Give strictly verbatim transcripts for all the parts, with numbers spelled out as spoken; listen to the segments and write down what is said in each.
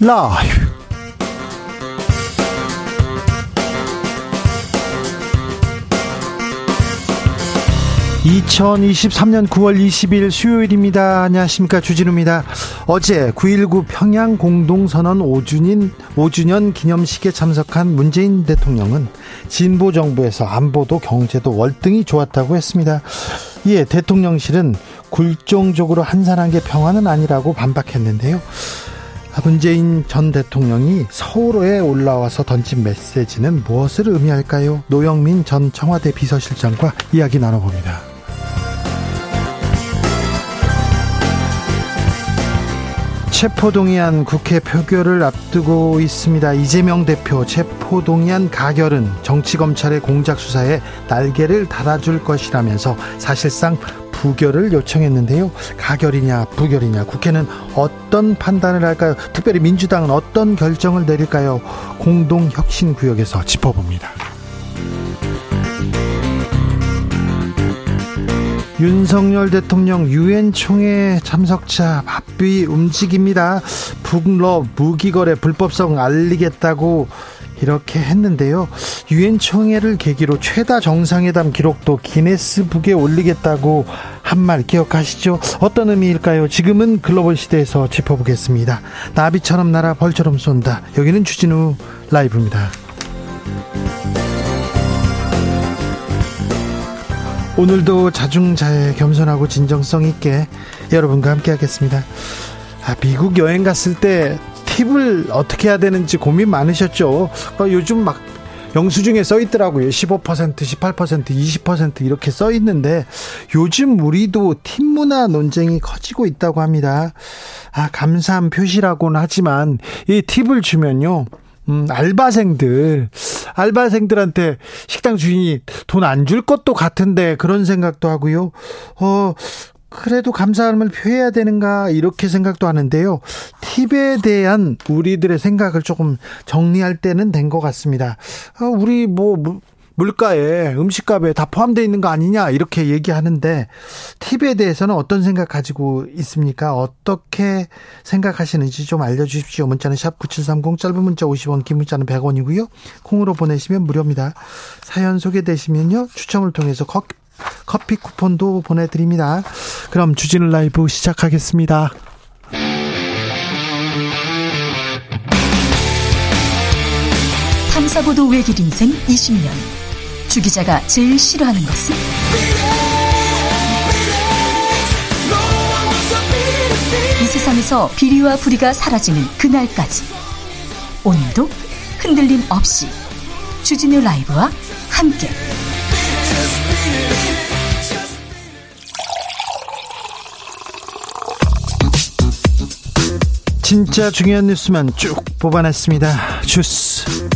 라이브. 이천이십삼년 구월 이십일 수요일입니다. 안녕하십니까, 주진우입니다. 어제 구일구 평양 공동선언 오주년 기념식에 참석한 문재인 대통령은 진보 정부에서 안보도 경제도 월등히 좋았다고 했습니다. 이에 대통령실은 굴종적으로 한산한 게 평화는 아니라고 반박했는데요. 문재인 전 대통령이 서울에 올라와서 던진 메시지는 무엇을 의미할까요? 노영민 전 청와대 비서실장과 이야기 나눠봅니다. 체포동의안 국회 표결을 앞두고 있습니다. 이재명 대표 체포동의안 가결은 정치검찰의 공작수사에 날개를 달아줄 것이라면서 사실상 부결을 요청했는데요. 가결이냐 부결이냐, 국회는 어떤 판단을 할까요? 특별히 민주당은 어떤 결정을 내릴까요? 공동혁신구역에서 짚어봅니다. 윤석열 대통령 유엔 총회 참석자 바삐 움직입니다. 북러 무기거래 불법성 알리겠다고 이렇게 했는데요. 유엔 총회를 계기로 최다 정상회담 기록도 기네스북에 올리겠다고 한 말 기억하시죠? 어떤 의미일까요? 지금은 글로벌 시대에서 짚어보겠습니다. 나비처럼 날아 벌처럼 쏜다. 여기는 주진우 라이브입니다. 오늘도 자중자애, 겸손하고 진정성 있게 여러분과 함께하겠습니다. 아, 미국 여행 갔을 때 팁을 어떻게 해야 되는지 고민 많으셨죠? 요즘 막 영수증에 써있더라고요. 십오 퍼센트, 십팔 퍼센트, 이십 퍼센트 이렇게 써있는데, 요즘 우리도 팁 문화 논쟁이 커지고 있다고 합니다. 아, 감사함 표시라고는 하지만 이 팁을 주면요, 음, 알바생들, 알바생들한테 식당 주인이 돈 안 줄 것도 같은데, 그런 생각도 하고요. 어, 그래도 감사함을 표해야 되는가, 이렇게 생각도 하는데요. 팁에 대한 우리들의 생각을 조금 정리할 때는 된 것 같습니다. 어, 우리 뭐 물가에, 음식값에 다 포함되어 있는 거 아니냐, 이렇게 얘기하는데, 팁에 대해서는 어떤 생각 가지고 있습니까? 어떻게 생각하시는지 좀 알려주십시오. 문자는 샵 구칠삼공, 짧은 문자 오십 원, 긴 문자는 백 원이고요. 콩으로 보내시면 무료입니다. 사연 소개되시면요, 추첨을 통해서 커피, 커피 쿠폰도 보내드립니다. 그럼 주진우 라이브 시작하겠습니다. 탐사보도 외길 인생 이십 년, 주 기자가 제일 싫어하는 것은? 이 세상에서 비리와 부리가 사라지는 그날까지, 오늘도 흔들림 없이 주진우 라이브와 함께 진짜 중요한 뉴스만 쭉 뽑아냈습니다. 주스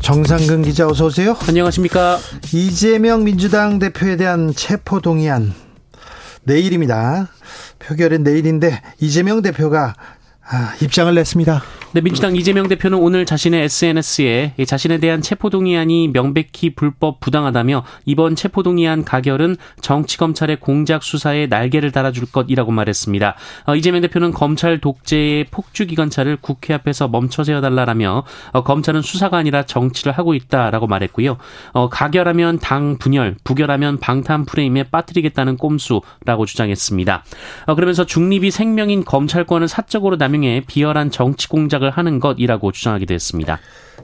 정상근 기자, 어서 오세요. 안녕하십니까. 이재명 민주당 대표에 대한 체포동의안, 내일입니다. 표결은 내일인데 이재명 대표가 아, 입장을 냈습니다. 네, 민주당 이재명 대표는 오늘 자신의 에스엔에스에 자신에 대한 체포동의안이 명백히 불법 부당하다며 이번 체포동의안 가결은 정치검찰의 공작 수사에 날개를 달아줄 것이라고 말했습니다. 어, 이재명 대표는 검찰 독재의 폭주기관차를 국회 앞에서 멈춰 세워달라라며 어, 검찰은 수사가 아니라 정치를 하고 있다라고 말했고요. 어, 가결하면 당 분열, 부결하면 방탄 프레임에 빠뜨리겠다는 꼼수라고 주장했습니다. 어, 그러면서 중립이 생명인 검찰권을 사적으로 남용했습니다. 비열한 정치 공작을 하는 것이라고 주장하기도 했습니다.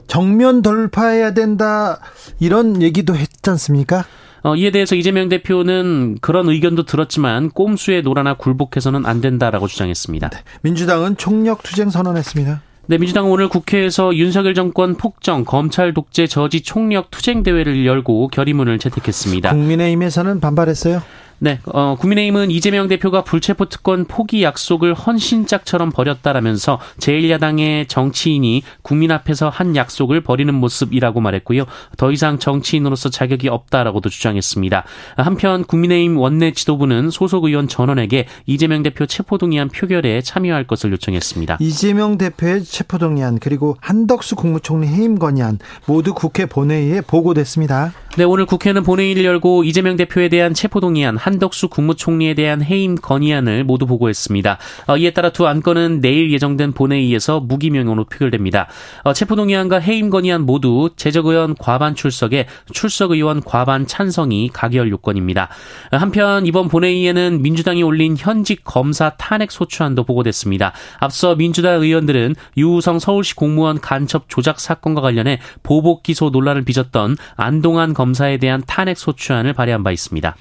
정면 돌파해야 된다, 이런 얘기도 했지 않습니까? 어, 이에 대해서 이재명 대표는 그런 의견도 들었지만 꼼수에 놀아나 굴복해서는 안 된다라고 주장했습니다. 네, 민주당은 총력투쟁 선언했습니다. 네, 민주당은 오늘 국회에서 윤석열 정권 폭정 검찰 독재 저지 총력 투쟁 대회를 열고 결의문을 채택했습니다. 국민의힘에서는 반발했어요. 네, 어, 국민의힘은 이재명 대표가 불체포 특권 포기 약속을 헌신짝처럼 버렸다라면서 제일 야당의 정치인이 국민 앞에서 한 약속을 버리는 모습이라고 말했고요. 더 이상 정치인으로서 자격이 없다라고도 주장했습니다. 한편 국민의힘 원내 지도부는 소속 의원 전원에게 이재명 대표 체포동의안 표결에 참여할 것을 요청했습니다. 이재명 대표의 체포동의안, 그리고 한덕수 국무총리 해임 건의안 모두 국회 본회의에 보고됐습니다. 네, 오늘 국회는 본회의를 열고 이재명 대표에 대한 체포동의안, 한덕수 국무총리에 대한 해임 건의안을 모두 보고했습니다. 어, 이에 따라 두 안건은 내일 예정된 본회의에서 무기명으로 표결됩니다. 어, 체포동의안과 해임 건의안 모두 재적의원 과반 출석에 출석의원 과반 찬성이 가결 요건입니다. 한편 이번 본회의에는 민주당이 올린 현직 검사 탄핵 소추안도 보고됐습니다. 앞서 민주당 의원들은 유우성 서울시 공무원 간첩 조작 사건과 관련해 보복 기소 논란을 빚었던 안동환 검사에 대한 탄핵 소추안을 발의한 바 있습니다.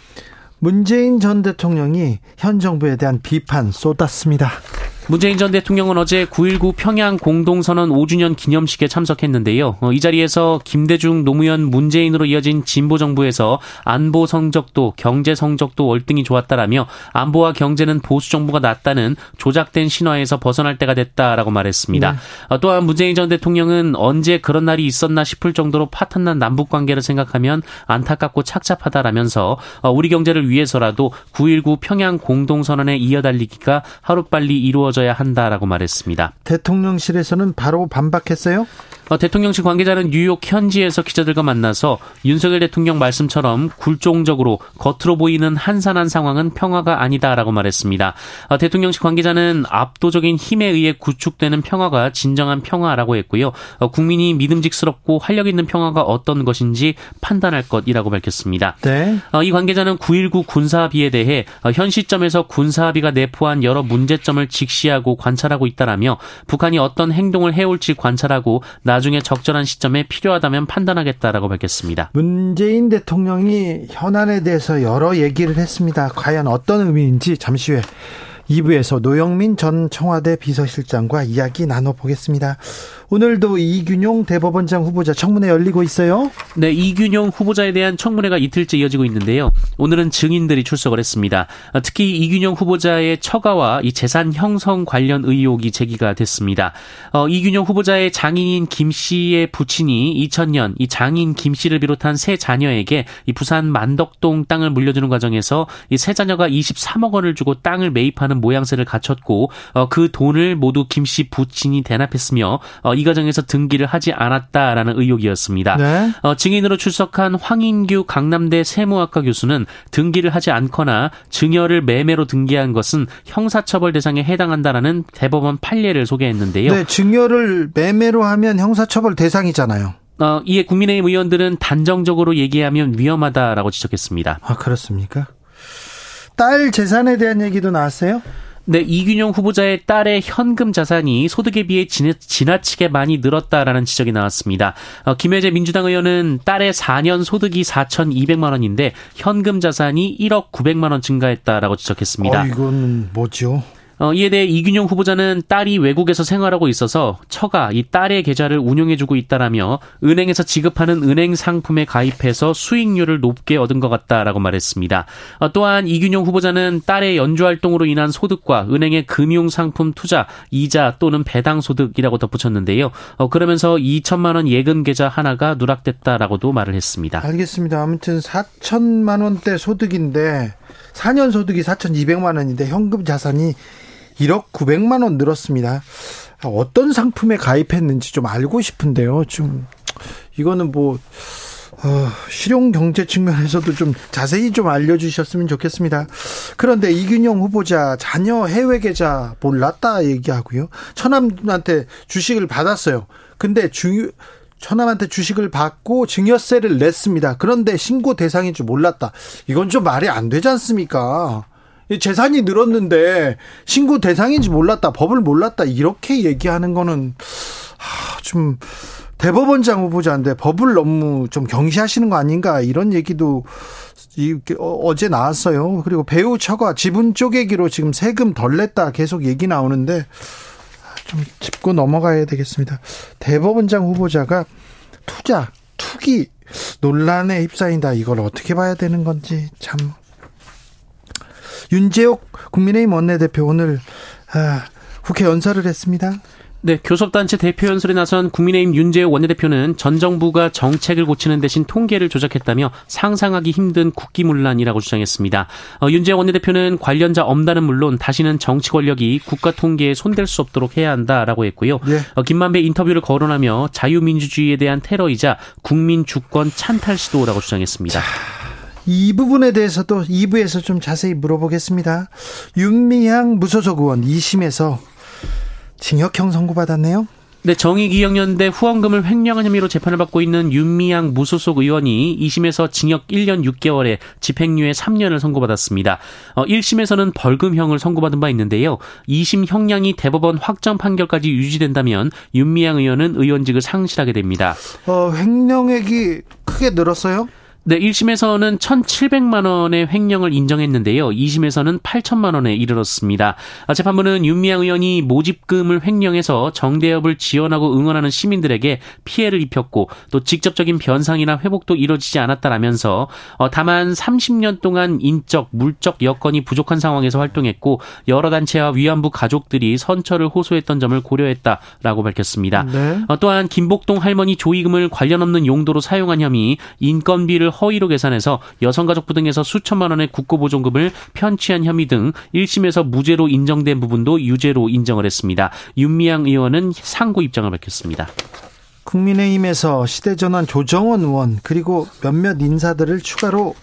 문재인 전 대통령이 현 정부에 대한 비판 쏟았습니다. 문재인 전 대통령은 어제 구일구 평양 공동선언 오주년 기념식에 참석했는데요. 이 자리에서 김대중, 노무현, 문재인으로 이어진 진보정부에서 안보 성적도 경제 성적도 월등히 좋았다라며 안보와 경제는 보수정부가 낫다는 조작된 신화에서 벗어날 때가 됐다라고 말했습니다. 네. 또한 문재인 전 대통령은 언제 그런 날이 있었나 싶을 정도로 파탄난 남북관계를 생각하면 안타깝고 착잡하다라면서 우리 경제를 위해서라도 구일구 평양 공동선언에 이어달리기가 하루빨리 이루어져 야 한다라고 말했습니다. 대통령실에서는 바로 반박했어요? 어, 대통령실 관계자는 뉴욕 현지에서 기자들과 만나서 윤석열 대통령 말씀처럼 굴종적으로 겉으로 보이는 한산한 상황은 평화가 아니다라고 말했습니다. 어, 대통령실 관계자는 압도적인 힘에 의해 구축되는 평화가 진정한 평화라고 했고요. 어, 국민이 믿음직스럽고 활력 있는 평화가 어떤 것인지 판단할 것이라고 밝혔습니다. 네. 어, 이 관계자는 구일구 군사합의에 대해 어, 현 시점에서 군사합의가 내포한 여러 문제점을 직시하고 관찰하고 있다라며 북한이 어떤 행동을 해올지 관찰하고 나 나중에 적절한 시점에 필요하다면 판단하겠다라고 밝혔습니다. 문재인 대통령이 현안에 대해서 여러 얘기를 했습니다. 과연 어떤 의미인지 잠시 후에 이 부에서 노영민 전 청와대 비서실장과 이야기 나눠보겠습니다. 오늘도 이균용 대법원장 후보자 청문회 열리고 있어요? 네, 이균용 후보자에 대한 청문회가 이틀째 이어지고 있는데요. 오늘은 증인들이 출석을 했습니다. 특히 이균용 후보자의 처가와 이 재산 형성 관련 의혹이 제기가 됐습니다. 어, 이균용 후보자의 장인인 김 씨의 부친이 이천년 이 장인 김 씨를 비롯한 세 자녀에게 이 부산 만덕동 땅을 물려주는 과정에서 이 세 자녀가 이십삼억 원을 주고 땅을 매입하는 모양새를 갖췄고 어, 그 돈을 모두 김씨 부친이 대납했으며 어, 이 과정에서 등기를 하지 않았다라는 의혹이었습니다. 네. 어, 증인으로 출석한 황인규 강남대 세무학과 교수는 등기를 하지 않거나 증여를 매매로 등기한 것은 형사처벌 대상에 해당한다라는 대법원 판례를 소개했는데요. 네, 증여를 매매로 하면 형사처벌 대상이잖아요. 어, 이에 국민의힘 의원들은 단정적으로 얘기하면 위험하다라고 지적했습니다. 아, 그렇습니까? 딸 재산에 대한 얘기도 나왔어요? 네, 이균용 후보자의 딸의 현금 자산이 소득에 비해 지나치게 많이 늘었다라는 지적이 나왔습니다. 어, 김혜재 민주당 의원은 딸의 사년 소득이 사천이백만 원인데 현금 자산이 일억 구백만 원 증가했다라고 지적했습니다. 어, 이건 뭐죠? 어, 이에 대해 이균용 후보자는 딸이 외국에서 생활하고 있어서 처가 이 딸의 계좌를 운용해주고 있다라며 은행에서 지급하는 은행 상품에 가입해서 수익률을 높게 얻은 것 같다라고 말했습니다. 어, 또한 이균용 후보자는 딸의 연주활동으로 인한 소득과 은행의 금융상품 투자, 이자 또는 배당소득이라고 덧붙였는데요. 어, 그러면서 이천만 원 예금 계좌 하나가 누락됐다라고도 말을 했습니다. 알겠습니다. 아무튼 사천만 원대 소득인데 사 년 소득이 사천이백만 원인데 현금 자산이 일억 구백만 원 늘었습니다. 어떤 상품에 가입했는지 좀 알고 싶은데요. 좀 이거는 뭐 어, 실용 경제 측면에서도 좀 자세히 좀 알려주셨으면 좋겠습니다. 그런데 이균용 후보자 자녀 해외 계좌 몰랐다 얘기하고요. 처남한테 주식을 받았어요. 근데 주, 처남한테 주식을 받고 증여세를 냈습니다. 그런데 신고 대상인 줄 몰랐다. 이건 좀 말이 안 되지 않습니까? 재산이 늘었는데 신고 대상인지 몰랐다, 법을 몰랐다, 이렇게 얘기하는 거는 좀 대법원장 후보자인데 법을 너무 좀 경시하시는 거 아닌가, 이런 얘기도 어제 나왔어요. 그리고 배우 처가 지분 쪼개기로 지금 세금 덜 냈다 계속 얘기 나오는데 좀 짚고 넘어가야 되겠습니다. 대법원장 후보자가 투자, 투기 논란에 휩싸인다. 이걸 어떻게 봐야 되는 건지 참. 윤재옥 국민의힘 원내대표 오늘 아, 국회 연설을 했습니다. 네, 교섭단체 대표 연설에 나선 국민의힘 윤재호 원내대표는 전 정부가 정책을 고치는 대신 통계를 조작했다며 상상하기 힘든 국기문란이라고 주장했습니다. 어, 윤재호 원내대표는 관련자 엄단은 물론 다시는 정치 권력이 국가 통계에 손댈 수 없도록 해야 한다라고 했고요. 네. 어, 김만배 인터뷰를 거론하며 자유민주주의에 대한 테러이자 국민 주권 찬탈 시도라고 주장했습니다. 자, 이 부분에 대해서도 이 부에서 좀 자세히 물어보겠습니다. 윤미향 무소속 의원 이 심에서 징역형 선고받았네요. 네, 정의기억연대 후원금을 횡령한 혐의로 재판을 받고 있는 윤미향 무소속 의원이 이 심에서 징역 일 년 육 개월에 집행유예 삼 년을 선고받았습니다. 어, 일 심에서는 벌금형을 선고받은 바 있는데요. 이 심 형량이 대법원 확정 판결까지 유지된다면 윤미향 의원은 의원직을 상실하게 됩니다. 어, 횡령액이 크게 늘었어요? 네, 일 심에서는 천칠백만 원의 횡령을 인정했는데요. 이 심에서는 팔천만 원에 이르렀습니다. 재판부는 윤미향 의원이 모집금을 횡령해서 정대협을 지원하고 응원하는 시민들에게 피해를 입혔고 또 직접적인 변상이나 회복도 이루어지지 않았다라면서 다만 삼십 년 동안 인적, 물적 여건이 부족한 상황에서 활동했고 여러 단체와 위안부 가족들이 선처를 호소했던 점을 고려했다라고 밝혔습니다. 네. 또한 김복동 할머니 조의금을 관련 없는 용도로 사용한 혐의, 인건비를 허위로 계산해서 여성가족부 등에서 수천만 원의 국고보존금을 편취한 혐의 등 일 심에서 무죄로 인정된 부분도 유죄로 인정을 했습니다. 윤미향 의원은 상고 입장을 밝혔습니다. 국민의힘에서 시대전환 조정은 의원 그리고 몇몇 인사들을 추가로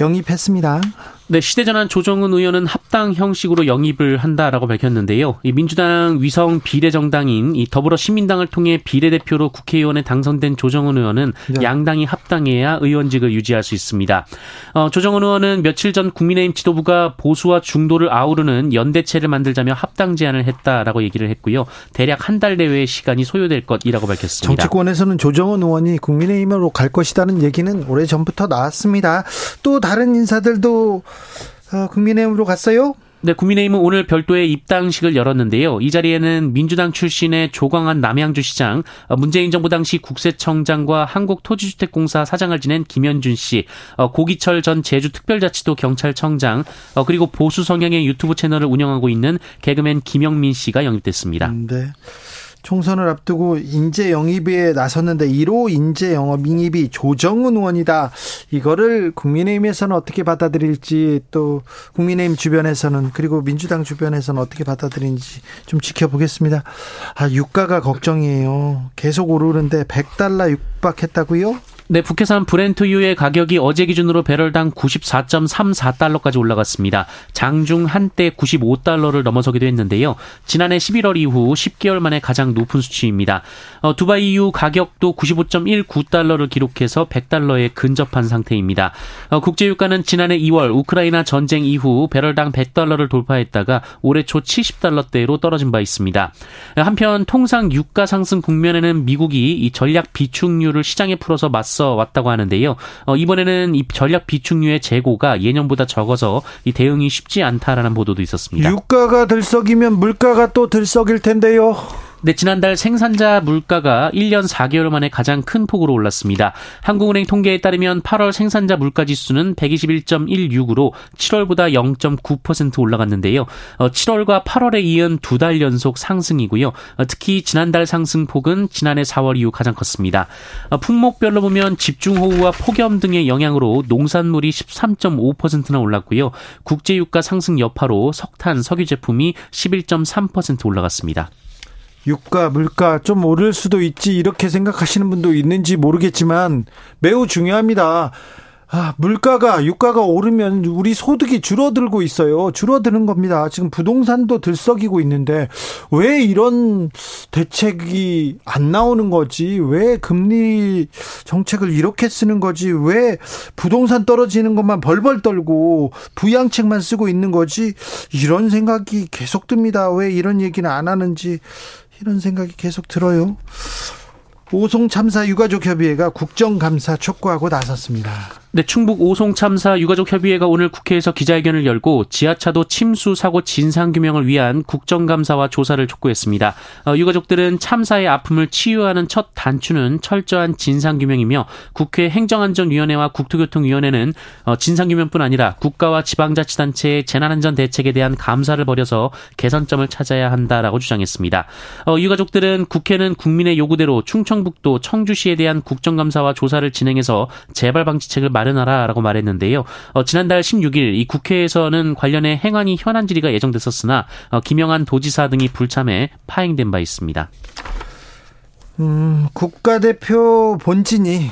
영입했습니다. 네, 시대전환 조정은 의원은 합당 형식으로 영입을 한다라고 밝혔는데요. 이 민주당 위성 비례정당인 이 더불어시민당을 통해 비례대표로 국회의원에 당선된 조정은 의원은 네. 양당이 합당해야 의원직을 유지할 수 있습니다. 어, 조정은 의원은 며칠 전 국민의힘 지도부가 보수와 중도를 아우르는 연대체를 만들자며 합당 제안을 했다라고 얘기를 했고요. 대략 한 달 내외의 시간이 소요될 것이라고 밝혔습니다. 정치권에서는 조정은 의원이 국민의힘으로 갈 것이라는 얘기는 오래전부터 나왔습니다. 또 다른 인사들도 국민의힘으로 갔어요? 네, 국민의힘은 오늘 별도의 입당식을 열었는데요. 이 자리에는 민주당 출신의 조광한 남양주시장, 문재인 정부 당시 국세청장과 한국토지주택공사 사장을 지낸 김현준 씨, 고기철 전 제주특별자치도 경찰청장, 그리고 보수 성향의 유튜브 채널을 운영하고 있는 개그맨 김영민 씨가 영입됐습니다. 네. 총선을 앞두고 인재 영입에 나섰는데 일 호 인재 영업 영입이 조정은 의원이다. 이거를 국민의힘에서는 어떻게 받아들일지 또 국민의힘 주변에서는 그리고 민주당 주변에서는 어떻게 받아들인지 좀 지켜보겠습니다. 아, 유가가 걱정이에요. 계속 오르는데 백 달러 육박했다고요? 네, 북해산 브렌트유의 가격이 어제 기준으로 배럴당 구십사 점 삼사 달러까지 올라갔습니다. 장중 한때 구십오 달러를 넘어서기도 했는데요. 지난해 십일월 이후 십 개월 만에 가장 높은 수치입니다. 어, 두바이 이후 가격도 구십오 점 일구 달러를 기록해서 백 달러에 근접한 상태입니다. 어, 국제유가는 지난해 이월 우크라이나 전쟁 이후 배럴당 백 달러를 돌파했다가 올해 초 칠십 달러대로 떨어진 바 있습니다. 한편 통상 유가 상승 국면에는 미국이 이 전략 비축유를 시장에 풀어서 맞 왔다고 하는데요. 어, 이번에는 이 전략 비축유의 재고가 예년보다 적어서 이 대응이 쉽지 않다라는 보도도 있었습니다. 유가가 들썩이면 물가가 또 들썩일 텐데요. 네, 지난달 생산자 물가가 일 년 사 개월 만에 가장 큰 폭으로 올랐습니다. 한국은행 통계에 따르면 팔월 생산자 물가지수는 백이십일 점 일육으로 칠월보다 영 점 구 퍼센트 올라갔는데요. 칠월과 팔월에 이은 두 달 연속 상승이고요. 특히 지난달 상승폭은 지난해 사월 이후 가장 컸습니다. 품목별로 보면 집중호우와 폭염 등의 영향으로 농산물이 십삼 점 오 퍼센트나 올랐고요. 국제유가 상승 여파로 석탄, 석유 제품이 십일 점 삼 퍼센트 올라갔습니다. 유가, 물가 좀 오를 수도 있지 이렇게 생각하시는 분도 있는지 모르겠지만 매우 중요합니다. 아, 물가가 유가가 오르면 우리 소득이 줄어들고 있어요. 줄어드는 겁니다. 지금 부동산도 들썩이고 있는데 왜 이런 대책이 안 나오는 거지? 왜 금리 정책을 이렇게 쓰는 거지? 왜 부동산 떨어지는 것만 벌벌 떨고 부양책만 쓰고 있는 거지? 이런 생각이 계속 듭니다. 왜 이런 얘기는 안 하는지. 이런 생각이 계속 들어요. 오송 참사 유가족 협의회가 국정감사 촉구하고 나섰습니다. 네, 충북 오송 참사 유가족 협의회가 오늘 국회에서 기자회견을 열고 지하차도 침수 사고 진상 규명을 위한 국정감사와 조사를 촉구했습니다. 어, 유가족들은 참사의 아픔을 치유하는 첫 단추는 철저한 진상 규명이며 국회 행정안전위원회와 국토교통위원회는 어, 진상 규명뿐 아니라 국가와 지방자치단체의 재난안전 대책에 대한 감사를 벌여서 개선점을 찾아야 한다라고 주장했습니다. 어, 유가족들은 국회는 국민의 요구대로 충청북도 청주시에 대한 국정감사와 조사를 진행해서 재발 방지책을 마련하라라고 말했는데요. 어, 지난달 십육 일 이 국회에서는 관련해 행안위 현안 질의가 예정됐었으나 어, 김영한 도지사 등이 불참해 파행된 바 있습니다. 음, 국가대표 본진이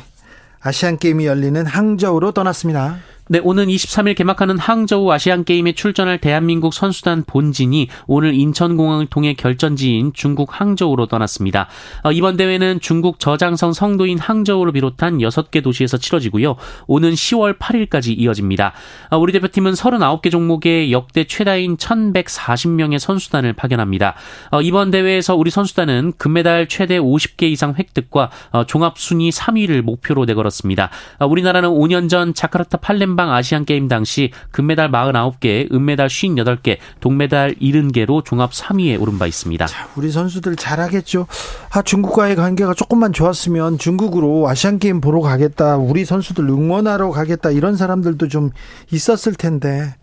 아시안게임이 열리는 항저우로 떠났습니다. 네, 오는 이십삼 일 개막하는 항저우 아시안게임에 출전할 대한민국 선수단 본진이 오늘 인천공항을 통해 결전지인 중국 항저우로 떠났습니다. 어, 이번 대회는 중국 저장성 성도인 항저우를 비롯한 여섯 개 도시에서 치러지고요. 오는 시월 팔일까지 이어집니다. 어, 우리 대표팀은 서른아홉 개 종목에 역대 최다인 천백사십 명의 선수단을 파견합니다. 어, 이번 대회에서 우리 선수단은 금메달 최대 오십 개 이상 획득과 어, 종합순위 삼 위를 목표로 내걸었습니다. 어, 우리나라는 오 년 전 자카르타 팔렘바 아시안게임 당시 금메달 사십구 개, 은메달 오십팔 개, 동메달 칠십 개로 종합 삼 위에 오른 바 있습니다. 자, 우리 선수들 잘하겠죠. 아, 중국과의 관계가 조금만 좋았으면 중국으로 아시안게임 보러 가겠다, 우리 선수들 응원하러 가겠다, 이런 사람들도 좀 있었을 텐데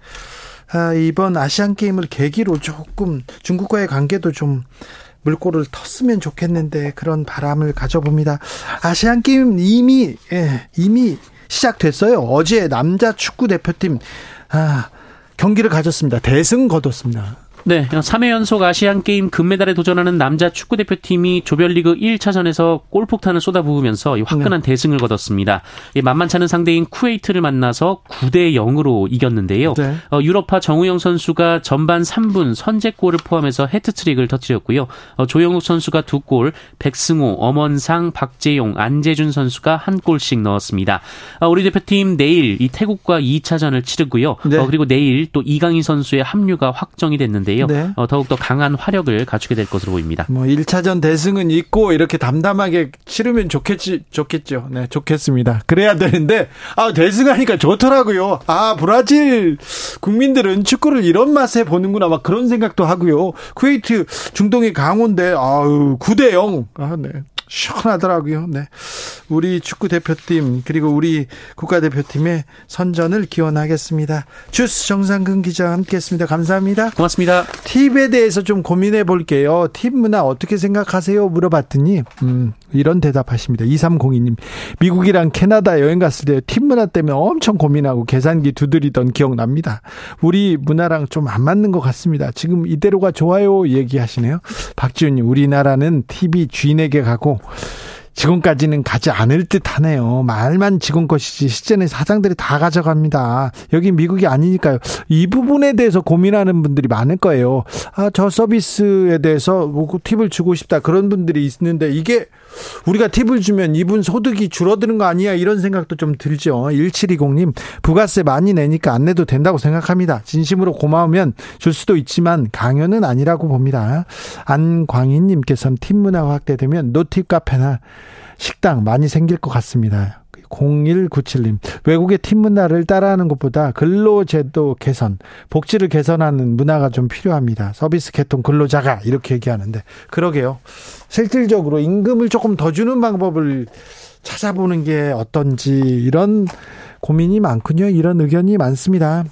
아, 이번 아시안게임을 계기로 조금 중국과의 관계도 좀 물꼬를 텄으면 좋겠는데 그런 바람을 가져봅니다. 아시안게임 이미 예, 이미 시작됐어요. 어제 남자 축구 대표팀 아, 경기를 가졌습니다. 대승 거뒀습니다. 네, 삼 회 연속 아시안게임 금메달에 도전하는 남자 축구대표팀이 조별리그 일 차전에서 골폭탄을 쏟아부으면서 화끈한 대승을 거뒀습니다. 만만치 않은 상대인 쿠웨이트를 만나서 구 대 영으로 이겼는데요. 네. 어, 유럽파 정우영 선수가 전반 삼 분 선제골을 포함해서 해트트릭을 터뜨렸고요. 어, 조영욱 선수가 두 골, 백승호, 엄원상, 박재용, 안재준 선수가 한 골씩 넣었습니다. 어, 우리 대표팀 내일 이 태국과 이 차전을 치르고요. 네. 어, 그리고 내일 또 이강인 선수의 합류가 확정이 됐는데요. 네. 어, 더욱더 강한 화력을 갖추게 될 것으로 보입니다. 뭐 일 차전 대승은 있고 이렇게 담담하게 치르면 좋겠지, 좋겠죠. 네, 좋겠습니다. 그래야 되는데 아, 대승하니까 좋더라고요. 아, 브라질 국민들은 축구를 이런 맛에 보는구나, 막 그런 생각도 하고요. 쿠웨이트 중동의 강호인데 아우, 구 대 영. 아, 네. 시원하더라고요. 네. 우리 축구 대표팀 그리고 우리 국가대표팀의 선전을 기원하겠습니다. 주스 정상근 기자와 함께했습니다. 감사합니다. 고맙습니다. 팁에 대해서 좀 고민해 볼게요. 팁 문화 어떻게 생각하세요? 물어봤더니 음, 이런 대답하십니다. 이삼공이 님, 미국이랑 캐나다 여행 갔을 때 팁 문화 때문에 엄청 고민하고 계산기 두드리던 기억납니다. 우리 문화랑 좀 안 맞는 것 같습니다. 지금 이대로가 좋아요 얘기하시네요. 박지훈님, 우리나라는 팁이 주인에게 가고 지금까지는 가지 않을 듯하네요. 말만 직원 것이지 실제는 사장들이 다 가져갑니다. 여기 미국이 아니니까요. 이 부분에 대해서 고민하는 분들이 많을 거예요. 아, 저 서비스에 대해서 뭐 팁을 주고 싶다, 그런 분들이 있는데 이게 우리가 팁을 주면 이분 소득이 줄어드는 거 아니야, 이런 생각도 좀 들죠. 일칠이공 님, 부가세 많이 내니까 안 내도 된다고 생각합니다. 진심으로 고마우면 줄 수도 있지만 강요는 아니라고 봅니다. 안광희님께서는 팁 문화가 확대되면 노팁 카페나 식당 많이 생길 것 같습니다. 공일구칠 님, 외국의 팁 문화를 따라하는 것보다 근로제도 개선, 복지를 개선하는 문화가 좀 필요합니다. 서비스 개통 근로자가 이렇게 얘기하는데 그러게요. 실질적으로 임금을 조금 더 주는 방법을 찾아보는 게 어떤지, 이런 고민이 많군요. 이런 의견이 많습니다.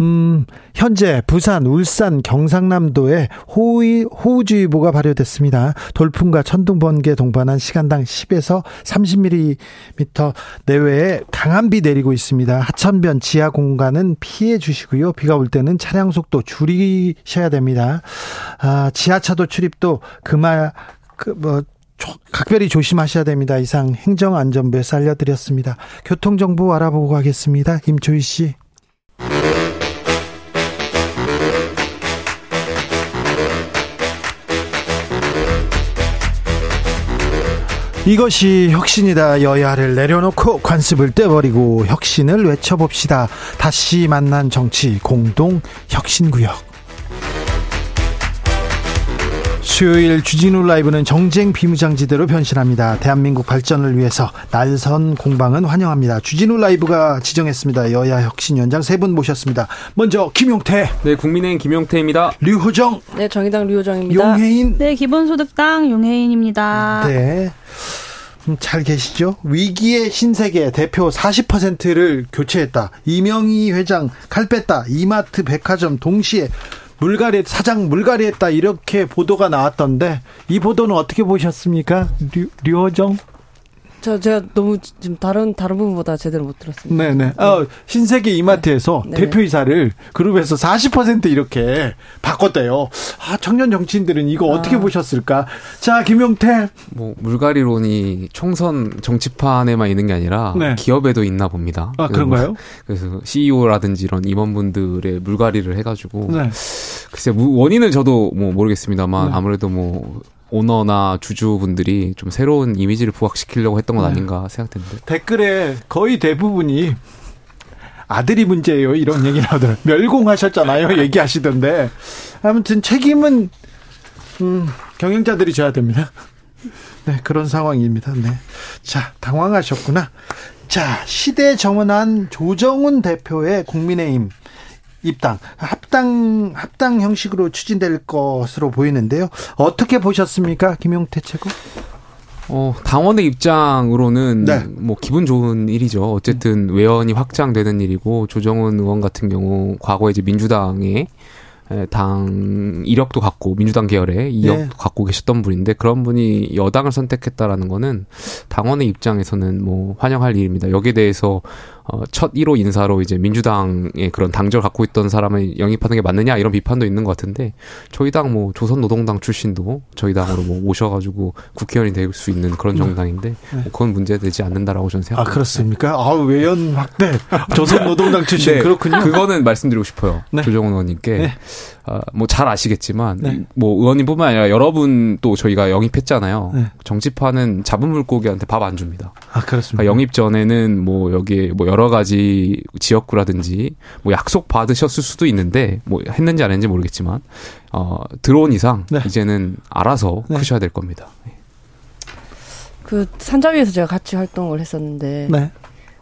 음, 현재 부산, 울산, 경상남도에 호우, 호우주의보가 발효됐습니다. 돌풍과 천둥, 번개 동반한 시간당 십에서 삼십 밀리미터 내외의 강한 비 내리고 있습니다. 하천변 지하 공간은 피해 주시고요. 비가 올 때는 차량 속도 줄이셔야 됩니다. 아, 지하차도 출입도 그만 그 뭐 각별히 조심하셔야 됩니다. 이상 행정안전부에서 알려드렸습니다. 교통정보 알아보고 가겠습니다. 임초희 씨. 이것이 혁신이다. 여야를 내려놓고 관습을 떼버리고 혁신을 외쳐봅시다. 다시 만난 정치 공동 혁신구역. 수요일 주진우 라이브는 정쟁 비무장지대로 변신합니다. 대한민국 발전을 위해서 날선 공방은 환영합니다. 주진우 라이브가 지정했습니다. 여야 혁신위원장 세 분 모셨습니다. 먼저 김용태. 네, 국민의힘 김용태입니다. 류호정. 네, 정의당 류호정입니다. 용혜인. 네, 기본소득당 용혜인입니다. 네. 잘 계시죠? 위기의 신세계 대표 사십 퍼센트를 교체했다. 이명희 회장 칼 뺐다. 이마트 백화점 동시에 물갈이, 사장 물갈이했다. 이렇게 보도가 나왔던데 이 보도는 어떻게 보셨습니까? 류, 류호정? 저 제가 너무 지금 다른 다른 분보다 제대로 못 들었습니다. 네네. 네. 어, 신세계 이마트에서 네. 대표이사를 그룹에서 사십 퍼센트 이렇게 바꿨대요. 아, 청년 정치인들은 이거 아. 어떻게 보셨을까? 자, 김용태. 뭐 물갈이론이 총선 정치판에만 있는 게 아니라 네. 기업에도 있나 봅니다. 아, 그런가요? 그래서 씨이오라든지 이런 임원분들의 물갈이를 해가지고 네. 글쎄 원인을 저도 뭐 모르겠습니다만 네. 아무래도 뭐. 오너나 주주분들이 좀 새로운 이미지를 부각시키려고 했던 건 아닌가 생각됩니다. 댓글에 거의 대부분이 아들이 문제예요. 이런 얘기 나오더라고요. 멸공하셨잖아요. 얘기하시던데. 아무튼 책임은 음, 경영자들이 져야 됩니다. 네, 그런 상황입니다. 네, 자, 당황하셨구나. 자, 시대 정원한 조정은 대표의 국민의힘. 입당, 합당, 합당 형식으로 추진될 것으로 보이는데요. 어떻게 보셨습니까, 김용태 최고? 어, 당원의 입장으로는 네. 뭐 기분 좋은 일이죠. 어쨌든 외연이 확장되는 일이고 조정은 의원 같은 경우 과거에 이제 민주당의 당 이력도 갖고 민주당 계열의 이력도 네. 갖고 계셨던 분인데 그런 분이 여당을 선택했다라는 거는 당원의 입장에서는 뭐 환영할 일입니다. 여기에 대해서 첫 일 호 인사로 이제 민주당의 그런 당적을 갖고 있던 사람을 영입하는 게 맞느냐 이런 비판도 있는 것 같은데 저희 당 뭐 조선노동당 출신도 저희 당으로 뭐 오셔가지고 국회의원이 될 수 있는 그런 정당인데 뭐 그건 문제되지 않는다라고 저는 생각합니다. 아, 그렇습니까? 아, 외연 확대 조선노동당 출신 네, 그렇군요. 그거는 말씀드리고 싶어요. 네. 조정은 의원님께 네. 아, 뭐 잘 아시겠지만 네. 뭐 의원님뿐만 아니라 여러분 또 저희가 영입했잖아요. 네. 정치판은 잡은 물고기한테 밥 안 줍니다. 아, 그렇습니다. 그러니까 영입 전에는 뭐 여기에 뭐 여러 가지 지역구라든지 뭐 약속 받으셨을 수도 있는데 뭐 했는지 안 했는지 모르겠지만 어, 들어온 이상 네. 이제는 알아서 네. 크셔야 될 겁니다. 그 산자위에서 제가 같이 활동을 했었는데 네.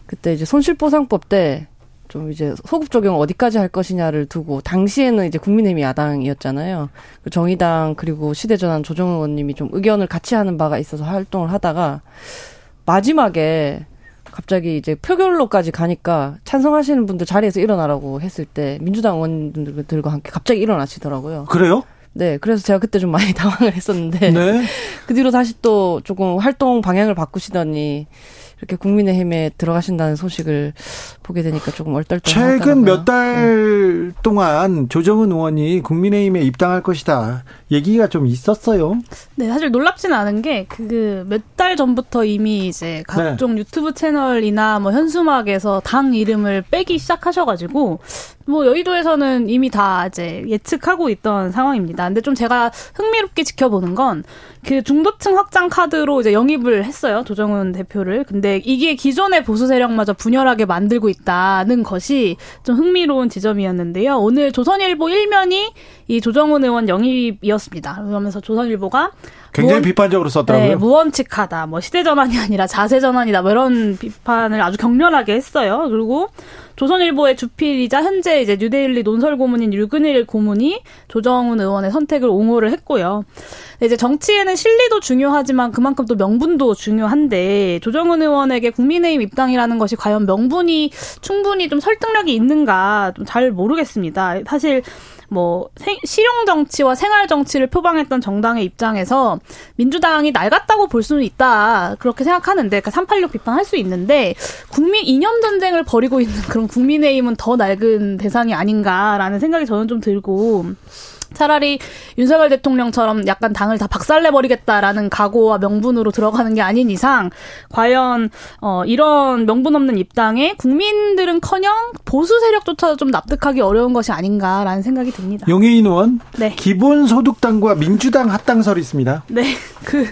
그때 이제 손실보상법 때 좀 이제 소급 적용 어디까지 할 것이냐를 두고 당시에는 이제 국민의힘이 야당이었잖아요. 정의당 그리고 시대전환 조정은 의원님이 좀 의견을 같이 하는 바가 있어서 활동을 하다가 마지막에 갑자기 이제 표결로까지 가니까 찬성하시는 분들 자리에서 일어나라고 했을 때 민주당 의원님들과 함께 갑자기 일어나시더라고요. 그래요? 네. 그래서 제가 그때 좀 많이 당황을 했었는데 네. 그 뒤로 다시 또 조금 활동 방향을 바꾸시더니 이렇게 국민의힘에 들어가신다는 소식을 보게 되니까 조금 얼떨떨하더라고요. 최근 몇 달 네. 동안 조정은 의원이 국민의힘에 입당할 것이다 얘기가 좀 있었어요. 네, 사실 놀랍지는 않은 게 그 몇 달 전부터 이미 이제 각종 네. 유튜브 채널이나 뭐 현수막에서 당 이름을 빼기 시작하셔가지고 뭐 여의도에서는 이미 다 이제 예측하고 있던 상황입니다. 근데 좀 제가 흥미롭게 지켜보는 건 그 중도층 확장 카드로 이제 영입을 했어요, 조정은 대표를. 근데 이게 기존의 보수 세력마저 분열하게 만들고 있다는 것이 좀 흥미로운 지점이었는데요. 오늘 조선일보 일 면이 이 조정은 의원 영입이었습니다. 그러면서 조선일보가 굉장히 무언, 비판적으로 썼더라고요. 네, 무원칙하다. 뭐 시대전환이 아니라 자세전환이다. 뭐 이런 비판을 아주 격렬하게 했어요. 그리고 조선일보의 주필이자 현재 이제 뉴데일리 논설 고문인 류근일 고문이 조정은 의원의 선택을 옹호를 했고요. 이제 정치에는 실리도 중요하지만 그만큼 또 명분도 중요한데 조정은 의원에게 국민의힘 입당이라는 것이 과연 명분이 충분히 좀 설득력이 있는가 좀 잘 모르겠습니다. 사실 뭐 실용 정치와 생활 정치를 표방했던 정당의 입장에서 민주당이 낡았다고 볼 수는 있다 그렇게 생각하는데 그러니까 삼팔육 비판할 수 있는데 국민 이념 전쟁을 벌이고 있는 그런 국민의힘은 더 낡은 대상이 아닌가라는 생각이 저는 좀 들고. 차라리 윤석열 대통령처럼 약간 당을 다 박살내버리겠다라는 각오와 명분으로 들어가는 게 아닌 이상 과연 어, 이런 명분 없는 입당에 국민들은커녕 보수 세력조차도 좀 납득하기 어려운 것이 아닌가라는 생각이 듭니다. 용혜인 의원, 네. 기본소득당과 민주당 합당설이 있습니다. 네, 그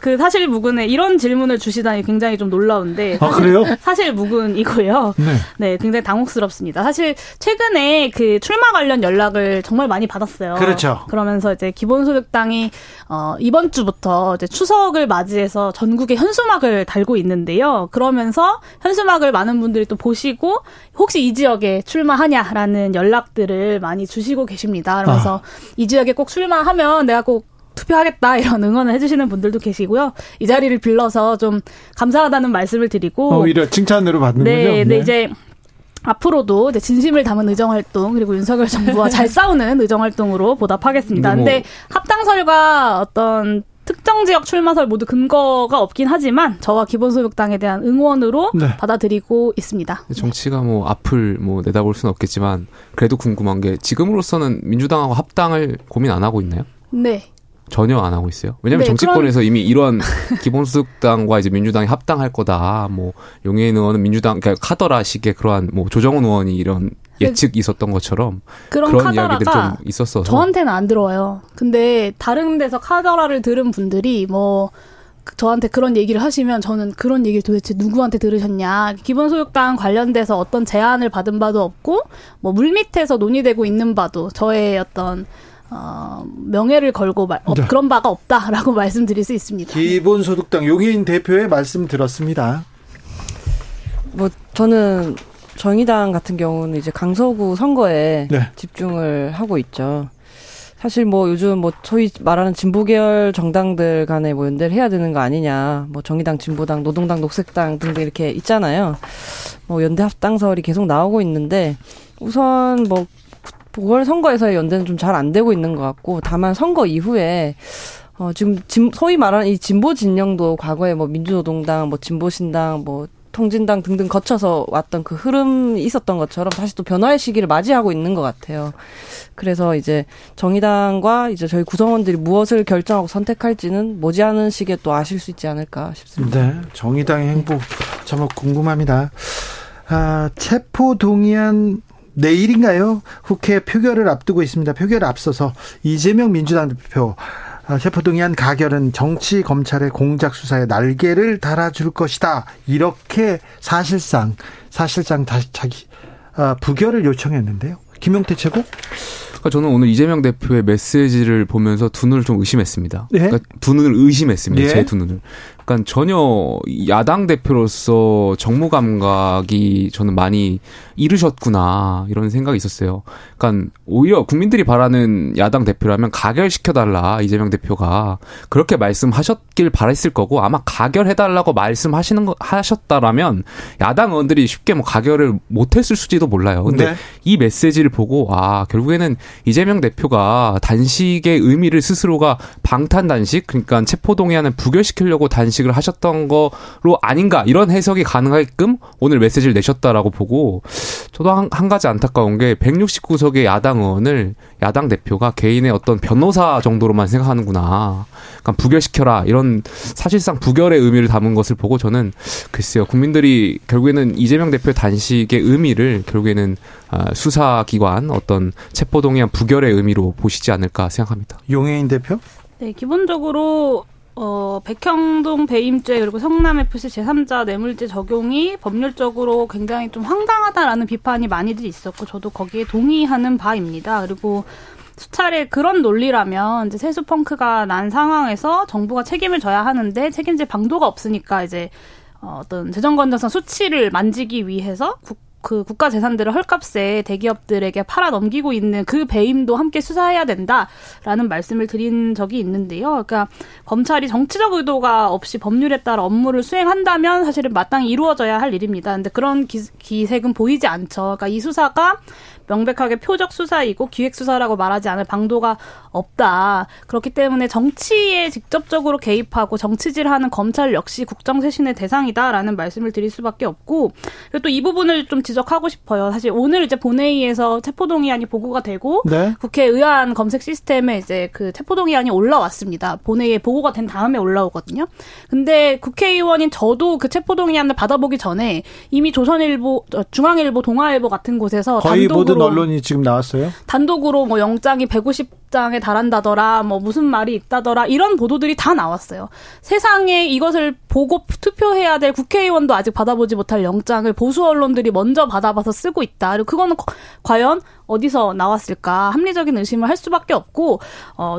그 사실 무근에 이런 질문을 주시다니 굉장히 좀 놀라운데. 사실, 아, 그래요? 사실 무근이고요. 네. 네, 굉장히 당혹스럽습니다. 사실 최근에 그 출마 관련 연락을 정말 많이 받았어요. 그렇죠. 그러면서 이제 기본소득당이 어, 이번 주부터 이제 추석을 맞이해서 전국에 현수막을 달고 있는데요. 그러면서 현수막을 많은 분들이 또 보시고 혹시 이 지역에 출마하냐라는 연락들을 많이 주시고 계십니다. 그래서 아. 이 지역에 꼭 출마하면 내가 꼭 투표하겠다 이런 응원을 해주시는 분들도 계시고요. 이 자리를 빌려서 좀 감사하다는 말씀을 드리고. 오히려 칭찬으로 받는군요. 네, 네, 이제 앞으로도 이제 진심을 담은 의정활동 그리고 윤석열 정부와 잘 싸우는 의정활동으로 보답하겠습니다. 그런데 뭐. 합당설과 어떤 특정 지역 출마설 모두 근거가 없긴 하지만 저와 기본소득당에 대한 응원으로 네. 받아들이고 있습니다. 정치가 뭐 앞을 뭐 내다볼 수는 없겠지만 그래도 궁금한 게 지금으로서는 민주당하고 합당을 고민 안 하고 있나요? 네. 전혀 안 하고 있어요. 왜냐하면 네, 정치권에서 그런... 이미 이런 기본소득당과 이제 민주당이 합당할 거다. 뭐 용혜인 의원은 민주당 그러니까 카더라식의 그러한 뭐 조정은 의원이 이런 예측이 있었던 것처럼 그런, 그런 이야기들이 좀 있었어서 저한테는 안 들어와요. 근데 다른 데서 카더라를 들은 분들이 뭐 저한테 그런 얘기를 하시면 저는 그런 얘기를 도대체 누구한테 들으셨냐. 기본소득당 관련돼서 어떤 제안을 받은 바도 없고 뭐 물밑에서 논의되고 있는 바도 저의 어떤 어, 명예를 걸고 말, 어, 그런 바가 없다라고 말씀드릴 수 있습니다. 기본소득당 용혜인 대표의 말씀 들었습니다. 뭐 저는 정의당 같은 경우는 이제 강서구 선거에 네. 집중을 하고 있죠. 사실 뭐 요즘 뭐 소위 말하는 진보계열 정당들 간에 뭐 연대를 해야 되는 거 아니냐. 뭐 정의당, 진보당, 노동당, 녹색당 등등 이렇게 있잖아요. 뭐 연대 합당설이 계속 나오고 있는데 우선 뭐 보궐선거에서의 연대는 좀 잘 안 되고 있는 것 같고, 다만 선거 이후에, 어, 지금, 진, 소위 말하는 이 진보 진영도 과거에 뭐 민주노동당, 뭐 진보신당, 뭐 통진당 등등 거쳐서 왔던 그 흐름이 있었던 것처럼 다시 또 변화의 시기를 맞이하고 있는 것 같아요. 그래서 이제 정의당과 이제 저희 구성원들이 무엇을 결정하고 선택할지는 머지않은 시기에 또 아실 수 있지 않을까 싶습니다. 네. 정의당의 행보, 정말 궁금합니다. 아, 체포동의안, 내일인가요? 국회 표결을 앞두고 있습니다. 표결 앞서서 이재명 민주당 대표 체포동의안 가결은 정치 검찰의 공작 수사에 날개를 달아줄 것이다. 이렇게 사실상 사실상 다시 자기 아, 부결을 요청했는데요. 김용태 최고? 그러니까 저는 오늘 이재명 대표의 메시지를 보면서 두 눈을 좀 의심했습니다. 네? 그러니까 두 눈을 의심했습니다. 네? 제 두 눈을. 그러니까 전혀 야당 대표로서 정무 감각이 저는 많이 이르셨구나 이런 생각이 있었어요. 그러니까 오히려 국민들이 바라는 야당 대표라면 가결시켜달라 이재명 대표가 그렇게 말씀하셨길 바랬을 거고 아마 가결해달라고 말씀하시는 거 하셨다라면 야당 의원들이 쉽게 뭐 가결을 못했을 수지도 몰라요. 근데 네. 이 메시지를 보고 아 결국에는 이재명 대표가 단식의 의미를 스스로가 방탄 단식 그러니까 체포동의안을 부결시키려고 단식 식을 하셨던 거로 아닌가 이런 해석이 가능하게끔 오늘 메시지를 내셨다라고 보고 저도 한, 한 가지 안타까운 게 백육십구 석의 야당 의원을 야당 대표가 개인의 어떤 변호사 정도로만 생각하는구나. 그러니까 부결시켜라 이런 사실상 부결의 의미를 담은 것을 보고 저는 글쎄요 국민들이 결국에는 이재명 대표의 단식의 의미를 결국에는 수사기관 어떤 체포동의안 부결의 의미로 보시지 않을까 생각합니다. 용혜인 대표? 네 기본적으로 어, 백형동 배임죄 그리고 성남에프씨 제삼자 뇌물죄 적용이 법률적으로 굉장히 좀 황당하다라는 비판이 많이들 있었고 저도 거기에 동의하는 바입니다. 그리고 수차례 그런 논리라면 이제 세수펑크가 난 상황에서 정부가 책임을 져야 하는데 책임질 방도가 없으니까 이제 어떤 재정건전성 수치를 만지기 위해서 국 그 국가 재산들을 헐값에 대기업들에게 팔아 넘기고 있는 그 배임도 함께 수사해야 된다라는 말씀을 드린 적이 있는데요. 그러니까 검찰이 정치적 의도가 없이 법률에 따라 업무를 수행한다면 사실은 마땅히 이루어져야 할 일입니다. 그런데 그런 기, 기색은 보이지 않죠. 그러니까 이 수사가 명백하게 표적 수사이고 기획 수사라고 말하지 않을 방도가 없다. 그렇기 때문에 정치에 직접적으로 개입하고 정치질하는 검찰 역시 국정 쇄신의 대상이다라는 말씀을 드릴 수밖에 없고 그리고 또 이 부분을 좀 지적하고 싶어요. 사실 오늘 이제 본회의에서 체포동의안이 보고가 되고 네? 국회 의안 검색 시스템에 이제 그 체포동의안이 올라왔습니다. 본회의에 보고가 된 다음에 올라오거든요. 근데 국회의원인 저도 그 체포동의안을 받아보기 전에 이미 조선일보, 중앙일보, 동아일보 같은 곳에서 거의 단독으로 이런 언론이 지금 나왔어요? 단독으로 뭐 영장이 백오십 장에 달한다더라, 뭐 무슨 말이 있다더라, 이런 보도들이 다 나왔어요. 세상에 이것을 보고 투표해야 될 국회의원도 아직 받아보지 못할 영장을 보수 언론들이 먼저 받아봐서 쓰고 있다. 그리고 그거는 과연 어디서 나왔을까? 합리적인 의심을 할 수밖에 없고, 어,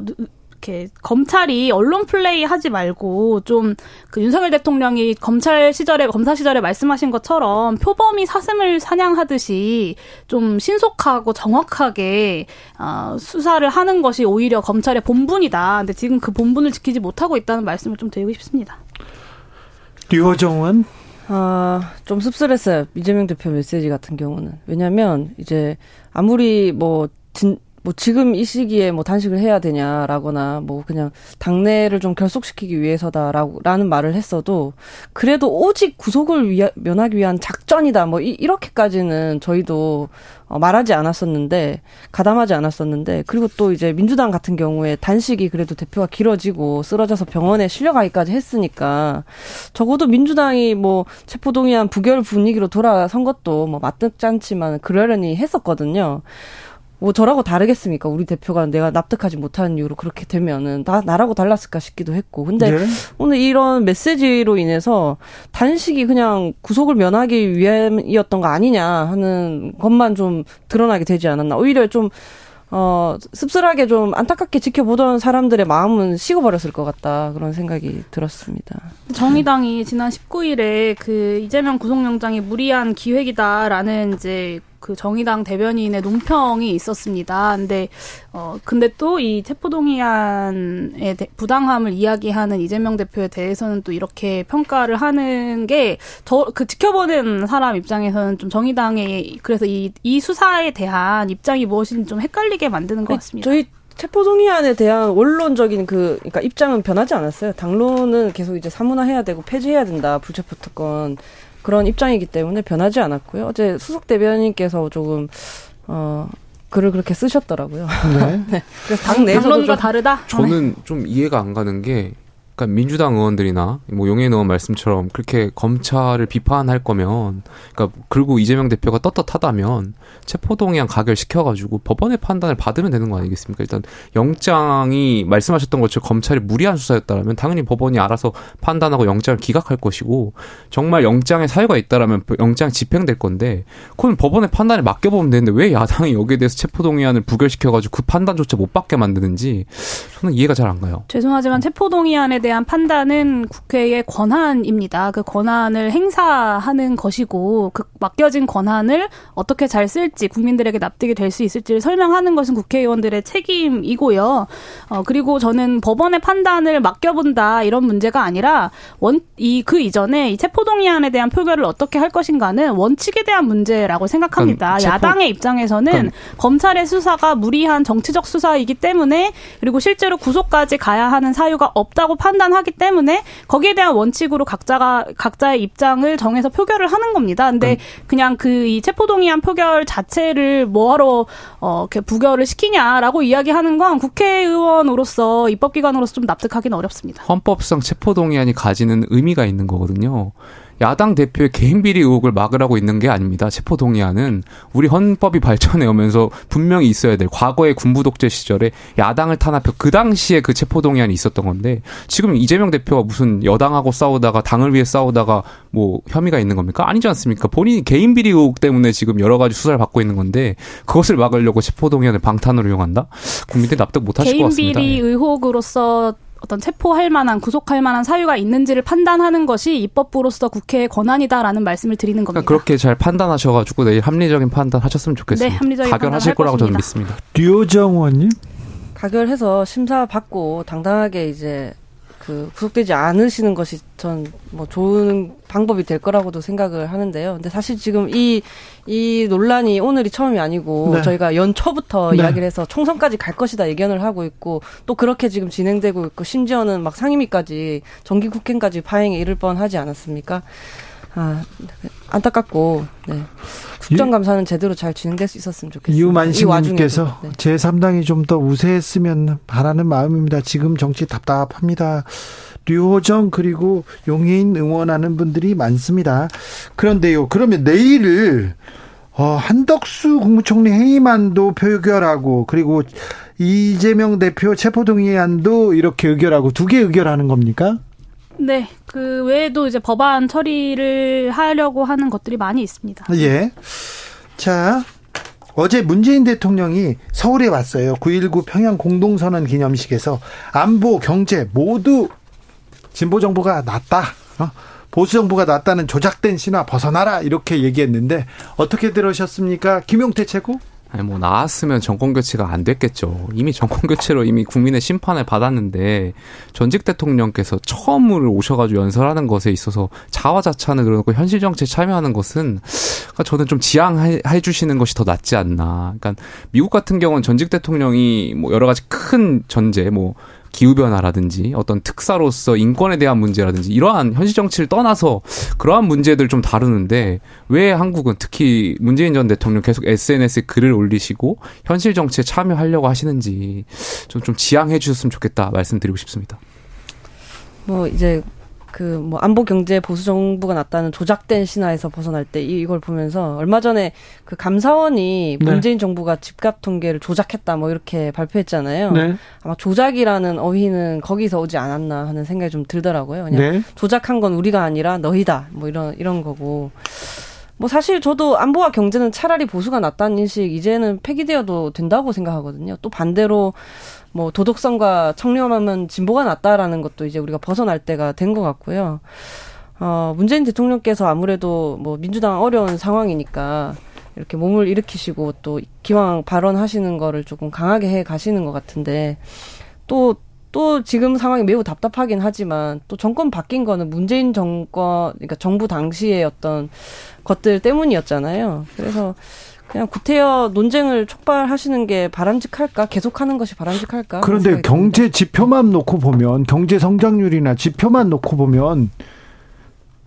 이렇게 검찰이 언론 플레이 하지 말고 좀 그 윤석열 대통령이 검찰 시절에 검사 시절에 말씀하신 것처럼 표범이 사슴을 사냥하듯이 좀 신속하고 정확하게 어, 수사를 하는 것이 오히려 검찰의 본분이다. 근데 지금 그 본분을 지키지 못하고 있다는 말씀을 좀 드리고 싶습니다. 류호정은? 아, 좀 씁쓸했어요. 이재명 대표 메시지 같은 경우는. 왜냐면 이제 아무리 뭐 진 뭐 지금 이 시기에 뭐 단식을 해야 되냐라거나 뭐 그냥 당내를 좀 결속시키기 위해서다라고 라는 말을 했어도 그래도 오직 구속을 위하, 면하기 위한 작전이다 뭐 이, 이렇게까지는 저희도 말하지 않았었는데 가담하지 않았었는데 그리고 또 이제 민주당 같은 경우에 단식이 그래도 대표가 길어지고 쓰러져서 병원에 실려가기까지 했으니까 적어도 민주당이 뭐 체포동의안 부결 분위기로 돌아선 것도 뭐 마뜩지 않지만 그러려니 했었거든요. 뭐 저라고 다르겠습니까? 우리 대표가 내가 납득하지 못하는 이유로 그렇게 되면은 나, 나라고 달랐을까 싶기도 했고. 근데 네. 오늘 이런 메시지로 인해서 단식이 그냥 구속을 면하기 위함이었던 거 아니냐 하는 것만 좀 드러나게 되지 않았나. 오히려 좀 어, 씁쓸하게 좀 안타깝게 지켜보던 사람들의 마음은 식어버렸을 것 같다. 그런 생각이 들었습니다. 정의당이 지난 십구 일에 그 이재명 구속영장이 무리한 기획이다라는 이제 그 정의당 대변인의 논평이 있었습니다. 근데, 어, 근데 또 이 체포동의안의 부당함을 이야기하는 이재명 대표에 대해서는 또 이렇게 평가를 하는 게 저, 그 지켜보는 사람 입장에서는 좀 정의당의 그래서 이, 이 수사에 대한 입장이 무엇인지 좀 헷갈리게 만드는 것 같습니다. 저희 체포동의안에 대한 원론적인 그, 그러니까 입장은 변하지 않았어요. 당론은 계속 이제 사문화해야 되고 폐지해야 된다. 불체포특권. 그런 입장이기 때문에 변하지 않았고요. 어제 수석 대변인께서 조금 어, 글을 그렇게 쓰셨더라고요. 네. 네. 그래서 당 내에서도 당론과 좀 다르다. 저는 좀 이해가 안 가는 게, 그러니까 민주당 의원들이나 뭐 용혜인 의원 말씀처럼 그렇게 검찰을 비판할 거면, 그러니까 그리고 이재명 대표가 떳떳하다면 체포동의안 가결시켜가지고 법원의 판단을 받으면 되는 거 아니겠습니까? 일단 영장이 말씀하셨던 것처럼 검찰이 무리한 수사였다라면 당연히 법원이 알아서 판단하고 영장을 기각할 것이고, 정말 영장에 사유가 있다라면 영장 집행될 건데, 그건 법원의 판단에 맡겨보면 되는데 왜 야당이 여기에 대해서 체포동의안을 부결시켜가지고 그 판단조차 못 받게 만드는지 저는 이해가 잘 안 가요. 죄송하지만 체포동의안에 대한 판단은 국회의 권한입니다. 그 권한을 행사하는 것이고 그 맡겨진 권한을 어떻게 잘 쓸지 국민들에게 납득이 될 수 있을지를 설명하는 것은 국회의원들의 책임이고요. 어, 그리고 저는 법원의 판단을 맡겨본다 이런 문제가 아니라 원, 이, 그 이전에 이 체포동의안에 대한 표결을 어떻게 할 것인가는 원칙에 대한 문제라고 생각합니다. 체포, 야당의 입장에서는 그럼. 검찰의 수사가 무리한 정치적 수사이기 때문에 그리고 실제로 구속까지 가야 하는 사유가 없다고 판단하기 때문에 거기에 대한 원칙으로 각자가 각자의 입장을 정해서 표결을 하는 겁니다. 근데 그냥 그 이 체포동의안 표결 자체를 뭐하러 어 이렇게 부결을 시키냐라고 이야기하는 건 국회의원으로서 입법기관으로서 좀 납득하기는 어렵습니다. 헌법상 체포동의안이 가지는 의미가 있는 거거든요. 야당 대표의 개인비리 의혹을 막으라고 있는 게 아닙니다. 체포동의안은 우리 헌법이 발전해오면서 분명히 있어야 될, 과거의 군부독재 시절에 야당을 탄압해서 그 당시에 그 체포동의안이 있었던 건데, 지금 이재명 대표가 무슨 여당하고 싸우다가 당을 위해 싸우다가 뭐 혐의가 있는 겁니까? 아니지 않습니까? 본인이 개인비리 의혹 때문에 지금 여러 가지 수사를 받고 있는 건데 그것을 막으려고 체포동의안을 방탄으로 이용한다? 국민들이 납득 못하실 것 같습니다. 개인비리 의혹으로서 어떤 체포할 만한, 구속할 만한 사유가 있는지를 판단하는 것이 입법부로서 국회의 권한이다라는 말씀을 드리는 겁니다. 그러니까 그렇게 잘 판단하셔가지고 내일 합리적인 판단 하셨으면 좋겠습니다. 네, 합리적인 가결하실 거라고 것입니다. 저는 믿습니다. 류호정 의원님? 가결해서 심사 받고 당당하게 이제 그 구속되지 않으시는 것이 전 뭐 좋은 방법이 될 거라고도 생각을 하는데요. 근데 사실 지금 이, 이 논란이 오늘이 처음이 아니고 네. 저희가 연초부터 네. 이야기를 해서 총선까지 갈 것이다 예견을 하고 있고 또 그렇게 지금 진행되고 있고 심지어는 막 상임위까지 정기국회까지 파행에 이를 뻔하지 않았습니까? 아, 안타깝고 네. 국정감사는 제대로 잘 진행될 수 있었으면 좋겠습니다. 유만식님께서 네. 제삼 당이 좀 더 우세했으면 바라는 마음입니다. 지금 정치 답답합니다. 류호정 그리고 용혜인 응원하는 분들이 많습니다. 그런데요. 그러면 내일을 어, 한덕수 국무총리 행위만도 표결하고, 그리고 이재명 대표 체포동의안도 이렇게 의결하고, 두 개 의결하는 겁니까? 네, 그 외에도 이제 법안 처리를 하려고 하는 것들이 많이 있습니다. 예. 자, 어제 문재인 대통령이 서울에 왔어요. 구일구 평양 공동선언 기념식에서 안보, 경제 모두 진보 정부가 낫다, 어? 보수 정부가 낫다는 조작된 신화 벗어나라, 이렇게 얘기했는데 어떻게 들으셨습니까? 김용태 최고? 아니, 뭐 나왔으면 정권 교체가 안 됐겠죠. 이미 정권 교체로 이미 국민의 심판을 받았는데, 전직 대통령께서 처음으로 오셔가지고 연설하는 것에 있어서 자화자찬을 그려놓고 현실 정치에 참여하는 것은, 그러니까 저는 좀 지양해 주시는 것이 더 낫지 않나. 그러니까 미국 같은 경우는 전직 대통령이 뭐 여러 가지 큰 전제, 뭐 기후변화라든지 어떤 특사로서 인권에 대한 문제라든지 이러한 현실 정치를 떠나서 그러한 문제들 좀 다루는데, 왜 한국은 특히 문재인 전 대통령 계속 에스엔에스에 글을 올리시고 현실 정치에 참여하려고 하시는지 좀, 좀 지양해 주셨으면 좋겠다 말씀드리고 싶습니다. 뭐 이제 그 뭐 안보 경제 보수 정부가 났다는 조작된 신화에서 벗어날 때 이걸 보면서, 얼마 전에 그 감사원이 문재인 네. 정부가 집값 통계를 조작했다 뭐 이렇게 발표했잖아요. 네. 아마 조작이라는 어휘는 거기서 오지 않았나 하는 생각이 좀 들더라고요. 그냥 네. 조작한 건 우리가 아니라 너희다 뭐 이런 이런 거고. 뭐 사실 저도 안보와 경제는 차라리 보수가 낫다는 인식 이제는 폐기되어도 된다고 생각하거든요. 또 반대로 뭐 도덕성과 청렴하면 진보가 낫다라는 것도 이제 우리가 벗어날 때가 된 것 같고요. 어, 문재인 대통령께서 아무래도 뭐 민주당 어려운 상황이니까 이렇게 몸을 일으키시고 또 기왕 발언하시는 거를 조금 강하게 해 가시는 것 같은데, 또 또 지금 상황이 매우 답답하긴 하지만, 또 정권 바뀐 거는 문재인 정권, 그러니까 정부 당시의 어떤 것들 때문이었잖아요. 그래서 그냥 구태여 논쟁을 촉발하시는 게 바람직할까? 계속하는 것이 바람직할까? 그런데 경제 지표만 놓고 보면, 경제 성장률이나 지표만 놓고 보면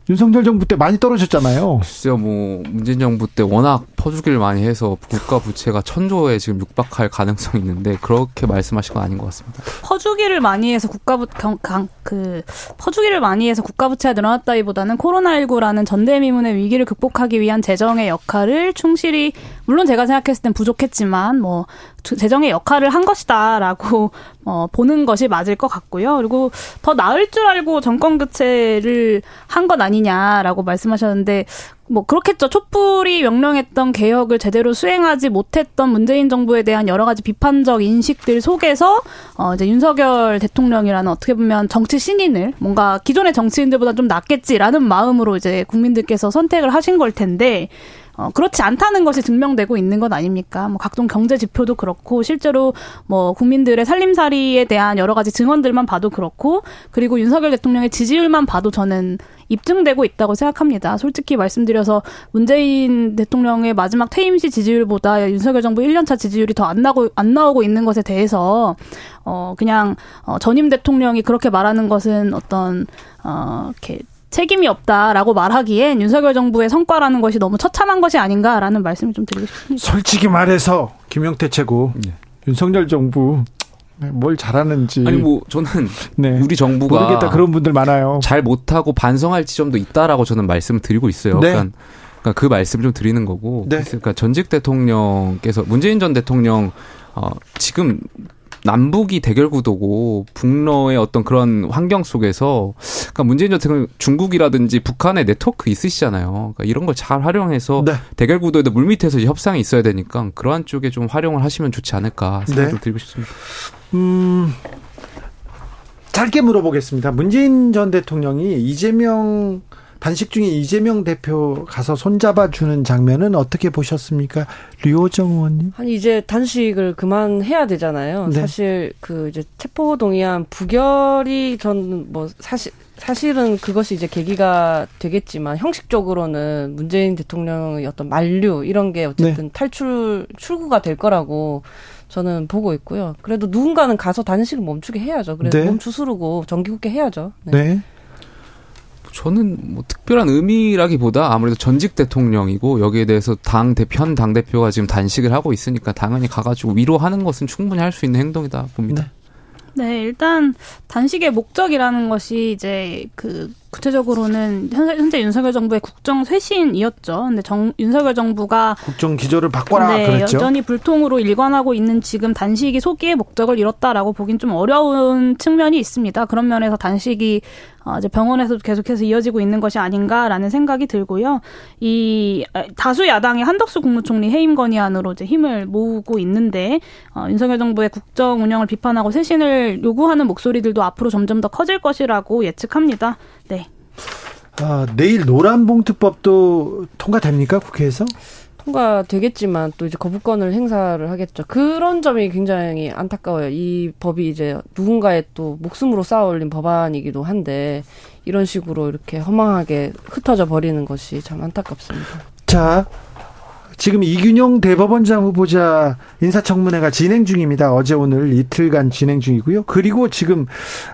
윤석열 정부 때 많이 떨어졌잖아요. 글쎄요, 뭐 문재인 정부 때 워낙 퍼주기를 많이 해서 국가 부채가 천조에 지금 육박할 가능성이 있는데, 그렇게 말씀하신 건 아닌 것 같습니다. 퍼주기를 많이 해서 국가 부, 경, 강, 그 퍼주기를 많이 해서 국가 부채가 늘어났다기보다는 코로나십구라는 전대미문의 위기를 극복하기 위한 재정의 역할을 충실히, 물론 제가 생각했을 땐 부족했지만 뭐 재정의 역할을 한 것이다라고 어, 보는 것이 맞을 것 같고요. 그리고 더 나을 줄 알고 정권 교체를 한 건 아니냐라고 말씀하셨는데, 뭐 그렇겠죠. 촛불이 명령했던 개혁을 제대로 수행하지 못했던 문재인 정부에 대한 여러 가지 비판적 인식들 속에서 어 이제 윤석열 대통령이라는 어떻게 보면 정치 신인을, 뭔가 기존의 정치인들보다 좀 낫겠지라는 마음으로 이제 국민들께서 선택을 하신 걸 텐데, 어 그렇지 않다는 것이 증명되고 있는 건 아닙니까? 뭐 각종 경제 지표도 그렇고, 실제로 뭐 국민들의 살림살이에 대한 여러 가지 증언들만 봐도 그렇고, 그리고 윤석열 대통령의 지지율만 봐도 저는 입증되고 있다고 생각합니다. 솔직히 말씀드려서 문재인 대통령의 마지막 퇴임 시 지지율보다 윤석열 정부 일 년 차 지지율이 더 안 나고 안 나오고 있는 것에 대해서 어 그냥 어 전임 대통령이 그렇게 말하는 것은 어떤 어 이렇게 책임이 없다라고 말하기엔 윤석열 정부의 성과라는 것이 너무 처참한 것이 아닌가라는 말씀을 좀 드리고 싶습니다. 솔직히 말해서 김용태 최고, 네. 윤석열 정부 뭘 잘하는지, 아니 뭐 저는 네. 우리 정부가 모르겠다 그런 분들 많아요. 잘 못하고 반성할 지점도 있다라고 저는 말씀을 드리고 있어요. 네. 그러니까 그 말씀을 좀 드리는 거고, 네. 그러니까 전직 대통령께서 문재인 전 대통령 어, 지금 남북이 대결 구도고 북러의 어떤 그런 환경 속에서, 그러니까 문재인 전 대통령 중국이라든지 북한의 네트워크 있으시잖아요. 그러니까 이런 걸 잘 활용해서 네. 대결 구도에도 물밑에서 협상이 있어야 되니까 그러한 쪽에 좀 활용을 하시면 좋지 않을까 생각을 네. 드리고 싶습니다. 음, 짧게 물어보겠습니다. 문재인 전 대통령이 이재명 단식 중에 이재명 대표 가서 손잡아주는 장면은 어떻게 보셨습니까? 류호정 의원님? 아니, 이제 단식을 그만해야 되잖아요. 네. 사실, 그, 이제, 체포동의안 부결이 전, 뭐, 사실, 사실은 그것이 이제 계기가 되겠지만, 형식적으로는 문재인 대통령의 어떤 만류, 이런 게 어쨌든 네. 탈출, 출구가 될 거라고 저는 보고 있고요. 그래도 누군가는 가서 단식을 멈추게 해야죠. 그래서 네. 몸 주스르고 정기국회 해야죠. 네. 네. 저는 뭐 특별한 의미라기보다 아무래도 전직 대통령이고 여기에 대해서 당 대표, 현 당 대표가 지금 단식을 하고 있으니까 당연히 가가지고 위로하는 것은 충분히 할 수 있는 행동이다 봅니다. 네. 네, 일단 단식의 목적이라는 것이 이제 그 구체적으로는 현재 윤석열 정부의 국정 쇄신이었죠. 근데 정, 윤석열 정부가 국정 기조를 바꿔라 네, 그랬죠. 여전히 불통으로 일관하고 있는 지금 단식이 소기의 목적을 이뤘다라고 보긴 좀 어려운 측면이 있습니다. 그런 면에서 단식이 이제 병원에서도 계속해서 이어지고 있는 것이 아닌가라는 생각이 들고요. 이 다수 야당의 한덕수 국무총리 해임 건의안으로 이제 힘을 모으고 있는데 어, 윤석열 정부의 국정 운영을 비판하고 쇄신을 요구하는 목소리들도 앞으로 점점 더 커질 것이라고 예측합니다. 네. 아, 내일 노란봉투법도 통과됩니까? 국회에서? 통과되겠지만 또 이제 거부권을 행사를 하겠죠. 그런 점이 굉장히 안타까워요. 이 법이 이제 누군가의 또 목숨으로 쌓아올린 법안이기도 한데 이런 식으로 이렇게 허망하게 흩어져 버리는 것이 참 안타깝습니다. 자, 지금 이균용 대법원장 후보자 인사청문회가 진행 중입니다. 어제 오늘 이틀간 진행 중이고요. 그리고 지금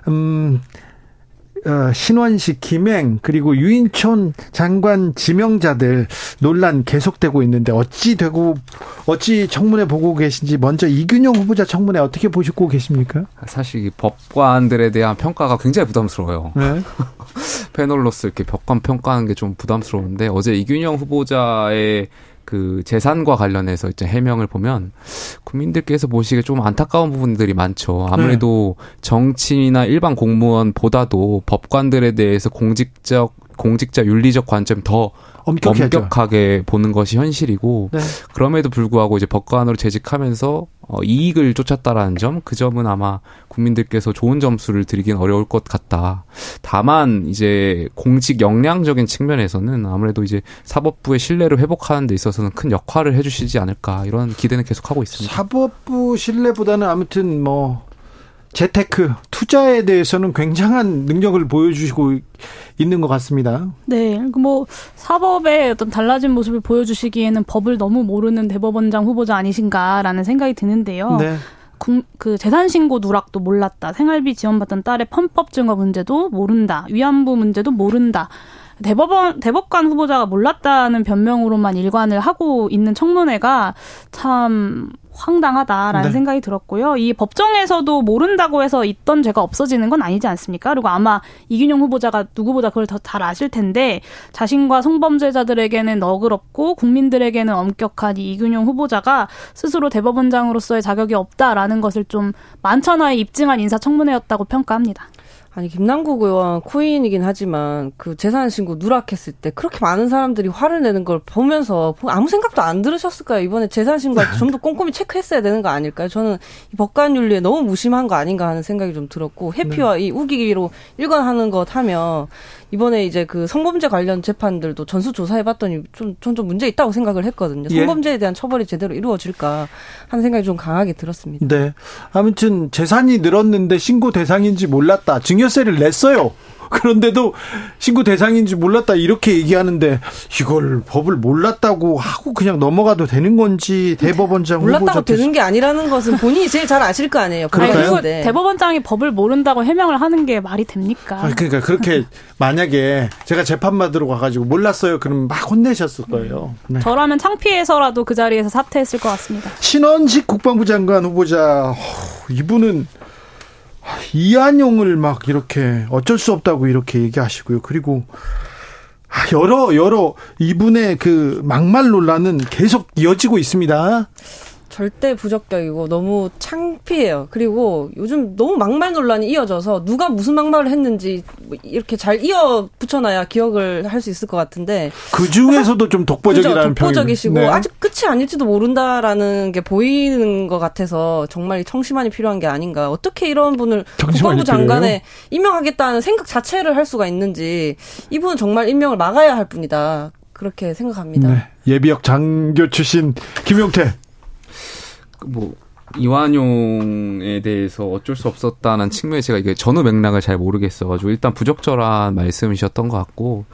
음... 어, 신원식, 김행 그리고 유인촌 장관 지명자들 논란 계속되고 있는데 어찌 되고 어찌 청문회 보고 계신지 먼저 이균용 후보자 청문회 어떻게 보시고 계십니까? 사실 이 법관들에 대한 평가가 굉장히 부담스러워요. 네. 패널로서 이렇게 법관 평가하는 게 좀 부담스러운데 어제 이균용 후보자의 그 재산과 관련해서 이제 해명을 보면 국민들께서 보시기에 좀 안타까운 부분들이 많죠. 아무래도 네. 정치인이나 일반 공무원보다도 법관들에 대해서 공직적 공직자 윤리적 관점 더 엄격하게, 엄격하게 보는 것이 현실이고 네. 그럼에도 불구하고 이제 법관으로 재직하면서 이익을 쫓았다라는 점, 그 점은 아마 국민들께서 좋은 점수를 드리긴 어려울 것 같다. 다만 이제 공직 역량적인 측면에서는 아무래도 이제 사법부의 신뢰를 회복하는 데 있어서는 큰 역할을 해주시지 않을까 이런 기대는 계속하고 있습니다. 사법부 신뢰보다는 아무튼 뭐. 재테크, 투자에 대해서는 굉장한 능력을 보여주시고 있는 것 같습니다. 네, 뭐 사법의 어떤 달라진 모습을 보여주시기에는 법을 너무 모르는 대법원장 후보자 아니신가라는 생각이 드는데요. 네. 그 재산신고 누락도 몰랐다, 생활비 지원받던 딸의 편법 증거 문제도 모른다, 위안부 문제도 모른다. 대법원, 대법관 후보자가 몰랐다는 변명으로만 일관을 하고 있는 청문회가 참 황당하다라는 네. 생각이 들었고요. 이 법정에서도 모른다고 해서 있던 죄가 없어지는 건 아니지 않습니까? 그리고 아마 이균용 후보자가 누구보다 그걸 더 잘 아실 텐데 자신과 성범죄자들에게는 너그럽고 국민들에게는 엄격한 이 이균용 후보자가 스스로 대법원장으로서의 자격이 없다라는 것을 좀 만천하에 입증한 인사청문회였다고 평가합니다. 아니 김남국 의원 코인이긴 하지만 그 재산신고 누락했을 때 그렇게 많은 사람들이 화를 내는 걸 보면서 아무 생각도 안 들으셨을까요? 이번에 재산신고할 때 좀 더 꼼꼼히 체크했어야 되는 거 아닐까요? 저는 이 법관윤리에 너무 무심한 거 아닌가 하는 생각이 좀 들었고 회피와 네. 이 우기기로 일관하는 것 하며 이번에 이제 그 성범죄 관련 재판들도 전수조사해봤더니 좀, 좀, 좀 문제 있다고 생각을 했거든요. 성범죄에 대한 처벌이 제대로 이루어질까 하는 생각이 좀 강하게 들었습니다. 네. 아무튼 재산이 늘었는데 신고 대상인지 몰랐다. 증여세를 냈어요. 그런데도 신고 대상인지 몰랐다 이렇게 얘기하는데 이걸 법을 몰랐다고 하고 그냥 넘어가도 되는 건지 대법원장 몰랐다고 후보자께서. 되는 게 아니라는 것은 본인이 제일 잘 아실 거 아니에요. 그리고 네. 대법원장이 법을 모른다고 해명을 하는 게 말이 됩니까? 아, 그러니까 그렇게 만약에 제가 재판받으러 가가지고 몰랐어요. 그럼 막 혼내셨을 거예요. 네. 저라면 창피해서라도 그 자리에서 사퇴했을 것 같습니다. 신원식 국방부 장관 후보자 어, 이분은. 이한용을 막 이렇게 어쩔 수 없다고 이렇게 얘기하시고요. 그리고 여러 여러 이분의 그 막말 논란은 계속 이어지고 있습니다. 절대 부적격이고 너무 창피해요. 그리고 요즘 너무 막말 논란이 이어져서 누가 무슨 막말을 했는지 이렇게 잘 이어 붙여놔야 기억을 할 수 있을 것 같은데 그 중에서도 좀 독보적이라는 평이 독보적이시고 네. 아직 끝이 아닐지도 모른다라는 게 보이는 것 같아서 정말 청심환이 필요한 게 아닌가. 어떻게 이런 분을 국방부 장관에 임명하겠다는 생각 자체를 할 수가 있는지 이분은 정말 임명을 막아야 할 뿐이다 그렇게 생각합니다. 네. 예비역 장교 출신 김용태 뭐 이완용에 대해서 어쩔 수 없었다는 측면에 제가 이게 전후 맥락을 잘 모르겠어가지고 일단 부적절한 말씀이셨던 것 같고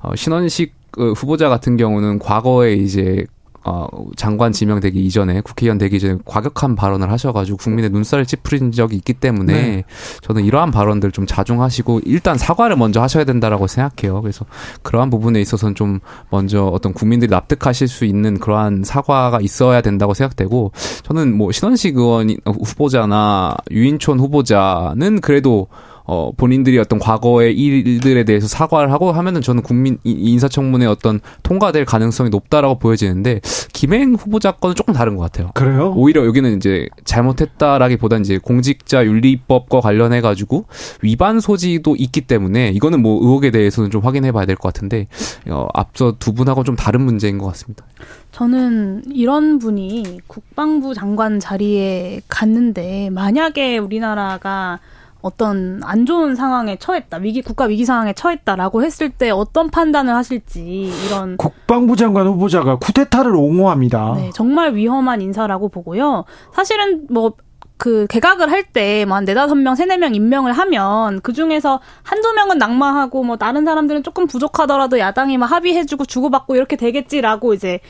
어, 신원식 후보자 같은 경우는 과거에 이제 어, 장관 지명되기 이전에 국회의원 되기 전에 과격한 발언을 하셔가지고 국민의 눈살을 찌푸린 적이 있기 때문에 네. 저는 이러한 발언들 좀 자중하시고 일단 사과를 먼저 하셔야 된다라고 생각해요. 그래서 그러한 부분에 있어서는 좀 먼저 어떤 국민들이 납득하실 수 있는 그러한 사과가 있어야 된다고 생각되고 저는 뭐 신원식 의원 후보자나 유인촌 후보자는 그래도 어, 본인들이 어떤 과거의 일들에 대해서 사과를 하고 하면은 저는 국민 인사청문회 어떤 통과될 가능성이 높다라고 보여지는데, 김행 후보자 건은 조금 다른 것 같아요. 그래요? 오히려 여기는 이제 잘못했다라기보다 이제 공직자 윤리법과 관련해 가지고 위반 소지도 있기 때문에 이거는 뭐 의혹에 대해서는 좀 확인해 봐야 될 것 같은데, 어, 앞서 두 분하고 좀 다른 문제인 것 같습니다. 저는 이런 분이 국방부 장관 자리에 갔는데 만약에 우리나라가 어떤 안 좋은 상황에 처했다, 위기, 국가 위기 상황에 처했다라고 했을 때 어떤 판단을 하실지. 이런 국방부 장관 후보자가 쿠데타를 옹호합니다. 네, 정말 위험한 인사라고 보고요. 사실은 뭐 그 개각을 할 때 뭐 한 네다섯 명, 세네 명 임명을 하면 그 중에서 한두 명은 낙마하고 뭐 다른 사람들은 조금 부족하더라도 야당이 막 합의해주고 주고받고 이렇게 되겠지라고 이제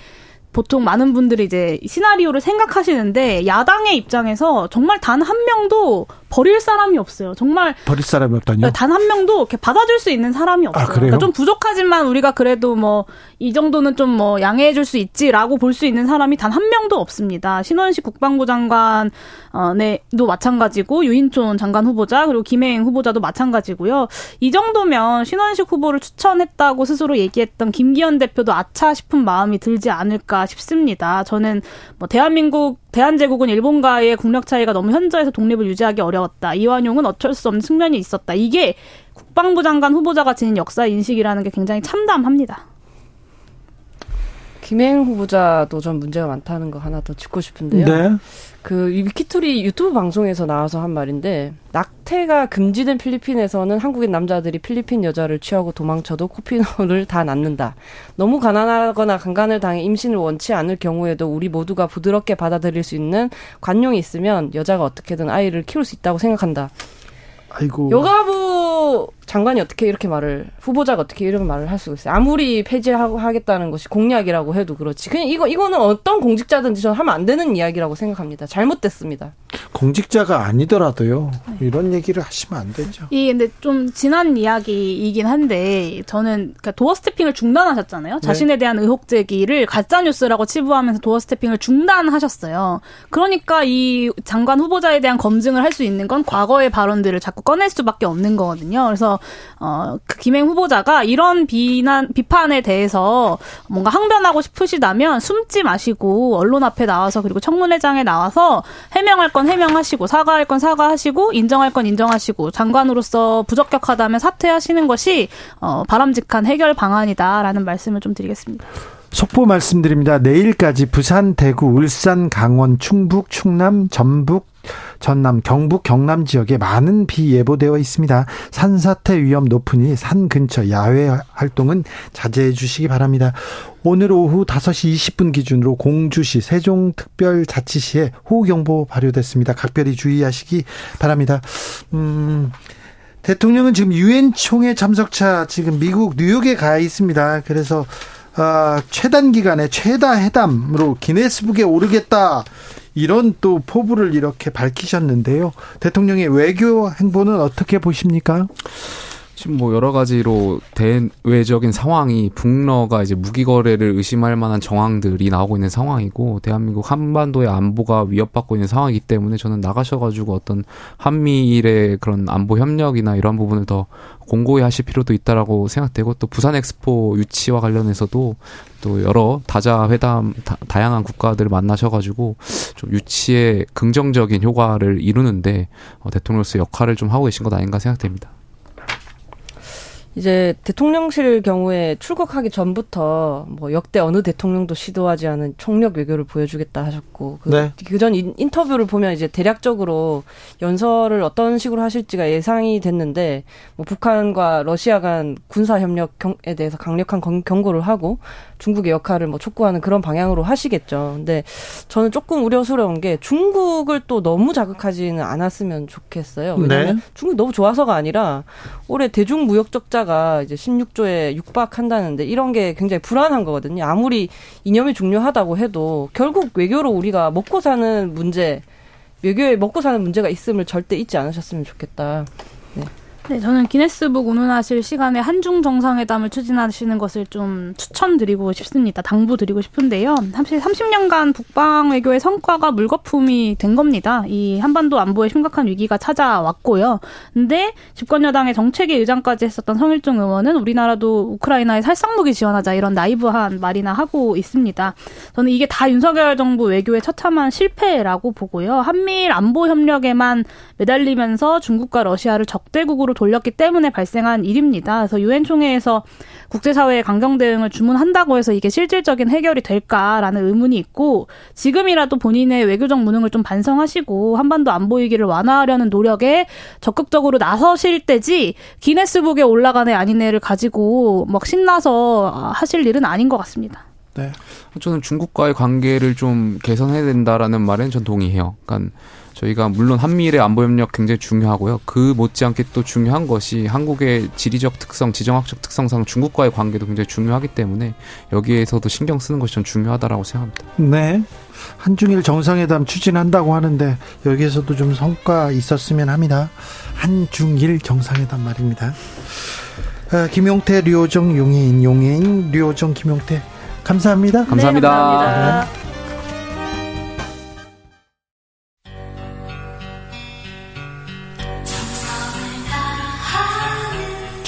보통 많은 분들이 이제 시나리오를 생각하시는데, 야당의 입장에서 정말 단 한 명도 버릴 사람이 없어요. 정말 버릴 사람이 없다니요? 단 한 명도 이렇게 받아줄 수 있는 사람이 없어요. 아, 그러니까 좀 부족하지만 우리가 그래도 뭐 이 정도는 좀 뭐 양해해줄 수 있지라고 볼 수 있는 사람이 단 한 명도 없습니다. 신원식 국방부 장관도 마찬가지고, 유인촌 장관 후보자, 그리고 김행 후보자도 마찬가지고요. 이 정도면 신원식 후보를 추천했다고 스스로 얘기했던 김기현 대표도 아차 싶은 마음이 들지 않을까 싶습니다. 저는 뭐 대한민국 대한제국은 일본과의 국력 차이가 너무 현저해서 독립을 유지하기 어려웠다. 이완용은 어쩔 수 없는 측면이 있었다. 이게 국방부 장관 후보자가 지닌 역사 인식이라는 게 굉장히 참담합니다. 김행 후보자도 좀 문제가 많다는 거 하나 더 짚고 싶은데요. 네. 그 위키투리 유튜브 방송에서 나와서 한 말인데, 낙태가 금지된 필리핀에서는 한국인 남자들이 필리핀 여자를 취하고 도망쳐도 코피노를 다 낳는다. 너무 가난하거나 강간을 당해 임신을 원치 않을 경우에도 우리 모두가 부드럽게 받아들일 수 있는 관용이 있으면 여자가 어떻게든 아이를 키울 수 있다고 생각한다. 아이고. 여가부 장관이 어떻게 이렇게 말을, 후보자가 어떻게 이런 말을 할 수가 있어요. 아무리 폐지하겠다는 것이 공약이라고 해도 그렇지. 그냥 이거, 이거는 어떤 공직자든지 저는 하면 안 되는 이야기라고 생각합니다. 잘못됐습니다. 공직자가 아니더라도요. 이런 얘기를 하시면 안 되죠. 이, 근데 좀 지난 이야기이긴 한데, 저는 그러니까 도어 스태핑을 중단하셨잖아요. 자신에 대한 의혹 제기를 가짜뉴스라고 치부하면서 도어 스태핑을 중단하셨어요. 그러니까 이 장관 후보자에 대한 검증을 할 수 있는 건 과거의 발언들을 자꾸 꺼낼 수밖에 없는 거거든요. 그래서 어, 그 김행 후보자가 이런 비난, 비판에 대해서 뭔가 항변하고 싶으시다면 숨지 마시고 언론 앞에 나와서, 그리고 청문회장에 나와서 해명할 건 해명하시고, 사과할 건 사과하시고, 인정할 건 인정하시고, 장관으로서 부적격하다면 사퇴하시는 것이 어, 바람직한 해결 방안이다라는 말씀을 좀 드리겠습니다. 속보 말씀드립니다. 내일까지 부산, 대구, 울산, 강원, 충북, 충남, 전북, 전남, 경북, 경남 지역에 많은 비 예보되어 있습니다. 산사태 위험 높으니 산 근처 야외 활동은 자제해 주시기 바랍니다. 오늘 오후 다섯 시 이십 분 기준으로 공주시, 세종특별자치시에 호우경보 발효됐습니다. 각별히 주의하시기 바랍니다. 음, 대통령은 지금 유엔 총회 참석차 지금 미국 뉴욕에 가 있습니다. 그래서 아, 최단 기간에 최다 회담으로 기네스북에 오르겠다, 이런 또 포부를 이렇게 밝히셨는데요. 대통령의 외교 행보는 어떻게 보십니까? 지금 뭐 여러 가지로 대외적인 상황이, 북러가 이제 무기 거래를 의심할 만한 정황들이 나오고 있는 상황이고, 대한민국 한반도의 안보가 위협받고 있는 상황이기 때문에 저는 나가셔가지고 어떤 한미일의 그런 안보 협력이나 이런 부분을 더 공고히 하실 필요도 있다라고 생각되고, 또 부산 엑스포 유치와 관련해서도 또 여러 다자 회담, 다, 다양한 국가들을 만나셔가지고 좀 유치의 긍정적인 효과를 이루는데 어, 대통령으로서 역할을 좀 하고 계신 것 아닌가 생각됩니다. 이제 대통령실 경우에 출국하기 전부터 뭐 역대 어느 대통령도 시도하지 않은 총력 외교를 보여주겠다 하셨고, 그, 네. 그전 인터뷰를 보면 이제 대략적으로 연설을 어떤 식으로 하실지가 예상이 됐는데, 뭐 북한과 러시아 간 군사 협력에 대해서 강력한 경고를 하고 중국의 역할을 뭐 촉구하는 그런 방향으로 하시겠죠. 근데 저는 조금 우려스러운 게, 중국을 또 너무 자극하지는 않았으면 좋겠어요. 왜냐하면 네. 중국이 너무 좋아서가 아니라 올해 대중무역적자 가 이제 십육 조에 육박한다는데, 이런 게 굉장히 불안한 거거든요. 아무리 이념이 중요하다고 해도 결국 외교로 우리가 먹고 사는 문제, 외교에 먹고 사는 문제가 있음을 절대 잊지 않으셨으면 좋겠다. 네. 네, 저는 기네스북 운운하실 시간에 한중 정상회담을 추진하시는 것을 좀 추천드리고 싶습니다. 당부드리고 싶은데요. 사실 삼십 년간 북방 외교의 성과가 물거품이 된 겁니다. 이 한반도 안보에 심각한 위기가 찾아왔고요. 근데 집권 여당의 정책에 의장까지 했었던 성일종 의원은 우리나라도 우크라이나에 살상무기 지원하자 이런 나이브한 말이나 하고 있습니다. 저는 이게 다 윤석열 정부 외교의 처참한 실패라고 보고요. 한미일 안보 협력에만 매달리면서 중국과 러시아를 적대국으로 돌렸기 때문에 발생한 일입니다. 그래서 유엔 총회에서 국제사회의 강경 대응을 주문한다고 해서 이게 실질적인 해결이 될까라는 의문이 있고, 지금이라도 본인의 외교적 무능을 좀 반성하시고 한반도 안보 위기를 완화하려는 노력에 적극적으로 나서실 때지 기네스북에 올라간 애 아닌 애를 가지고 막 신나서 하실 일은 아닌 것 같습니다. 네, 저는 중국과의 관계를 좀 개선해야 된다라는 말에는 전 동의해요. 그러니까 저희가 물론 한미일의 안보협력 굉장히 중요하고요. 그 못지않게 또 중요한 것이 한국의 지리적 특성, 지정학적 특성상 중국과의 관계도 굉장히 중요하기 때문에 여기에서도 신경 쓰는 것이 전 중요하다라고 생각합니다. 네, 한중일 정상회담 추진한다고 하는데 여기에서도 좀 성과 있었으면 합니다. 한중일 정상회담 말입니다. 아, 김용태, 류호정, 용혜인, 용혜인, 류호정, 김용태 감사합니다. 네, 감사합니다. 감사합니다. 네.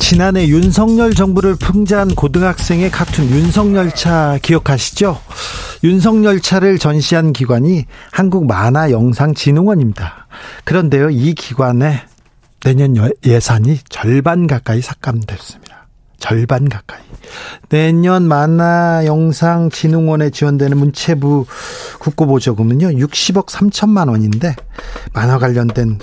지난해 윤석열 정부를 풍자한 고등학생의 카툰 윤석열차 기억하시죠? 윤석열차를 전시한 기관이 한국만화영상진흥원입니다. 그런데요, 이 기관의 내년 예산이 절반 가까이 삭감됐습니다. 절반 가까이. 내년 만화영상진흥원에 지원되는 문체부 국고보조금은요 육십억 삼천만 원인데 만화 관련된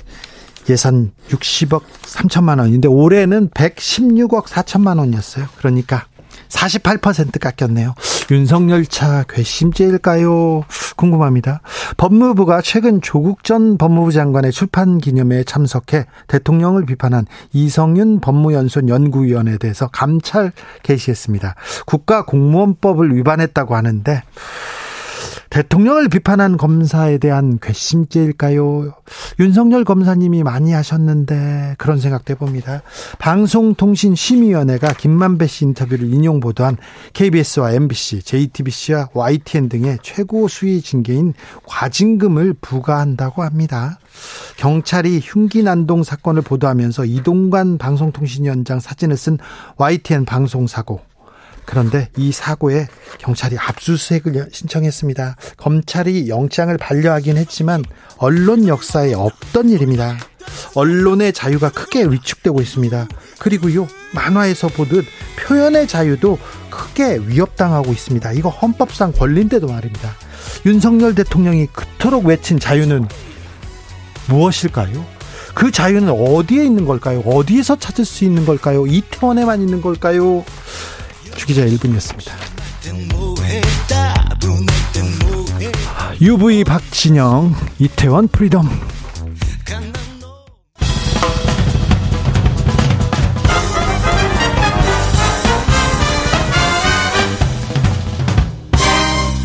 예산 육십억 삼천만 원인데 올해는 백십육억 사천만 원이었어요. 그러니까 사십팔 퍼센트 깎였네요. 윤석열차 괘씸죄일까요? 궁금합니다. 법무부가 최근 조국 전 법무부 장관의 출판기념회에 참석해 대통령을 비판한 이성윤 법무연수원 연구위원에 대해서 감찰 개시했습니다. 국가공무원법을 위반했다고 하는데 대통령을 비판한 검사에 대한 괘씸죄일까요? 윤석열 검사님이 많이 하셨는데 그런 생각도 해봅니다. 방송통신심의위원회가 김만배 씨 인터뷰를 인용 보도한 케이비에스와 엠비씨, 제이티비씨와 와이티엔 등의 최고 수위 징계인 과징금을 부과한다고 합니다. 경찰이 흉기 난동 사건을 보도하면서 이동관 방송통신위원장 사진을 쓴 와이티엔 방송사고, 그런데 이 사고에 경찰이 압수수색을 신청했습니다. 검찰이 영장을 반려하긴 했지만 언론 역사에 없던 일입니다. 언론의 자유가 크게 위축되고 있습니다. 그리고요, 만화에서 보듯 표현의 자유도 크게 위협당하고 있습니다. 이거 헌법상 권리인데도 말입니다. 윤석열 대통령이 그토록 외친 자유는 무엇일까요? 그 자유는 어디에 있는 걸까요? 어디에서 찾을 수 있는 걸까요? 이태원에만 있는 걸까요? 주기자 일 분이었습니다. 유브이 박진영, 이태원 프리덤.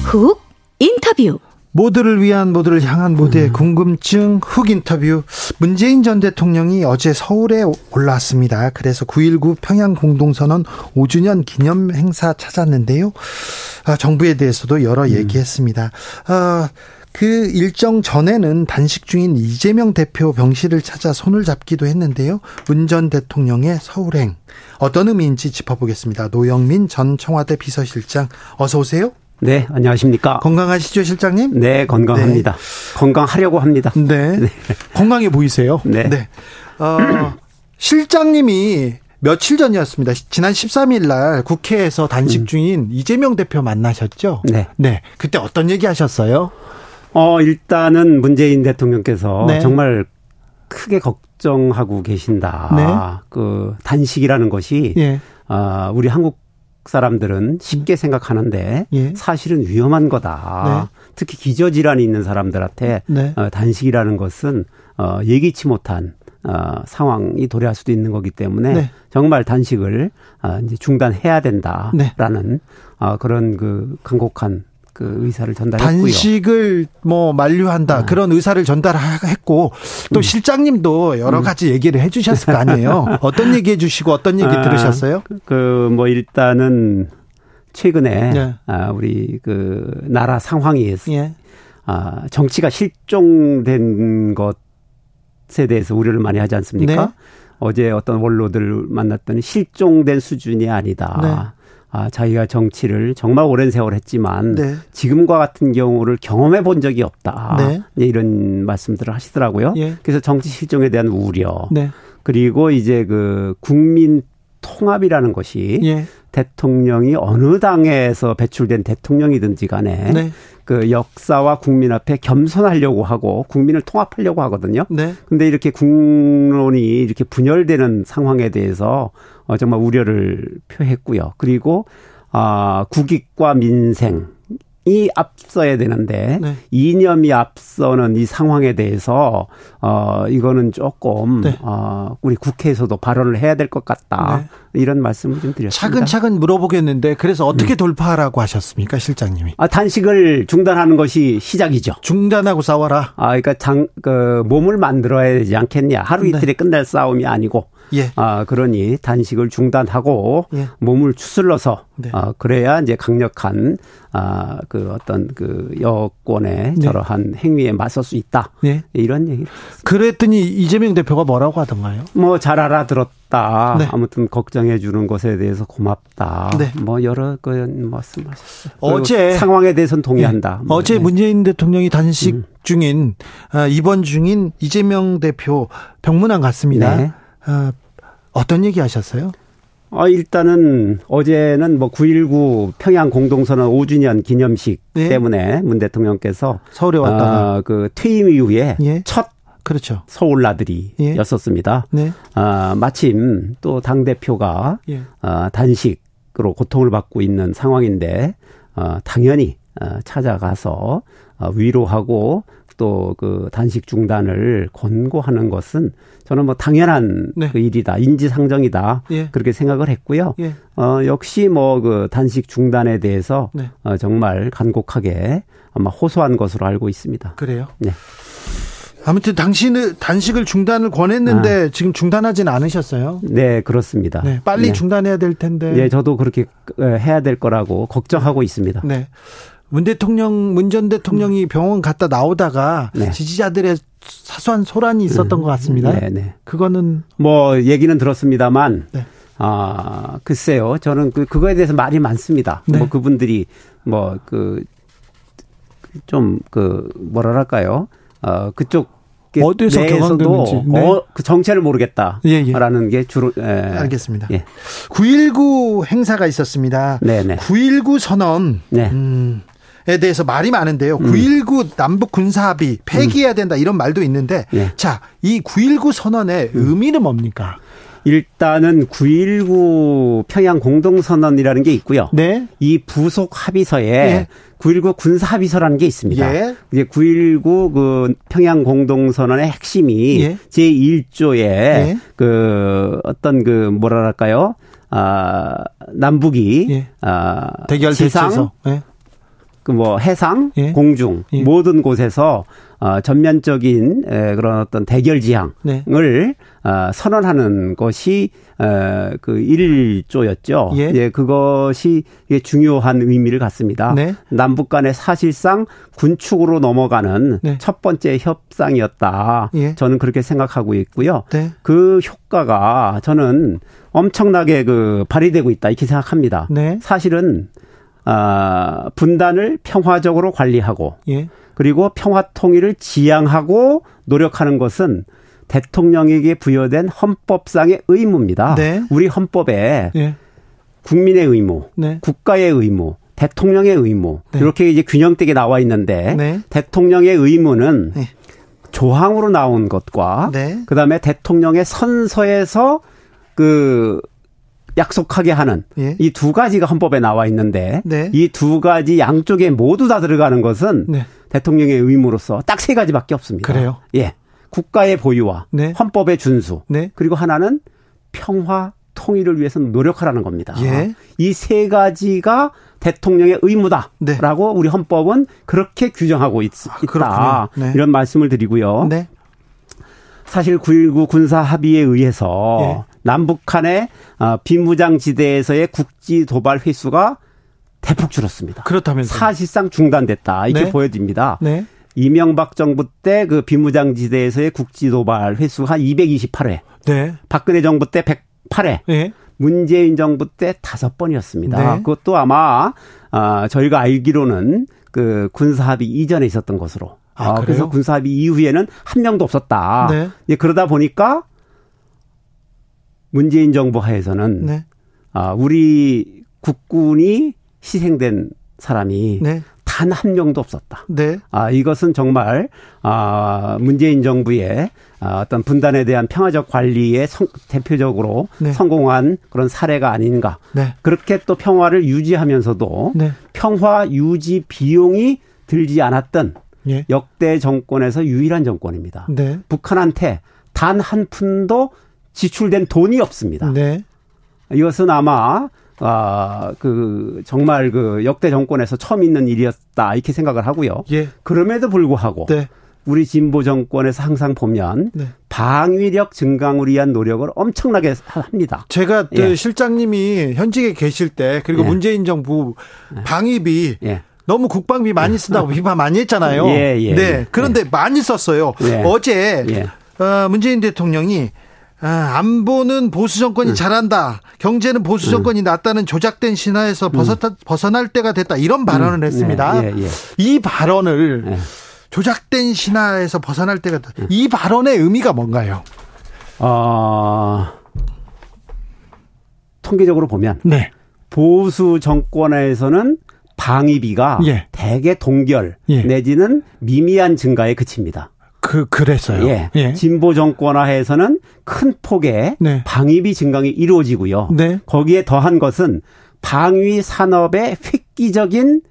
훅 인터뷰. 모두를 위한, 모두를 향한, 모두의 궁금증 훅 인터뷰. 문재인 전 대통령이 어제 서울에 올라왔습니다. 그래서 구일구 평양 공동선언 오 주년 기념 행사 찾았는데요. 아, 정부에 대해서도 여러 음. 얘기했습니다. 아, 그 일정 전에는 단식 중인 이재명 대표 병실을 찾아 손을 잡기도 했는데요. 문 전 대통령의 서울행, 어떤 의미인지 짚어보겠습니다. 노영민 전 청와대 비서실장, 어서 오세요. 네, 안녕하십니까. 건강하시죠, 실장님? 네, 건강합니다. 네. 건강하려고 합니다. 네. 네. 건강해 보이세요? 네. 네. 어, 실장님이 며칠 전이었습니다. 지난 십삼 일 날 국회에서 단식 중인 음. 이재명 대표 만나셨죠? 네. 네. 그때 어떤 얘기 하셨어요? 어, 일단은 문재인 대통령께서 네. 정말 크게 걱정하고 계신다. 네. 그 단식이라는 것이 예. 어, 우리 한국 사람들은 쉽게 생각하는데 예. 사실은 위험한 거다. 네. 특히 기저질환이 있는 사람들한테 네. 어, 단식이라는 것은 어, 예기치 못한 어, 상황이 도래할 수도 있는 거기 때문에 네. 정말 단식을 어, 이제 중단해야 된다라는 네. 어, 그런 그 강곡한 그 의사를 전달했고요. 단식을 뭐 만류한다. 아. 그런 의사를 전달했고 또 음. 실장님도 여러 가지 얘기를 해 주셨을 거 아니에요. 어떤 얘기 해 주시고 어떤 얘기 아, 들으셨어요? 그 뭐 일단은 최근에 예. 아, 우리 그 나라 상황이 예. 아, 정치가 실종된 것에 대해서 우려를 많이 하지 않습니까? 네. 어제 어떤 원로들 만났더니 실종된 수준이 아니다. 네. 아, 자기가 정치를 정말 오랜 세월 했지만 네. 지금과 같은 경우를 경험해 본 적이 없다. 네. 이런 말씀들을 하시더라고요. 예. 그래서 정치 실종에 대한 우려. 네. 그리고 이제 그 국민 통합이라는 것이 예. 대통령이 어느 당에서 배출된 대통령이든지 간에 네. 그 역사와 국민 앞에 겸손하려고 하고 국민을 통합하려고 하거든요. 네. 근데 이렇게 국론이 이렇게 분열되는 상황에 대해서 정말 우려를 표했고요. 그리고 아, 국익과 민생이 앞서야 되는데 네. 이념이 앞서는 이 상황에 대해서 어, 이거는 조금 네. 어, 우리 국회에서도 발언을 해야 될 것 같다. 네. 이런 말씀을 좀 드렸습니다. 차근차근 물어보겠는데 그래서 어떻게 음. 돌파하라고 하셨습니까, 실장님이? 아, 단식을 중단하는 것이 시작이죠. 중단하고 싸워라. 아, 그러니까 장, 그, 몸을 만들어야 되지 않겠냐. 하루 네. 이틀에 끝날 싸움이 아니고. 예. 아, 그러니 단식을 중단하고 예. 몸을 추슬러서 네. 아, 그래야 이제 강력한 아, 그 어떤 그 여권의 네. 저러한 행위에 맞설 수 있다. 예. 이런 얘기를. 그랬더니 이재명 대표가 뭐라고 하던가요? 뭐 잘 알아들었다. 네. 아무튼 걱정해 주는 것에 대해서 고맙다. 네. 뭐 여러 그런 말씀하셨어요. 어제 상황에 대해서는 동의한다. 예. 뭐. 어제 문재인 대통령이 단식 음. 중인 아, 입원 중인 이재명 대표 병문안 갔습니다. 네. 아, 어떤 얘기 하셨어요? 아, 일단은 어제는 뭐 구일구 평양 공동선언 오 주년 기념식 네. 때문에 문 대통령께서 서울에 왔다가 아, 그 퇴임 이후에 예. 첫 그렇죠. 서울 나들이였었습니다. 예. 네. 아, 마침 또 당 대표가 예. 아, 단식으로 고통을 받고 있는 상황인데 아, 당연히 아, 찾아가서 아, 위로하고. 또 그 단식 중단을 권고하는 것은 저는 뭐 당연한 네. 그 일이다, 인지상정이다 예. 그렇게 생각을 했고요. 예. 어, 역시 뭐 그 단식 중단에 대해서 네. 어, 정말 간곡하게 아마 호소한 것으로 알고 있습니다. 그래요? 네. 아무튼 당신은 단식을 중단을 권했는데 아. 지금 중단하지는 않으셨어요? 네, 그렇습니다. 네, 빨리 네. 중단해야 될 텐데. 네, 저도 그렇게 해야 될 거라고 걱정하고 있습니다. 네. 문 대통령, 문 전 대통령이 병원 갔다 나오다가 네. 지지자들의 사소한 소란이 있었던 것 같습니다. 네, 네. 그거는 뭐 얘기는 들었습니다만, 네. 아 글쎄요, 저는 그 그거에 대해서 말이 많습니다. 네. 뭐 그분들이 뭐 그 좀 그 뭐랄까요, 어 그쪽. 어디서 경황되는지 네. 어, 그 정체를 모르겠다라는 예, 예. 게 주로 예. 알겠습니다. 예. 구일구 행사가 있었습니다. 네네. 구일구 선언 네. 음, 에 대해서 말이 많은데요. 음. 구일구 남북 군사합의 폐기해야 된다 이런 말도 있는데 예. 자, 이 구일구 선언의 음. 의미는 뭡니까? 일단은 구일구 평양 공동선언이라는 게 있고요. 네. 이 부속 합의서에 예. 구일구 군사 합의서라는 게 있습니다. 예. 이제 구일구 그 평양 공동선언의 핵심이 예. 제일 조의 예. 그 어떤 그 뭐랄까요? 아, 남북이 예. 아, 대결 대치에서 예. 그 뭐 해상, 예. 공중 예. 모든 곳에서 어, 전면적인 에, 그런 어떤 대결 지향을 네. 어, 선언하는 것이 에, 그 일 조였죠. 예. 예, 그것이 중요한 의미를 갖습니다. 네. 남북 간의 사실상 군축으로 넘어가는 네. 첫 번째 협상이었다. 예. 저는 그렇게 생각하고 있고요. 네. 그 효과가 저는 엄청나게 그 발휘되고 있다 이렇게 생각합니다. 네. 사실은 아, 분단을 평화적으로 관리하고 예. 그리고 평화 통일을 지향하고 노력하는 것은 대통령에게 부여된 헌법상의 의무입니다. 네. 우리 헌법에 예. 국민의 의무, 네. 국가의 의무, 대통령의 의무 네. 이렇게 이제 균형되게 나와 있는데 네. 대통령의 의무는 네. 조항으로 나온 것과 네. 그다음에 대통령의 선서에서 그 약속하게 하는 예. 이 두 가지가 헌법에 나와 있는데 네. 이 두 가지 양쪽에 모두 다 들어가는 것은 네. 대통령의 의무로서 딱 세 가지밖에 없습니다. 그래요? 예. 국가의 보유와 네. 헌법의 준수 네. 그리고 하나는 평화 통일을 위해서 노력하라는 겁니다. 예. 이 세 가지가 대통령의 의무다라고 네. 우리 헌법은 그렇게 규정하고 있, 아, 있다. 네. 이런 말씀을 드리고요. 네. 사실 구일구 군사 합의에 의해서 예. 남북한의 비무장지대에서의 국지 도발 횟수가 대폭 줄었습니다. 그렇다면서요? 사실상 중단됐다. 이게 네. 보여집니다. 네. 이명박 정부 때 그 비무장지대에서의 국지 도발 횟수가 한 이백이십팔 회. 네. 박근혜 정부 때 백팔 회. 네. 문재인 정부 때 다섯 번이었습니다. 네. 그것도 아마 어, 저희가 알기로는 그 군사합의 이전에 있었던 것으로. 아, 어, 그래서 군사합의 이후에는 한 명도 없었다. 네. 예, 그러다 보니까 문재인 정부 하에서는 네. 어, 우리 국군이 희생된 사람이 네. 단 한 명도 없었다. 네. 아, 이것은 정말 아, 문재인 정부의 아, 어떤 분단에 대한 평화적 관리에 성, 대표적으로 네. 성공한 그런 사례가 아닌가. 네. 그렇게 또 평화를 유지하면서도 네. 평화 유지 비용이 들지 않았던 예. 역대 정권에서 유일한 정권입니다. 네. 북한한테 단 한 푼도 지출된 돈이 없습니다. 네. 이것은 아마 아, 그, 정말 그 역대 정권에서 처음 있는 일이었다, 이렇게 생각을 하고요. 예. 그럼에도 불구하고, 네. 우리 진보 정권에서 항상 보면, 네. 방위력 증강을 위한 노력을 엄청나게 합니다. 제가 그 예. 실장님이 현직에 계실 때, 그리고 예. 문재인 정부 방위비, 예. 너무 국방비 많이 쓴다고 비판 많이 했잖아요. 예, 예. 네. 그런데 예. 많이 썼어요. 예. 어제, 예. 어, 문재인 대통령이 아, 안보는 보수 정권이 응. 잘한다. 경제는 보수 정권이 응. 낫다는 조작된 신화에서 벗어타, 벗어날 때가 됐다. 이런 발언을 응. 했습니다. 예, 예, 예. 이 발언을 예. 조작된 신화에서 벗어날 때가 됐다. 응. 이 발언의 의미가 뭔가요? 어, 통계적으로 보면 네. 보수 정권에서는 방위비가 예. 대개 동결 예. 내지는 미미한 증가에 그칩니다. 그, 그랬어요. 예. 예. 진보 정권화에서는 큰 폭의 네. 방위비 증강이 이루어지고요. 네. 거기에 더한 것은 방위 산업의 획기적인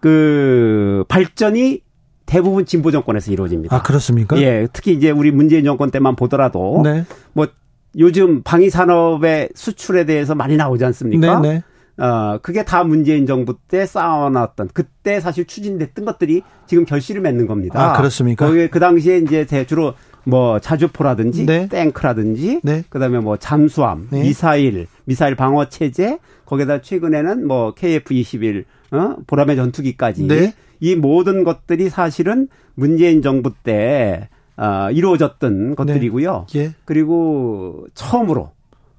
그 발전이 대부분 진보 정권에서 이루어집니다. 아, 그렇습니까? 예. 특히 이제 우리 문재인 정권 때만 보더라도 네. 뭐 요즘 방위 산업의 수출에 대해서 많이 나오지 않습니까? 네. 네. 어, 그게 다 문재인 정부 때 쌓아놨던, 그때 사실 추진됐던 것들이 지금 결실을 맺는 겁니다. 아, 그렇습니까? 거기에 그 당시에 이제 대주로 뭐 자주포라든지, 네. 탱크라든지, 네. 그 다음에 뭐 잠수함, 네. 미사일, 미사일 방어체제, 거기에다 최근에는 뭐 케이에프 이십일, 어, 보라매 전투기까지. 네. 이 모든 것들이 사실은 문재인 정부 때, 어, 이루어졌던 것들이고요. 네. 예. 그리고 처음으로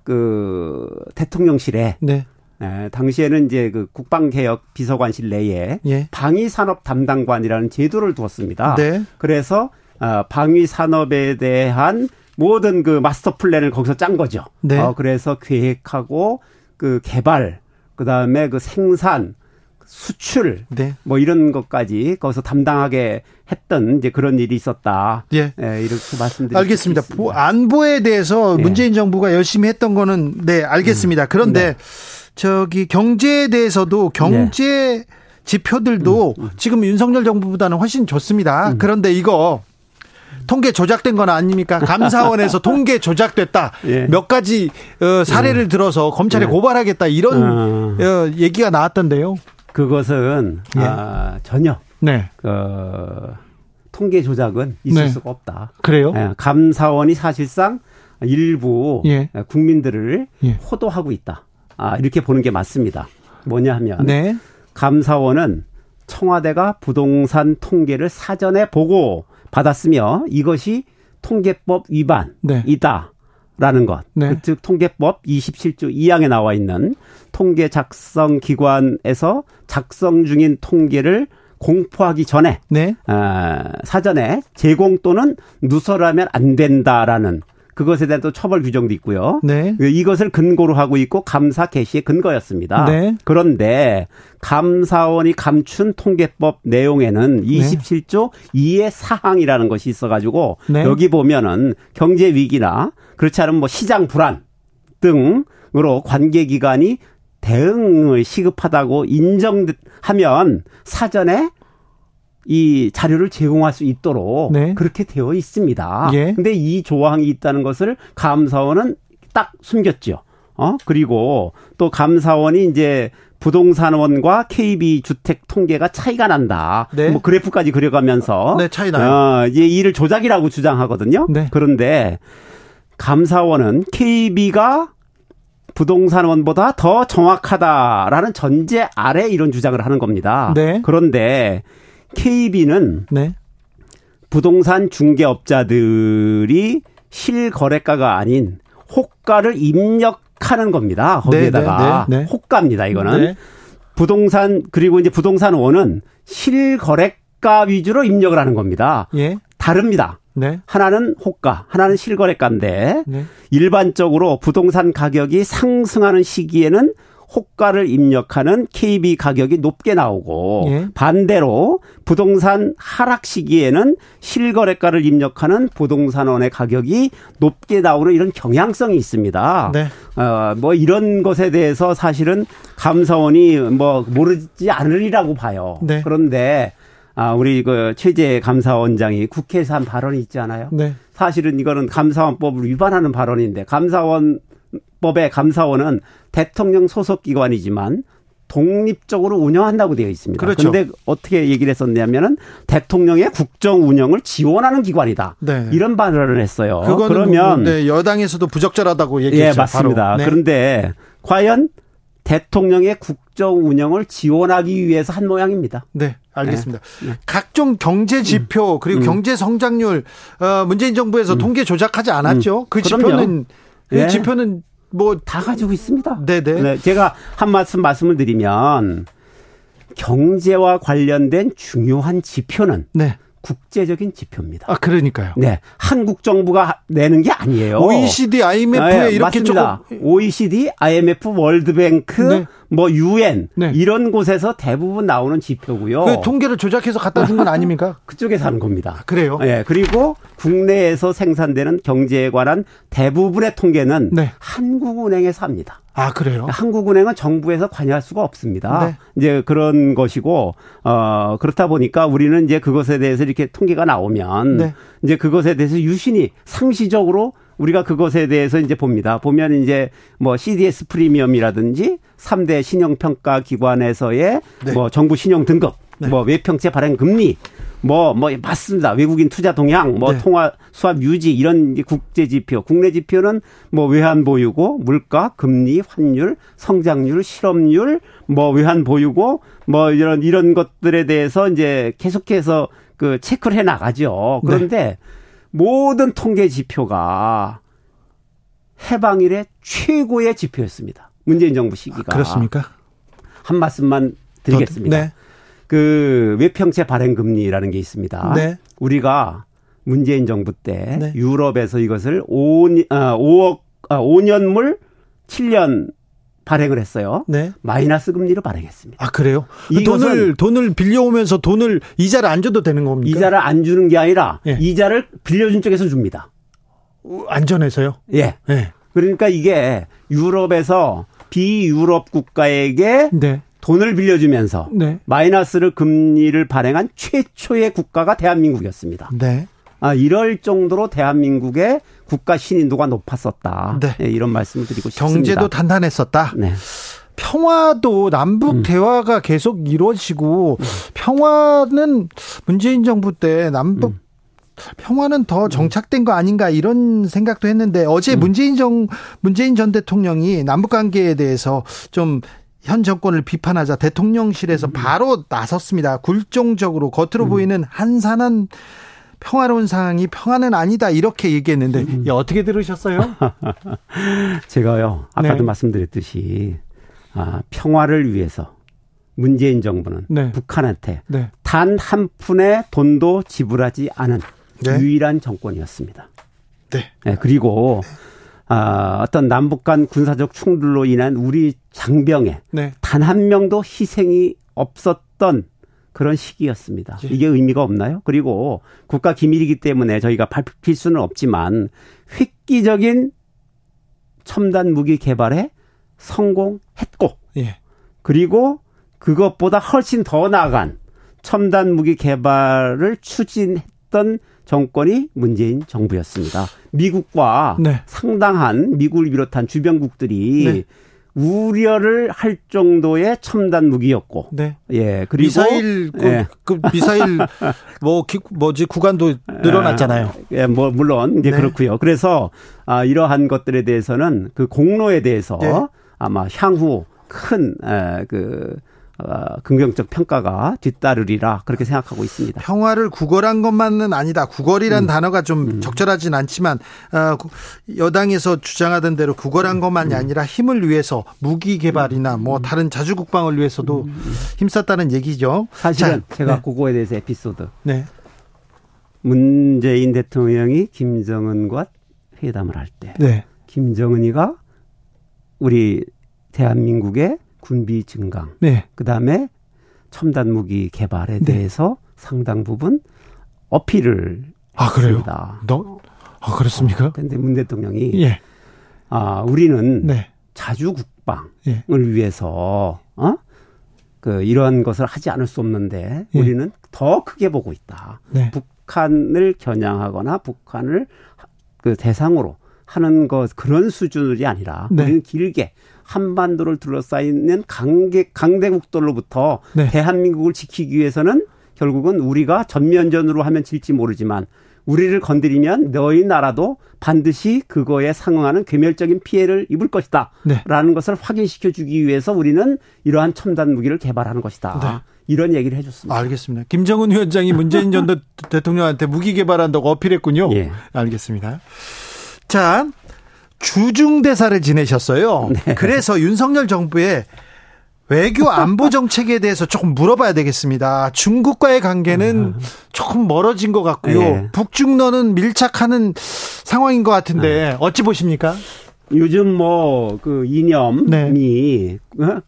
그 대통령실에. 네. 예, 당시에는 이제 그 국방개혁 비서관실 내에 예. 방위산업 담당관이라는 제도를 두었습니다. 네. 그래서 어, 방위산업에 대한 모든 그 마스터 플랜을 거기서 짠 거죠. 네. 어, 그래서 계획하고 그 개발, 그 다음에 그 생산, 수출, 네. 뭐 이런 것까지 거기서 담당하게 했던 이제 그런 일이 있었다. 예. 예, 이렇게 말씀드리겠습니다. 알겠습니다. 보, 안보에 대해서 예. 문재인 정부가 열심히 했던 거는 네, 알겠습니다. 그런데 네. 저기 경제에 대해서도 경제 네. 지표들도 음, 음. 지금 윤석열 정부보다는 훨씬 좋습니다. 음. 그런데 이거 통계 조작된 건 아닙니까? 감사원에서 통계 조작됐다. 예. 몇 가지 어, 사례를 음. 들어서 검찰에 예. 고발하겠다. 이런 음. 어, 얘기가 나왔던데요. 그것은 예. 아, 전혀 네. 어, 통계 조작은 있을 네. 수가 없다. 그래요? 예, 감사원이 사실상 일부 예. 국민들을 예. 호도하고 있다. 아, 이렇게 보는 게 맞습니다. 뭐냐 하면 네. 감사원은 청와대가 부동산 통계를 사전에 보고 받았으며 이것이 통계법 위반이다라는 네. 것. 네. 그, 즉 통계법 이십칠 조 이 항에 나와 있는 통계 작성 기관에서 작성 중인 통계를 공포하기 전에 네. 어, 사전에 제공 또는 누설하면 안 된다라는 그것에 대한 또 처벌 규정도 있고요. 네. 이것을 근거로 하고 있고 감사 개시의 근거였습니다. 네. 그런데 감사원이 감춘 통계법 내용에는 이십칠 조 네. 이의 사항이라는 것이 있어가지고 네. 여기 보면은 경제 위기나 그렇지 않으면 뭐 시장 불안 등으로 관계기관이 대응을 시급하다고 인정하면 사전에 이 자료를 제공할 수 있도록 네. 그렇게 되어 있습니다. 그런데 예. 이 조항이 있다는 것을 감사원은 딱 숨겼죠. 어? 그리고 또 감사원이 이제 부동산원과 케이비 주택 통계가 차이가 난다. 네. 뭐 그래프까지 그려가면서 네, 차이 나요. 어, 이제 이를 조작이라고 주장하거든요. 네. 그런데 감사원은 케이비가 부동산원보다 더 정확하다라는 전제 아래 이런 주장을 하는 겁니다. 네. 그런데 케이비는 네. 부동산 중개업자들이 실거래가가 아닌 호가를 입력하는 겁니다. 거기에다가 네, 네, 네, 네. 호가입니다. 이거는 네. 부동산 그리고 이제 부동산원은 실거래가 위주로 입력을 하는 겁니다. 예. 다릅니다. 네. 하나는 호가, 하나는 실거래가인데 네. 일반적으로 부동산 가격이 상승하는 시기에는 호가를 입력하는 케이비 가격이 높게 나오고 예. 반대로 부동산 하락 시기에는 실거래가를 입력하는 부동산원의 가격이 높게 나오는 이런 경향성이 있습니다. 네. 어, 뭐 이런 것에 대해서 사실은 감사원이 뭐 모르지 않으리라고 봐요. 네. 그런데 아, 우리 그 최재 감사원장이 국회에서 한 발언이 있지 않아요? 네. 사실은 이거는 감사원법을 위반하는 발언인데 감사원법의 감사원은 대통령 소속 기관이지만 독립적으로 운영한다고 되어 있습니다. 그런데 그렇죠. 어떻게 얘기를 했었냐면은 대통령의 국정 운영을 지원하는 기관이다. 네. 이런 발언을 했어요. 그러면 네, 여당에서도 부적절하다고 얘기했죠. 예, 맞습니다. 네. 그런데 과연 대통령의 국정 운영을 지원하기 위해서 한 모양입니다. 네. 알겠습니다. 네. 각종 경제 지표 음. 그리고 음. 경제 성장률 어, 문재인 정부에서 음. 통계 조작하지 않았죠. 음. 그 그럼요. 지표는 그 네. 지표는 뭐 다 가지고 있습니다. 네네. 네. 제가 한 말씀 말씀을 드리면 경제와 관련된 중요한 지표는 네. 국제적인 지표입니다. 아 그러니까요. 네, 한국 정부가 내는 게 아니에요. 오이시디, 아이엠에프에 네, 이렇게 맞습니다. 조금 오이시디, 아이엠에프, 월드뱅크, 네. 뭐 유엔 네. 이런 곳에서 대부분 나오는 지표고요. 그 통계를 조작해서 갖다 준 건 아닙니까? 그쪽에서 하는 겁니다. 아, 그래요? 네, 그리고 국내에서 생산되는 경제에 관한 대부분의 통계는 네. 한국은행에서 합니다. 아 그래요? 한국은행은 정부에서 관여할 수가 없습니다. 네. 이제 그런 것이고 어, 그렇다 보니까 우리는 이제 그것에 대해서 이렇게 통계가 나오면 네. 이제 그것에 대해서 유심히 상시적으로 우리가 그것에 대해서 이제 봅니다. 보면 이제 뭐 씨디에스 프리미엄이라든지 삼 대 신용평가 기관에서의 네. 뭐 정부 신용 등급, 네. 뭐 외평채 발행 금리. 뭐, 뭐, 맞습니다. 외국인 투자 동향, 뭐, 네. 통화, 수합 유지, 이런 국제 지표, 국내 지표는 뭐, 외환 보유고, 물가, 금리, 환율, 성장률, 실업률, 뭐, 외환 보유고, 뭐, 이런, 이런 것들에 대해서 이제 계속해서 그 체크를 해 나가죠. 그런데 네. 모든 통계 지표가 해방일의 최고의 지표였습니다. 문재인 정부 시기가. 아, 그렇습니까? 한 말씀만 드리겠습니다. 더, 네. 그 외평채 발행 금리라는 게 있습니다. 네. 우리가 문재인 정부 때 네. 유럽에서 이것을 오, 아, 오억 아, 오 년물 칠 년 발행을 했어요. 네. 마이너스 금리로 발행했습니다. 아 그래요? 돈을 돈을 빌려오면서 돈을 이자를 안 줘도 되는 겁니까? 이자를 안 주는 게 아니라 예. 이자를 빌려준 쪽에서 줍니다. 안전해서요? 예. 예. 그러니까 이게 유럽에서 비유럽 국가에게 네. 돈을 빌려주면서 네. 마이너스를 금리를 발행한 최초의 국가가 대한민국이었습니다. 네. 아, 이럴 정도로 대한민국의 국가 신인도가 높았었다. 네. 네, 이런 말씀을 드리고 싶습니다. 경제도 단단했었다. 네. 평화도 남북 음. 대화가 계속 이루어지고 음. 평화는 문재인 정부 때 남북 음. 평화는 더 정착된 거 아닌가 이런 생각도 했는데 어제 음. 문재인 정 문재인 전 대통령이 남북 관계에 대해서 좀 현 정권을 비판하자 대통령실에서 음. 바로 나섰습니다. 굴종적으로 겉으로 음. 보이는 한산한 평화로운 상황이 평화는 아니다 이렇게 얘기했는데 음. 야, 어떻게 들으셨어요? 제가요 아까도 네. 말씀드렸듯이 아, 평화를 위해서 문재인 정부는 네. 북한한테 네. 단 한 푼의 돈도 지불하지 않은 네. 유일한 정권이었습니다. 네. 네, 그리고 아, 어떤 남북 간 군사적 충돌로 인한 우리 장병에 네. 단 한 명도 희생이 없었던 그런 시기였습니다. 예. 이게 의미가 없나요? 그리고 국가 기밀이기 때문에 저희가 밝힐 수는 없지만 획기적인 첨단 무기 개발에 성공했고 예. 그리고 그것보다 훨씬 더 나아간 첨단 무기 개발을 추진했던 정권이 문재인 정부였습니다. 미국과 네. 상당한 미국을 비롯한 주변국들이 네. 우려를 할 정도의 첨단 무기였고, 네. 예 그리고 미사일 그, 예. 그 미사일 뭐 기, 뭐지 구간도 늘어났잖아요. 예, 뭐 물론 이제 네. 그렇고요. 그래서 아, 이러한 것들에 대해서는 그 공로에 대해서 네. 아마 향후 큰 그 어, 긍정적 평가가 뒤따르리라 그렇게 생각하고 있습니다. 평화를 구걸한 것만은 아니다. 구걸이란 음. 단어가 좀 음. 적절하진 않지만 어, 여당에서 주장하던 대로 구걸한 음. 것만이 아니라 힘을 위해서 무기 개발이나 음. 뭐 다른 자주국방을 위해서도 음. 힘썼다는 얘기죠. 사실은 자, 제가 네. 그거에 대해서 에피소드 네. 문재인 대통령이 김정은과 회담을 할 때 네. 김정은이가 우리 대한민국의 군비 증강, 네. 그다음에 첨단 무기 개발에 네. 대해서 상당 부분 어필을 아, 했습니다. 그래요? 아, 그렇습니까? 그런데 문 대통령이 예. 아, 우리는 네. 자주 국방을 예. 위해서 어? 그 이러한 것을 하지 않을 수 없는데 예. 우리는 더 크게 보고 있다. 네. 북한을 겨냥하거나 북한을 그 대상으로 하는 것 그런 수준이 아니라 네. 우리는 길게 한반도를 둘러싸이는 강대, 강대국들로부터 네. 대한민국을 지키기 위해서는 결국은 우리가 전면전으로 하면 질지 모르지만 우리를 건드리면 너희 나라도 반드시 그거에 상응하는 괴멸적인 피해를 입을 것이다. 네. 라는 것을 확인시켜주기 위해서 우리는 이러한 첨단 무기를 개발하는 것이다. 네. 이런 얘기를 해줬습니다. 알겠습니다. 김정은 위원장이 문재인 전 대통령한테 무기 개발한다고 어필했군요. 예. 알겠습니다. 자, 주중대사를 지내셨어요. 네. 그래서 윤석열 정부의 외교 안보 정책에 대해서 조금 물어봐야 되겠습니다. 중국과의 관계는 음. 조금 멀어진 것 같고요. 네. 북중러는 밀착하는 상황인 것 같은데 어찌 보십니까? 요즘 뭐 그 이념이 네.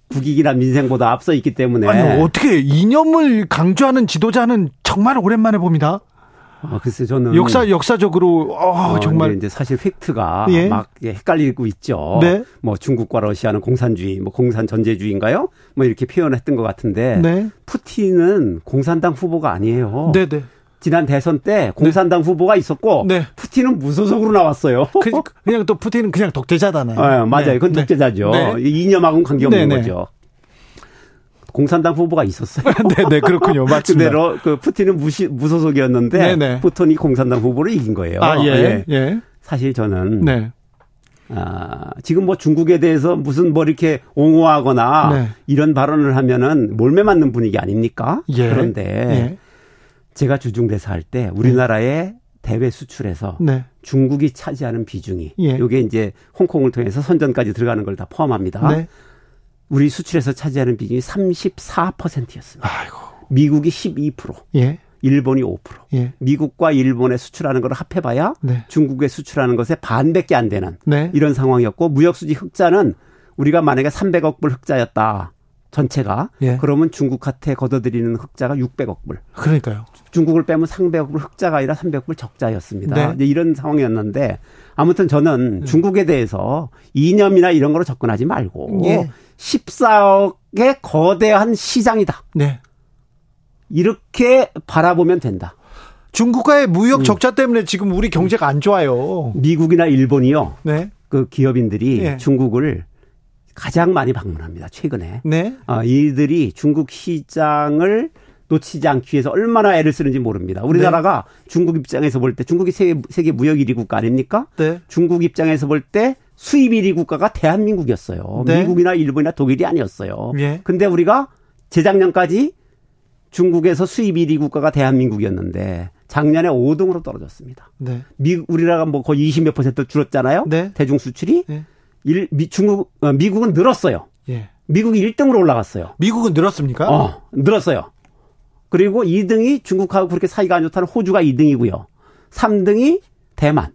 국익이나 민생보다 앞서 있기 때문에 아니, 어떻게 이념을 강조하는 지도자는 정말 오랜만에 봅니다. 아, 글쎄 저는 역사 역사적으로 어, 어, 정말 이제 사실 팩트가 예. 막 헷갈리고 있죠. 네. 뭐 중국과 러시아는 공산주의, 뭐 공산 전제주의인가요? 뭐 이렇게 표현했던 것 같은데 네. 푸틴은 공산당 후보가 아니에요. 네, 네. 지난 대선 때 공산당 네. 후보가 있었고 네. 푸틴은 무소속으로 나왔어요. 그, 그냥 또 푸틴은 그냥 독재자잖아요. 네, 맞아요. 네. 그건 독재자죠. 네. 이념하고는 관계없는 네, 거죠. 네. 공산당 후보가 있었어요. 네, 네, 그렇군요. 맞습니다. 그대로 그 푸틴은 무시, 무소속이었는데 네, 네. 푸틴이 공산당 후보를 이긴 거예요. 아, 예, 예. 예. 사실 저는 네. 아, 지금 뭐 중국에 대해서 무슨 뭐 이렇게 옹호하거나 네. 이런 발언을 하면은 몰매 맞는 분위기 아닙니까? 예. 그런데 예. 제가 주중대사 할 때 우리나라의 네. 대외 수출에서 네. 중국이 차지하는 비중이 예. 이게 이제 홍콩을 통해서 선전까지 들어가는 걸 다 포함합니다. 네. 우리 수출에서 차지하는 비중이 삼십사 퍼센트였습니다. 아이고. 미국이 십이 퍼센트, 예. 일본이 오 퍼센트. 예. 미국과 일본의 수출하는 걸 합해봐야 네. 중국의 수출하는 것에 반밖에 안 되는 네. 이런 상황이었고 무역수지 흑자는 우리가 만약에 삼백억 불 흑자였다. 전체가. 예. 그러면 중국한테 걷어들이는 흑자가 육백억 불. 그러니까요. 중국을 빼면 삼백억 불 흑자가 아니라 삼백억 불 적자였습니다. 네. 이제 이런 상황이었는데 아무튼 저는 네. 중국에 대해서 이념이나 이런 거로 접근하지 말고 예. 십사억의 거대한 시장이다. 네. 이렇게 바라보면 된다. 중국과의 무역 적자 음. 때문에 지금 우리 경제가 안 좋아요. 미국이나 일본이요. 네. 그 기업인들이 네. 중국을 가장 많이 방문합니다. 최근에. 네. 어, 이들이 중국 시장을 놓치지 않기 위해서 얼마나 애를 쓰는지 모릅니다. 우리나라가 네. 중국 입장에서 볼 때 중국이 세계, 세계 무역 일 위 국가 아닙니까? 네. 중국 입장에서 볼 때 수입 일 위 국가가 대한민국이었어요. 네. 미국이나 일본이나 독일이 아니었어요. 그런데 예. 우리가 재작년까지 중국에서 수입 일 위 국가가 대한민국이었는데 작년에 오 등으로 떨어졌습니다. 네. 미, 우리나라가 뭐 거의 이십몇 퍼센트 줄었잖아요. 네. 대중 수출이. 네. 일, 미, 중국, 어, 미국은 늘었어요. 예. 미국이 일 등으로 올라갔어요. 미국은 늘었습니까? 어, 늘었어요. 그리고 이 등이 중국하고 그렇게 사이가 안 좋다는 호주가 이 등이고요. 삼 등이 대만.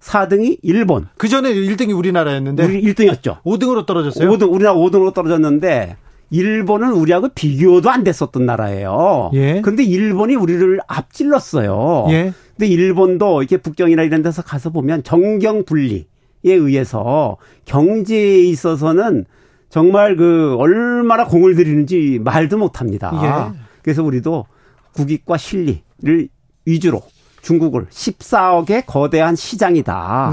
사 등이 일본. 그 전에 일 등이 우리나라였는데. 우리 일 등이었죠. 오 등으로 떨어졌어요? 오 등, 우리나라 오 등으로 떨어졌는데, 일본은 우리하고 비교도 안 됐었던 나라예요. 예. 근데 일본이 우리를 앞질렀어요. 예. 근데 일본도 이렇게 북경이나 이런 데서 가서 보면 정경 분리에 의해서 경제에 있어서는 정말 그 얼마나 공을 들이는지 말도 못 합니다. 예. 그래서 우리도 국익과 실리를 위주로 중국을 십사억의 거대한 시장이다라는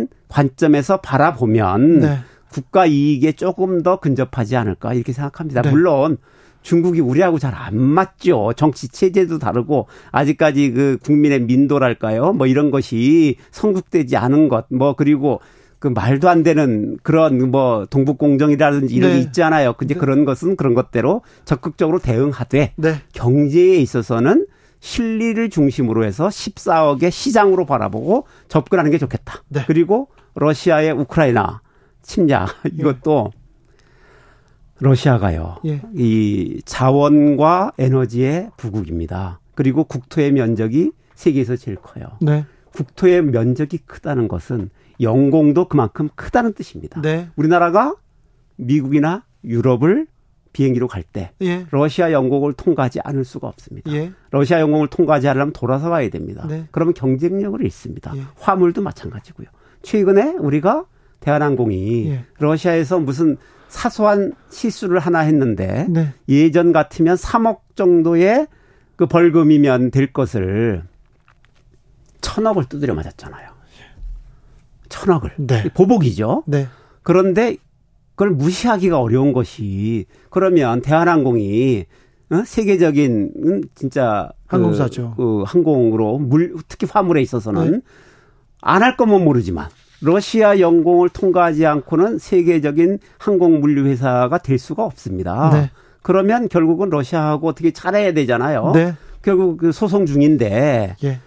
네. 관점에서 바라보면 네. 국가 이익에 조금 더 근접하지 않을까 이렇게 생각합니다. 네. 물론 중국이 우리하고 잘 안 맞죠. 정치 체제도 다르고 아직까지 그 국민의 민도랄까요? 뭐 이런 것이 성숙되지 않은 것, 뭐 그리고 그 말도 안 되는 그런 뭐 동북공정이라든지 이런 네. 게 있잖아요. 근데 네. 그런 것은 그런 것대로 적극적으로 대응하되 네. 경제에 있어서는 실리를 중심으로 해서 십사억의 시장으로 바라보고 접근하는 게 좋겠다. 네. 그리고 러시아의 우크라이나 침략 이것도 예. 러시아가요. 예. 이 자원과 에너지의 부국입니다. 그리고 국토의 면적이 세계에서 제일 커요. 네. 국토의 면적이 크다는 것은 영공도 그만큼 크다는 뜻입니다. 네. 우리나라가 미국이나 유럽을 비행기로 갈 때 예. 러시아 영공을 통과하지 않을 수가 없습니다. 예. 러시아 영공을 통과하지 하려면 돌아서 가야 됩니다. 네. 그러면 경쟁력을 잃습니다. 예. 화물도 마찬가지고요. 최근에 우리가 대한항공이 예. 러시아에서 무슨 사소한 실수를 하나 했는데 네. 예전 같으면 삼억 정도의 그 벌금이면 될 것을 천억을 두드려 맞았잖아요. 천억을. 네. 보복이죠. 네. 그런데 그걸 무시하기가 어려운 것이 그러면 대한항공이 세계적인 진짜 항공사죠. 그, 그 항공으로 물 특히 화물에 있어서는 네. 안 할 거면 모르지만 러시아 영공을 통과하지 않고는 세계적인 항공 물류 회사가 될 수가 없습니다. 네. 그러면 결국은 러시아하고 어떻게 잘해야 되잖아요. 네. 결국 그 소송 중인데. 예.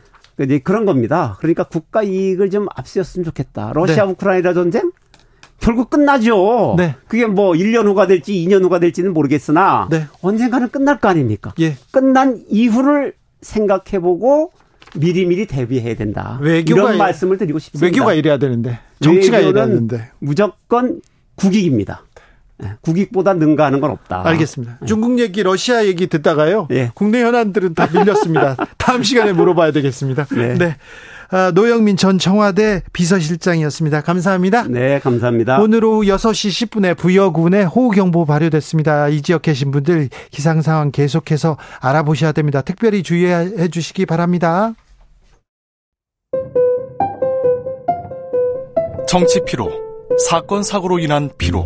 이제 그런 겁니다. 그러니까 국가 이익을 좀 앞세웠으면 좋겠다. 러시아 네. 우크라이나 전쟁 결국 끝나죠. 네. 그게 뭐 일 년 후가 될지 이 년 후가 될지는 모르겠으나 네. 언젠가는 끝날 거 아닙니까? 예. 끝난 이후를 생각해보고 미리미리 대비해야 된다. 외교가 이런 말씀을 드리고 싶습니다. 외교가 이래야 되는데 정치가 이래야 되는데 무조건 국익입니다. 국익보다 능가하는 건 없다. 알겠습니다. 네. 중국 얘기, 러시아 얘기 듣다가요. 네. 국내 현안들은 다 밀렸습니다. 다음 시간에 물어봐야 되겠습니다. 네. 네. 아, 노영민 전 청와대 비서실장이었습니다. 감사합니다. 네, 감사합니다. 오늘 오후 여섯 시 십 분에 부여군에 호우경보 발효됐습니다. 이 지역 계신 분들 기상 상황 계속해서 알아보셔야 됩니다. 특별히 주의해 주시기 바랍니다. 정치 피로, 사건 사고로 인한 피로,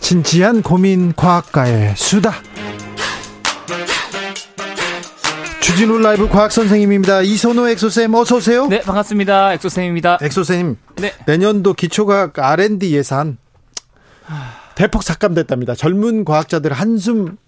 진지한 고민, 과학가의 수다. 주진우 라이브 과학 선생님입니다. 이선호 엑소쌤 어서 오세요. 네, 반갑습니다. 엑소쌤입니다. 엑소쌤. 네. 내년도 기초과학 알앤디 예산 대폭 삭감됐답니다. 젊은 과학자들 한숨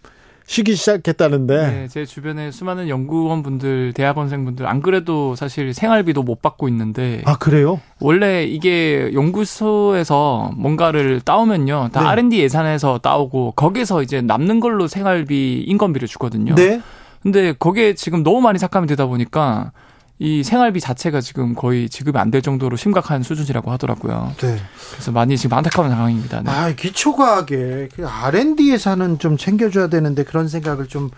쉬기 시작했다는데. 네, 제 주변에 수많은 연구원분들, 대학원생분들 안 그래도 사실 생활비도 못 받고 있는데. 아, 그래요? 원래 이게 연구소에서 뭔가를 따오면요, 다 네. 알앤디 예산에서 따오고 거기서 이제 남는 걸로 생활비, 인건비를 주거든요. 네. 근데 거기에 지금 너무 많이 삭감이 되다 보니까 이 생활비 자체가 지금 거의 지급이 안 될 정도로 심각한 수준이라고 하더라고요. 네. 그래서 많이 지금 안타까운 상황입니다. 네. 아, 기초과학에 알앤디 예산은 좀 챙겨줘야 되는데 그런 생각을 좀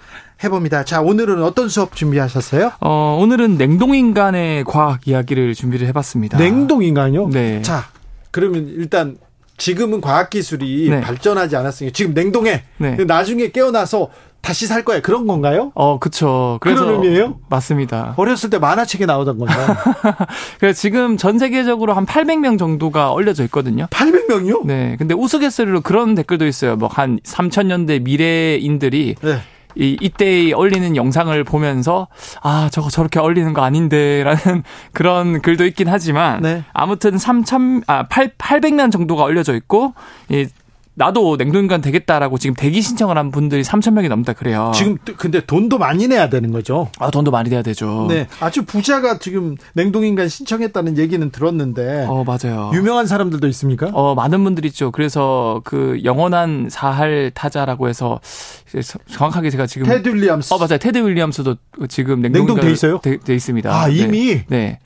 해봅니다. 자, 오늘은 어떤 수업 준비하셨어요? 어, 오늘은 냉동인간의 과학 이야기를 준비를 해봤습니다. 냉동인간이요? 네. 자, 그러면 일단 지금은 과학기술이 네. 발전하지 않았으니까 지금 냉동해. 네. 나중에 깨어나서 다시 살 거야. 그런 건가요? 어, 그쵸. 그래서 그런 의미예요? 맞습니다. 어렸을 때 만화책에 나오던 건가요? 그래서 지금 전 세계적으로 한 팔백 명 정도가 얼려져 있거든요. 팔백 명이요? 네. 근데 우스갯소리로 그런 댓글도 있어요. 뭐 한 삼천 년대 미래인들이 네. 이, 이때의 얼리는 영상을 보면서 아 저거 저렇게 얼리는 거 아닌데라는 그런 글도 있긴 하지만 네. 아무튼 삼천, 아, 팔, 팔백만 정도가 얼려져 있고 이, 나도 냉동인간 되겠다라고 지금 대기 신청을 한 분들이 삼천 명이 넘다 그래요. 지금 근데 돈도 많이 내야 되는 거죠. 아, 돈도 많이 내야 되죠. 네. 아주 부자가 지금 냉동인간 신청했다는 얘기는 들었는데. 어, 맞아요. 유명한 사람들도 있습니까? 어, 많은 분들이 있죠. 그래서 그 영원한 사할 타자라고 해서 정확하게 제가 지금 테드 윌리엄스. 어, 맞아요. 테드 윌리엄스도 지금 냉동 돼 있어요? 돼, 돼 있습니다. 아, 이미. 네. 네.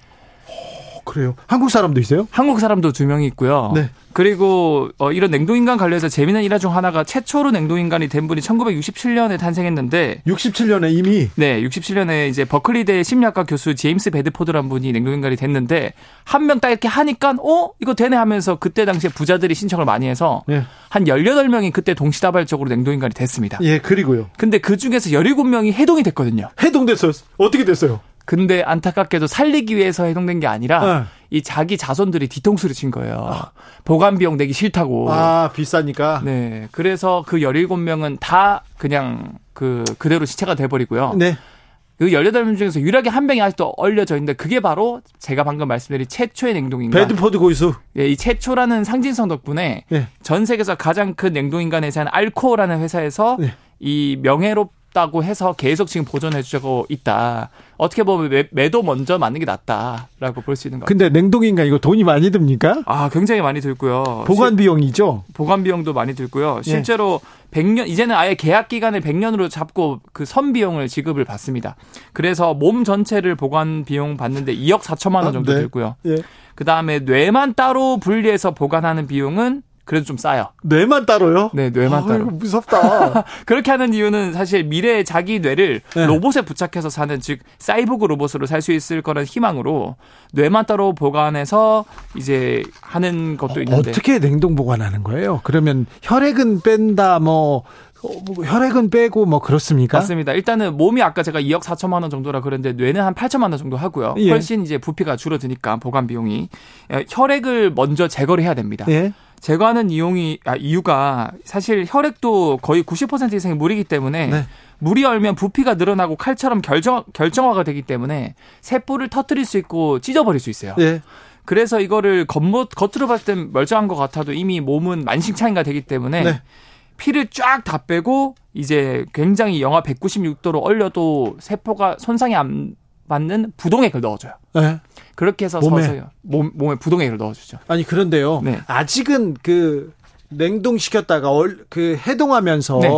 그래요. 한국 사람도 있어요? 한국 사람도 두 명이 있고요. 네. 그리고 이런 냉동인간 관련해서 재미난 일화 중 하나가 최초로 냉동인간이 된 분이 천구백육십칠 년에 탄생했는데 육십칠 년에 이미? 네. 육십칠 년에 이제 버클리대 심리학과 교수 제임스 베드포드라는 분이 냉동인간이 됐는데 한 명 딱 이렇게 하니까 어? 이거 되네 하면서 그때 당시에 부자들이 신청을 많이 해서 네. 한 열여덟 명이 그때 동시다발적으로 냉동인간이 됐습니다. 예, 그리고요. 근데 그중에서 열일곱 명이 해동이 됐거든요. 해동됐어요? 어떻게 됐어요? 근데 안타깝게도 살리기 위해서 해동된 게 아니라 응. 이 자기 자손들이 뒤통수를 친 거예요. 아. 보관 비용 내기 싫다고. 아, 비싸니까. 네. 그래서 그 열일곱 명은 다 그냥 그 그대로 시체가 돼버리고요. 네. 그 열여덟 명 중에서 유일하게 한 명이 아직도 얼려져 있는데 그게 바로 제가 방금 말씀드린 최초의 냉동인간. 베드포드 고수. 예, 이 최초라는 상징성 덕분에 네. 전 세계에서 가장 큰 냉동인간 회사인 알코라는 회사에서 네. 이 명예롭 다고 해서 계속 지금 보존해 주고 있다. 어떻게 보면 매, 매도 먼저 맞는 게 낫다라고 볼 수 있는 거. 근데 냉동인간 이거 돈이 많이 듭니까? 아, 굉장히 많이 들고요. 보관 비용이죠. 보관 비용도 많이 들고요. 실제로 예. 백 년 이제는 아예 계약 기간을 백 년으로 잡고 그 선 비용을 지급을 받습니다. 그래서 몸 전체를 보관 비용 받는데 이억 사천만 원 정도 아, 네. 들고요. 예. 그다음에 뇌만 따로 분리해서 보관하는 비용은 그래도 좀 싸요. 뇌만 따로요? 네, 뇌만 아, 따로. 이거 무섭다. 그렇게 하는 이유는 사실 미래의 자기 뇌를 네. 로봇에 부착해서 사는, 즉 사이보그 로봇으로 살 수 있을 거라는 희망으로 뇌만 따로 보관해서 이제 하는 것도 어, 있는데. 어떻게 냉동 보관하는 거예요? 그러면 혈액은 뺀다, 뭐. 혈액은 빼고 뭐 그렇습니까? 맞습니다. 일단은 몸이 아까 제가 이억 사천만 원 정도라 그랬는데 뇌는 한 팔천만 원 정도 하고요. 예. 훨씬 이제 부피가 줄어드니까 보관 비용이. 혈액을 먼저 제거를 해야 됩니다. 예. 제거하는 이용이, 아, 이유가 사실 혈액도 거의 구십 퍼센트 이상이 물이기 때문에 네. 물이 얼면 부피가 늘어나고 칼처럼 결정, 결정화가 되기 때문에 세포를 터뜨릴 수 있고 찢어버릴 수 있어요. 예. 그래서 이거를 겉모, 겉으로 봤을 땐 멀쩡한 것 같아도 이미 몸은 만신창이가 되기 때문에 네. 피를 쫙 다 빼고 이제 굉장히 영하 백구십육 도로 얼려도 세포가 손상이 안 받는 부동액을 넣어줘요. 네. 그렇게 해서 몸에. 서서요. 몸, 몸에 부동액을 넣어주죠. 아니 그런데요. 네. 아직은 그 냉동시켰다가 얼, 그 해동하면서 네.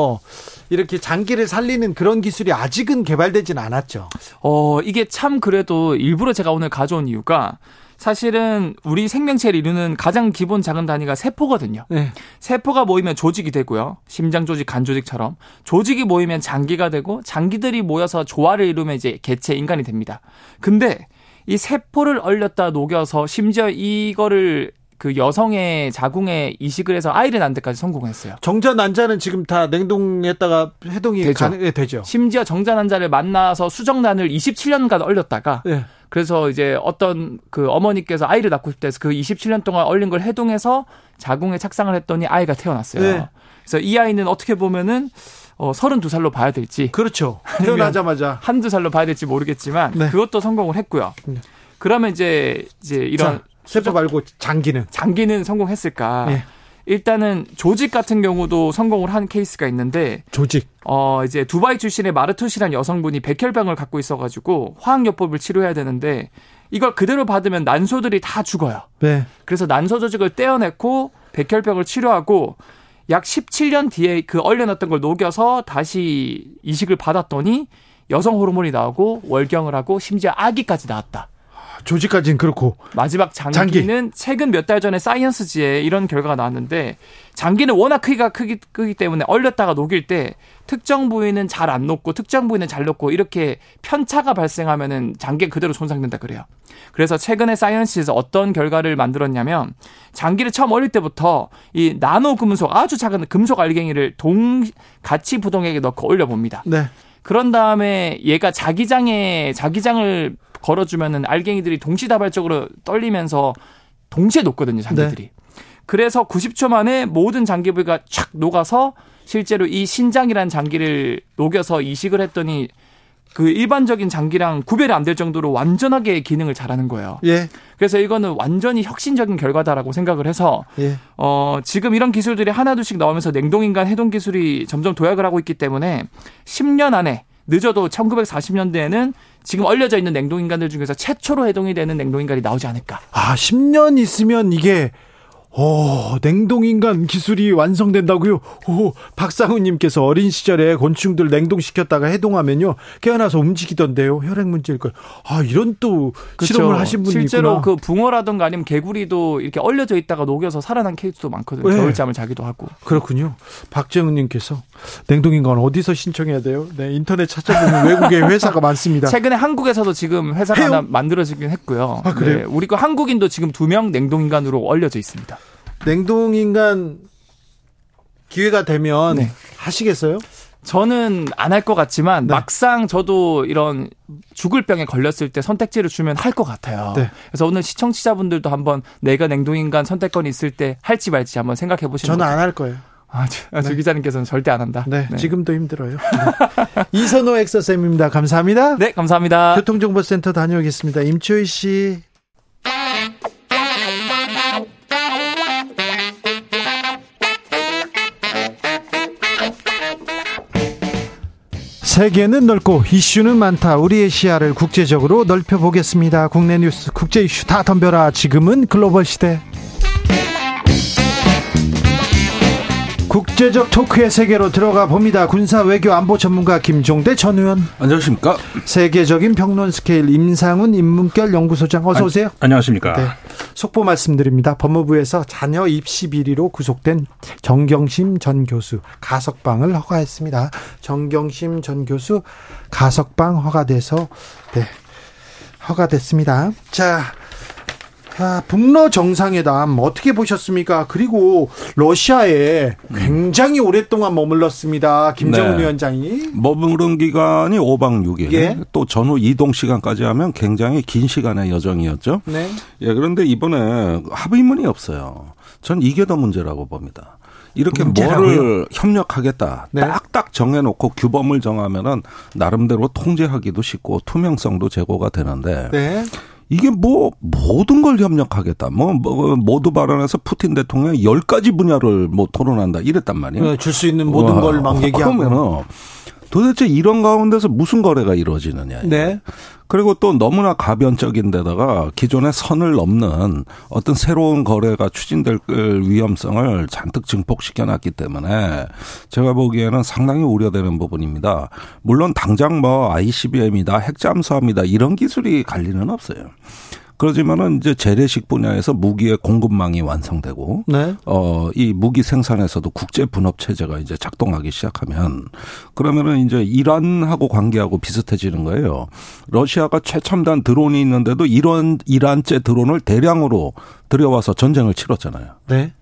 이렇게 장기를 살리는 그런 기술이 아직은 개발되진 않았죠. 어 이게 참 그래도 일부러 제가 오늘 가져온 이유가 사실은 우리 생명체를 이루는 가장 기본 작은 단위가 세포거든요. 네. 세포가 모이면 조직이 되고요. 심장 조직, 간 조직처럼 조직이 모이면 장기가 되고 장기들이 모여서 조화를 이루면 이제 개체 인간이 됩니다. 근데 이 세포를 얼렸다 녹여서 심지어 이거를 그 여성의 자궁에 이식을 해서 아이를 낳는 데까지 성공했어요. 정자 난자는 지금 다 냉동했다가 해동이 되죠. 가능, 네, 되죠. 심지어 정자 난자를 만나서 수정란을 이십칠 년간 얼렸다가 네. 그래서 이제 어떤 그 어머니께서 아이를 낳고 싶다 해서 그 이십칠 년 동안 얼린 걸 해동해서 자궁에 착상을 했더니 아이가 태어났어요. 네. 그래서 이 아이는 어떻게 보면은 어, 서른두 살로 봐야 될지. 그렇죠. 태어나자마자. 한두 살로 봐야 될지 모르겠지만 네. 그것도 성공을 했고요. 네. 그러면 이제, 이제 이런. 자, 세포 말고 장기는? 장기는 성공했을까. 네. 일단은 조직 같은 경우도 성공을 한 케이스가 있는데 조직 어 이제 두바이 출신의 마르투시라는 여성분이 백혈병을 갖고 있어가지고 화학요법을 치료해야 되는데 이걸 그대로 받으면 난소들이 다 죽어요. 네. 그래서 난소 조직을 떼어냈고 백혈병을 치료하고 약 십칠 년 뒤에 그 얼려놨던 걸 녹여서 다시 이식을 받았더니 여성 호르몬이 나오고 월경을 하고 심지어 아기까지 나왔다. 조직까지는 그렇고 마지막 장기는 장기. 최근 몇 달 전에 사이언스지에 이런 결과가 나왔는데 장기는 워낙 크기가 크기, 크기 때문에 얼렸다가 녹일 때 특정 부위는 잘 안 녹고 특정 부위는 잘 녹고 이렇게 편차가 발생하면은 장기가 그대로 손상된다 그래요. 그래서 최근에 사이언스지에서 어떤 결과를 만들었냐면 장기를 처음 얼릴 때부터 이 나노 금속 아주 작은 금속 알갱이를 동 같이 부동액에 넣고 얼려봅니다. 네. 그런 다음에 얘가 자기장에 자기장을 걸어주면은 알갱이들이 동시다발적으로 떨리면서 동시에 녹거든요, 장기들이. 네. 그래서 구십 초 만에 모든 장기 부위가 촥 녹아서 실제로 이 신장이라는 장기를 녹여서 이식을 했더니 그 일반적인 장기랑 구별이 안 될 정도로 완전하게 기능을 잘하는 거예요. 예. 그래서 이거는 완전히 혁신적인 결과다라고 생각을 해서 예. 어, 지금 이런 기술들이 하나둘씩 나오면서 냉동인간 해동 기술이 점점 도약을 하고 있기 때문에 십 년 안에 늦어도 천구백사십 년대에는 지금 얼려져 있는 냉동인간들 중에서 최초로 해동이 되는 냉동인간이 나오지 않을까. 아, 십 년 있으면 이게 오, 냉동인간 기술이 완성된다고요? 오, 박상우님께서 어린 시절에 곤충들 냉동시켰다가 해동하면요 깨어나서 움직이던데요. 혈액 문제일 거예요. 아, 이런 또 그렇죠. 실험을 하신 분이 실제로 있구나. 그 붕어라든가 아니면 개구리도 이렇게 얼려져 있다가 녹여서 살아난 케이스도 많거든요. 네. 겨울잠을 자기도 하고. 그렇군요. 박재용님께서 냉동인간 어디서 신청해야 돼요? 네, 인터넷 찾아보면 외국의 회사가 많습니다. 최근에 한국에서도 지금 회사가 해요? 하나 만들어지긴 했고요. 아, 그래요? 네, 우리 거 한국인도 지금 두 명 냉동인간으로 얼려져 있습니다. 냉동인간 기회가 되면 네. 하시겠어요? 저는 안 할 것 같지만 네. 막상 저도 이런 죽을 병에 걸렸을 때 선택지를 주면 할 것 같아요. 네. 그래서 오늘 시청자분들도 한번 내가 냉동인간 선택권이 있을 때 할지 말지 한번 생각해 보시면. 저는 안 할 거예요. 아, 주, 네. 주 기자님께서는 절대 안 한다. 네, 네. 지금도 힘들어요. 네. 이선호 엑서쌤입니다. 감사합니다. 네, 감사합니다. 교통정보센터 다녀오겠습니다. 임초희 씨. 세계는 넓고 이슈는 많다. 우리의 시야를 국제적으로 넓혀보겠습니다. 국내 뉴스, 국제 이슈 다 덤벼라. 지금은 글로벌 시대. 국제적 토크의 세계로 들어가 봅니다. 군사 외교 안보 전문가 김종대 전 의원. 안녕하십니까. 세계적인 평론 스케일 임상훈 인문결 연구소장 어서 오세요. 아, 안녕하십니까. 네. 속보 말씀드립니다. 법무부에서 자녀 입시 비리로 구속된 정경심 전 교수 가석방을 허가했습니다. 정경심 전 교수 가석방 허가돼서 네. 허가됐습니다. 자. 아, 북러 정상회담 어떻게 보셨습니까? 그리고 러시아에 굉장히 오랫동안 머물렀습니다. 김정은 네. 위원장이. 머무른 기간이 오박 육일. 예. 또 전후 이동 시간까지 하면 굉장히 긴 시간의 여정이었죠. 네. 예, 그런데 이번에 합의문이 없어요. 전 이게 더 문제라고 봅니다. 이렇게 문제라고요? 뭐를 협력하겠다 네. 딱딱 정해놓고 규범을 정하면은 나름대로 통제하기도 쉽고 투명성도 제고가 되는데 네. 이게 뭐 모든 걸 협력하겠다. 뭐 모두 발언에서 푸틴 대통령이 열 가지 분야를 뭐 토론한다 이랬단 말이에요. 네, 줄 수 있는 모든 걸 막 얘기하고. 그러면은 도대체 이런 가운데서 무슨 거래가 이루어지느냐. 네. 그리고 또 너무나 가변적인 데다가 기존의 선을 넘는 어떤 새로운 거래가 추진될 위험성을 잔뜩 증폭시켜놨기 때문에 제가 보기에는 상당히 우려되는 부분입니다. 물론 당장 뭐 아이씨비엠이다 핵잠수함이다 이런 기술이 갈 리는 없어요. 그러지만은 이제 재래식 분야에서 무기의 공급망이 완성되고, 네. 어, 이 무기 생산에서도 국제 분업 체제가 이제 작동하기 시작하면, 그러면은 이제 이란하고 관계하고 비슷해지는 거예요. 러시아가 최첨단 드론이 있는데도 이런 이란제 드론을 대량으로 들여와서 전쟁을 치렀잖아요. 네.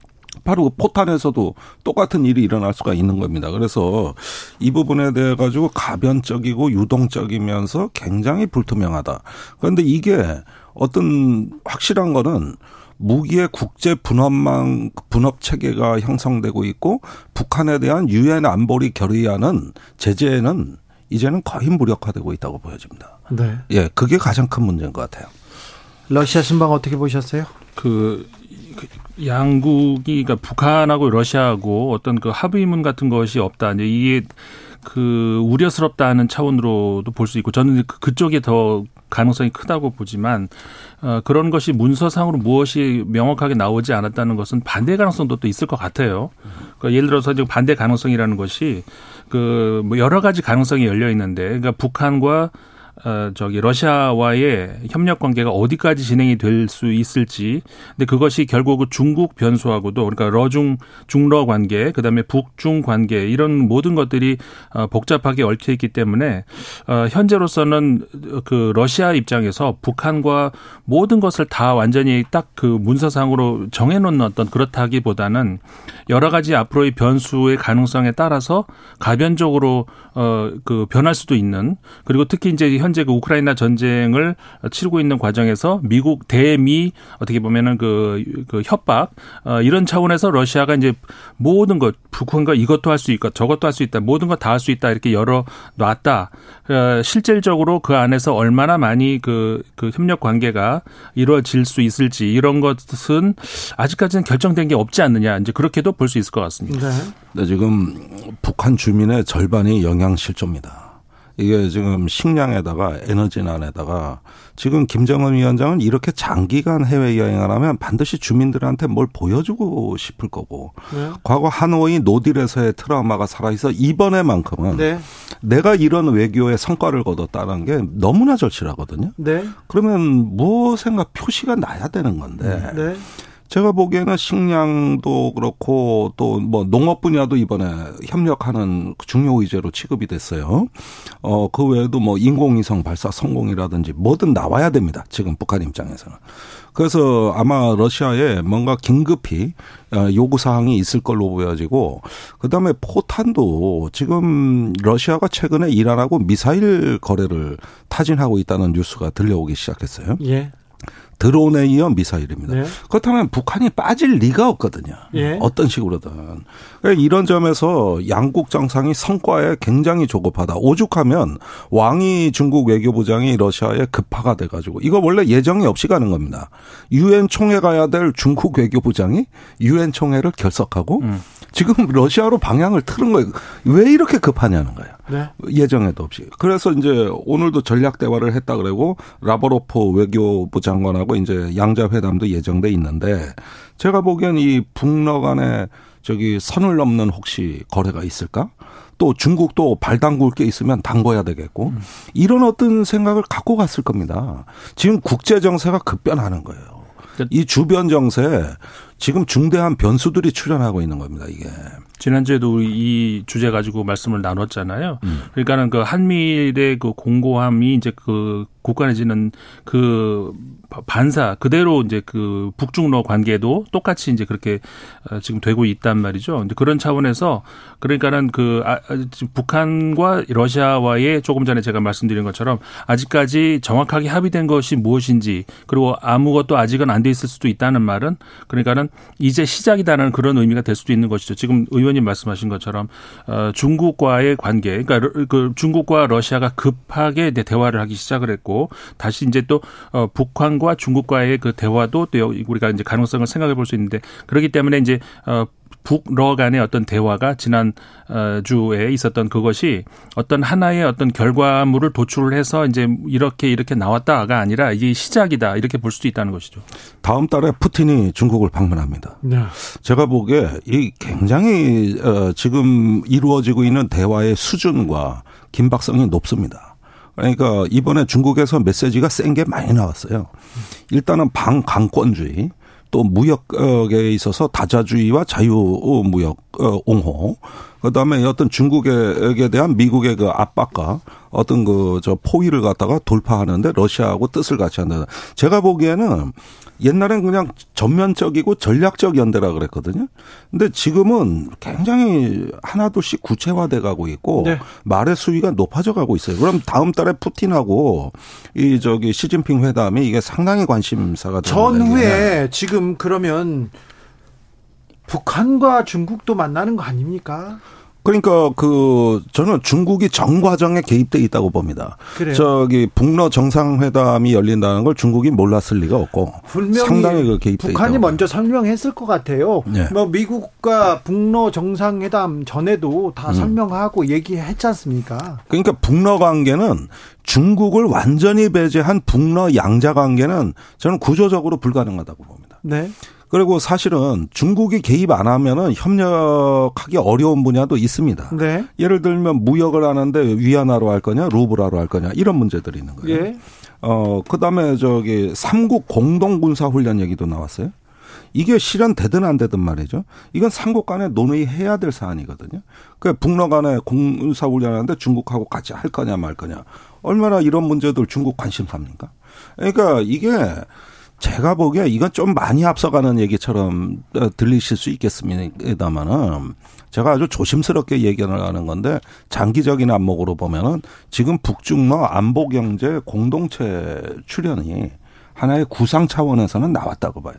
바로 포탄에서도 똑같은 일이 일어날 수가 있는 겁니다. 그래서 이 부분에 대해 가지고 가변적이고 유동적이면서 굉장히 불투명하다. 그런데 이게 어떤 확실한 거는 무기의 국제 분업망 분업 체계가 형성되고 있고 북한에 대한 유엔 안보리 결의안은 제재는 이제는 거의 무력화되고 있다고 보여집니다. 네, 예, 그게 가장 큰 문제인 것 같아요. 러시아 순방 어떻게 보셨어요? 그 양국이 그러니까 북한하고 러시아하고 어떤 그 합의문 같은 것이 없다. 이제 이게 그 우려스럽다 하는 차원으로도 볼 수 있고 저는 그쪽에 더 가능성이 크다고 보지만 어, 그런 것이 문서상으로 무엇이 명확하게 나오지 않았다는 것은 반대 가능성도 또 있을 것 같아요. 그러니까 예를 들어서 지금 반대 가능성이라는 것이 그 뭐 여러 가지 가능성이 열려 있는데, 그러니까 북한과 어, 저기 러시아와의 협력 관계가 어디까지 진행이 될 수 있을지, 근데 그것이 결국 중국 변수하고도 그러니까 러중 중러 관계, 그다음에 북중 관계 이런 모든 것들이 어, 복잡하게 얽혀 있기 때문에 어, 현재로서는 그 러시아 입장에서 북한과 모든 것을 다 완전히 딱 그 문서상으로 정해놓는 어떤 그렇다기보다는 여러 가지 앞으로의 변수의 가능성에 따라서 가변적으로 어, 그 변할 수도 있는, 그리고 특히 이제 현재 그 우크라이나 전쟁을 치르고 있는 과정에서 미국 대미 어떻게 보면은 그, 그 협박 어, 이런 차원에서 러시아가 이제 모든 것 북한과 이것도 할 수 있고 저것도 할 수 있다 모든 것 다 할 수 있다 이렇게 열어 놨다. 어, 실질적으로 그 안에서 얼마나 많이 그, 그 협력 관계가 이루어질 수 있을지 이런 것은 아직까지는 결정된 게 없지 않느냐 이제 그렇게도 볼 수 있을 것 같습니다. 네. 네, 지금 북한 주민의 절반이 영양 실조입니다. 이게 지금 식량에다가 에너지난에다가 지금 김정은 위원장은 이렇게 장기간 해외여행을 하면 반드시 주민들한테 뭘 보여주고 싶을 거고 네. 과거 하노이 노딜에서의 트라우마가 살아있어 이번에만큼은 네. 내가 이런 외교의 성과를 거뒀다는 게 너무나 절실하거든요. 네. 그러면 무엇인가 표시가 나야 되는 건데 네. 제가 보기에는 식량도 그렇고 또 뭐 농업 분야도 이번에 협력하는 중요 의제로 취급이 됐어요. 어, 그 외에도 뭐 인공위성 발사 성공이라든지 뭐든 나와야 됩니다. 지금 북한 입장에서는. 그래서 아마 러시아에 뭔가 긴급히 요구사항이 있을 걸로 보여지고 그다음에 포탄도 지금 러시아가 최근에 이란하고 미사일 거래를 타진하고 있다는 뉴스가 들려오기 시작했어요. 예. 드론에 이어 미사일입니다. 네. 그렇다면 북한이 빠질 리가 없거든요. 네. 어떤 식으로든. 그러니까 이런 점에서 양국 정상이 성과에 굉장히 조급하다. 오죽하면 왕이 중국 외교부장이 러시아에 급파가 돼가지고 이거 원래 예정이 없이 가는 겁니다. 유엔 총회 가야 될 중국 외교부장이 유엔 총회를 결석하고 음. 지금 러시아로 방향을 틀은 거예요. 왜 이렇게 급하냐는 거예요. 네. 예정에도 없이. 그래서 이제 오늘도 전략 대화를 했다 그러고 라브로프 외교부 장관하고 이제 양자 회담도 예정돼 있는데 제가 보기엔 이 북러 간에 저기 선을 넘는 혹시 거래가 있을까? 또 중국도 발 담글 게 있으면 담궈야 되겠고 이런 어떤 생각을 갖고 갔을 겁니다. 지금 국제 정세가 급변하는 거예요. 이 주변 정세에 지금 중대한 변수들이 출현하고 있는 겁니다. 이게 지난주에도 이 주제 가지고 말씀을 나눴잖아요. 음. 그러니까는 그 한미일의 그 공고함이 이제 그 국간해지는 그 반사 그대로 이제 그 북중러 관계도 똑같이 이제 그렇게 지금 되고 있단 말이죠. 이제 그런 차원에서 그러니까는 그 북한과 러시아와의 조금 전에 제가 말씀드린 것처럼 아직까지 정확하게 합의된 것이 무엇인지 그리고 아무것도 아직은 안 돼 있을 수도 있다는 말은 그러니까는 이제 시작이다라는 그런 의미가 될 수도 있는 것이죠. 지금 의원님 말씀하신 것처럼 중국과의 관계 그러니까 그 중국과 러시아가 급하게 대화를 하기 시작을 했고 다시 이제 또 북한과 중국과의 그 대화도 또 우리가 이제 가능성을 생각해 볼 수 있는데 그렇기 때문에 이제 어 북러 간의 어떤 대화가 지난 주에 있었던 그것이 어떤 하나의 어떤 결과물을 도출을 해서 이제 이렇게 이렇게 나왔다가 아니라 이게 시작이다 이렇게 볼 수도 있다는 것이죠. 다음 달에 푸틴이 중국을 방문합니다. 네. 제가 보기에 이 굉장히 지금 이루어지고 있는 대화의 수준과 긴박성이 높습니다. 그러니까 이번에 중국에서 메시지가 센 게 많이 나왔어요. 일단은 반강권주의, 또 무역에 있어서 다자주의와 자유무역 옹호, 그다음에 어떤 중국에 대한 미국의 그 압박과 어떤 그 저 포위를 갖다가 돌파하는데 러시아하고 뜻을 같이 한다. 제가 보기에는 옛날엔 그냥 전면적이고 전략적 연대라 그랬거든요. 근데 지금은 굉장히 하나둘씩 구체화돼 가고 있고 네. 말의 수위가 높아져 가고 있어요. 그럼 다음 달에 푸틴하고 이 저기 시진핑 회담이 이게 상당히 관심사가 되는 전후에 지금 그러면 북한과 중국도 만나는 거 아닙니까? 그러니까 그 저는 중국이 전 과정에 개입돼 있다고 봅니다. 그래요? 저기 북러 정상회담이 열린다는 걸 중국이 몰랐을 리가 없고 분명히 상당히 그 개입돼 있다. 북한이 먼저 설명했을 것 같아요. 네. 뭐 미국과 북러 정상회담 전에도 다 음. 설명하고 얘기했지 않습니까? 그러니까 북러 관계는 중국을 완전히 배제한 북러 양자 관계는 저는 구조적으로 불가능하다고 봅니다. 네. 그리고 사실은 중국이 개입 안 하면은 협력하기 어려운 분야도 있습니다. 네. 예를 들면 무역을 하는데 위안화로 할 거냐, 루브라로 할 거냐 이런 문제들이 있는 거예요. 예. 어, 그다음에 저기 삼국 공동 군사 훈련 얘기도 나왔어요. 이게 실현되든 안 되든 말이죠. 이건 삼국 간에 논의해야 될 사안이거든요. 그러니까 북러 간에 군사 훈련하는데 중국하고 같이 할 거냐 말 거냐. 얼마나 이런 문제들 중국 관심사입니까? 그러니까 이게 제가 보기에 이건 좀 많이 앞서가는 얘기처럼 들리실 수 있겠습니다만은 제가 아주 조심스럽게 얘기를 하는 건데 장기적인 안목으로 보면은 지금 북중러 안보경제 공동체 출연이 하나의 구상 차원에서는 나왔다고 봐요.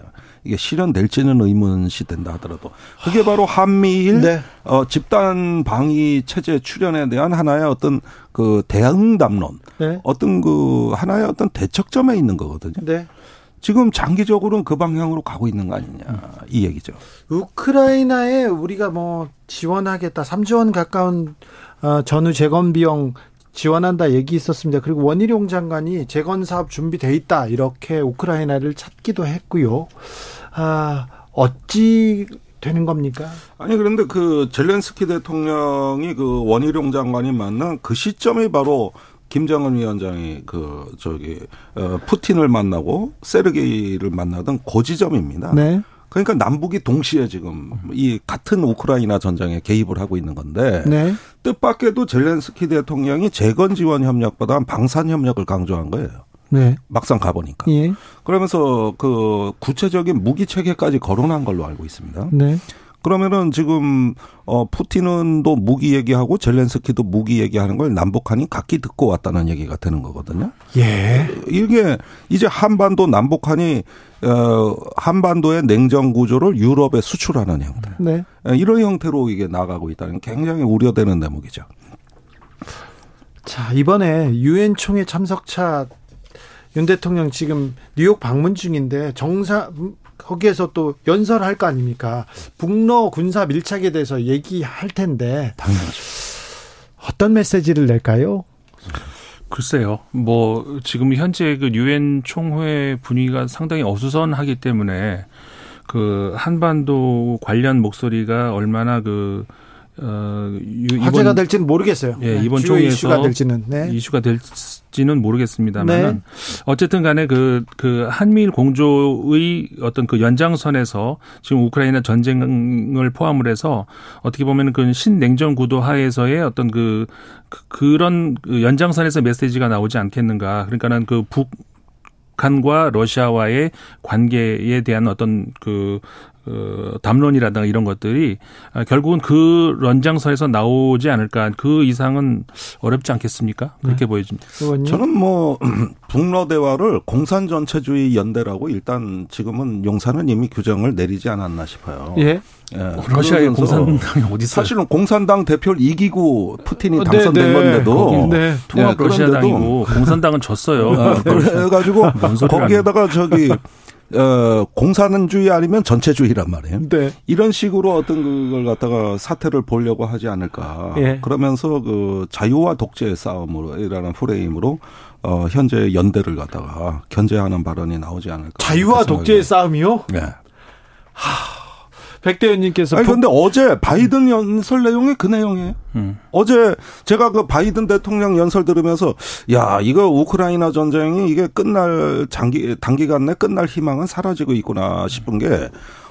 이게 실현될지는 의문시 된다 하더라도 그게 바로 한미일 네. 어, 집단 방위 체제 출연에 대한 하나의 어떤 그 대응 담론, 네. 어떤 그 하나의 어떤 대척점에 있는 거거든요. 네. 지금 장기적으로는 그 방향으로 가고 있는 거 아니냐 이 얘기죠. 우크라이나에 우리가 뭐 지원하겠다 삼조 원 가까운 전후 재건 비용 지원한다 얘기 있었습니다. 그리고 원희룡 장관이 재건 사업 준비돼 있다 이렇게 우크라이나를 찾기도 했고요. 아, 어찌 되는 겁니까? 아니 그런데 그 젤렌스키 대통령이 그 원희룡 장관이 만난 그 시점이 바로 김정은 위원장이 그 저기 어, 푸틴을 만나고 세르게이를 만나던 그 지점입니다. 네. 그러니까 남북이 동시에 지금 이 같은 우크라이나 전쟁에 개입을 하고 있는 건데 네. 뜻밖에도 젤렌스키 대통령이 재건 지원 협력보다 방산 협력을 강조한 거예요. 네. 막상 가보니까. 예. 그러면서 그 구체적인 무기 체계까지 거론한 걸로 알고 있습니다. 네. 그러면은 지금 어 푸틴은도 무기 얘기하고 젤렌스키도 무기 얘기하는 걸 남북한이 각기 듣고 왔다는 얘기가 되는 거거든요. 예. 이게 이제 한반도 남북한이 어 한반도의 냉전 구조를 유럽에 수출하는 형태. 네. 이런 형태로 이게 나가고 있다는 게 굉장히 우려되는 대목이죠. 자, 이번에 유엔 총회 참석차 윤 대통령 지금 뉴욕 방문 중인데 정사 거기에서 또 연설할 거 아닙니까? 북러 군사 밀착에 대해서 얘기할 텐데 당연하죠. 어떤 메시지를 낼까요? 글쎄요. 뭐 지금 현재 그 유엔 총회 분위기가 상당히 어수선하기 때문에 그 한반도 관련 목소리가 얼마나 그 어, 유, 화제가 이번, 될지는 모르겠어요. 예, 이번 주요 총회에서 이슈가 될지는 네. 이슈가 될지는 모르겠습니다만은 네. 어쨌든 간에 그, 그 한미일 공조의 어떤 그 연장선에서 지금 우크라이나 전쟁을 포함을 해서 어떻게 보면 그 신냉전 구도 하에서의 어떤 그, 그 그런 그 연장선에서 메시지가 나오지 않겠는가. 그러니까는 그 북 북한과 러시아와의 관계에 대한 어떤 그 어, 담론이라든가 이런 것들이 결국은 그 연장선에서 나오지 않을까. 그 이상은 어렵지 않겠습니까? 그렇게 네. 보여집니다. 저는 뭐 북러 대화를 공산 전체주의 연대라고 일단 지금은 용산은 이미 규정을 내리지 않았나 싶어요. 예. 예. 러시아의 공산당이 어디 있어요? 사실은 공산당 대표를 이기고 푸틴이 당선된 네, 네. 건데도 네. 통합 네, 러시아당이고 공산당은 졌어요. 아, 그래가지고 거기에다가 저기 어, 공산주의 아니면 전체주의란 말이에요. 네. 이런 식으로 어떤 그걸 갖다가 사태를 보려고 하지 않을까. 예. 그러면서 그 자유와 독재의 싸움으로라는 프레임으로 어, 현재 연대를 갖다가 견제하는 발언이 나오지 않을까. 자유와 독재의 싸움이요? 네. 하. 백대현님께서. 아니, 근데 어제 바이든 연설 내용이 그 내용이에요. 음. 어제 제가 그 바이든 대통령 연설 들으면서, 야, 이거 우크라이나 전쟁이 이게 끝날, 장기, 단기간 내 끝날 희망은 사라지고 있구나 싶은 게,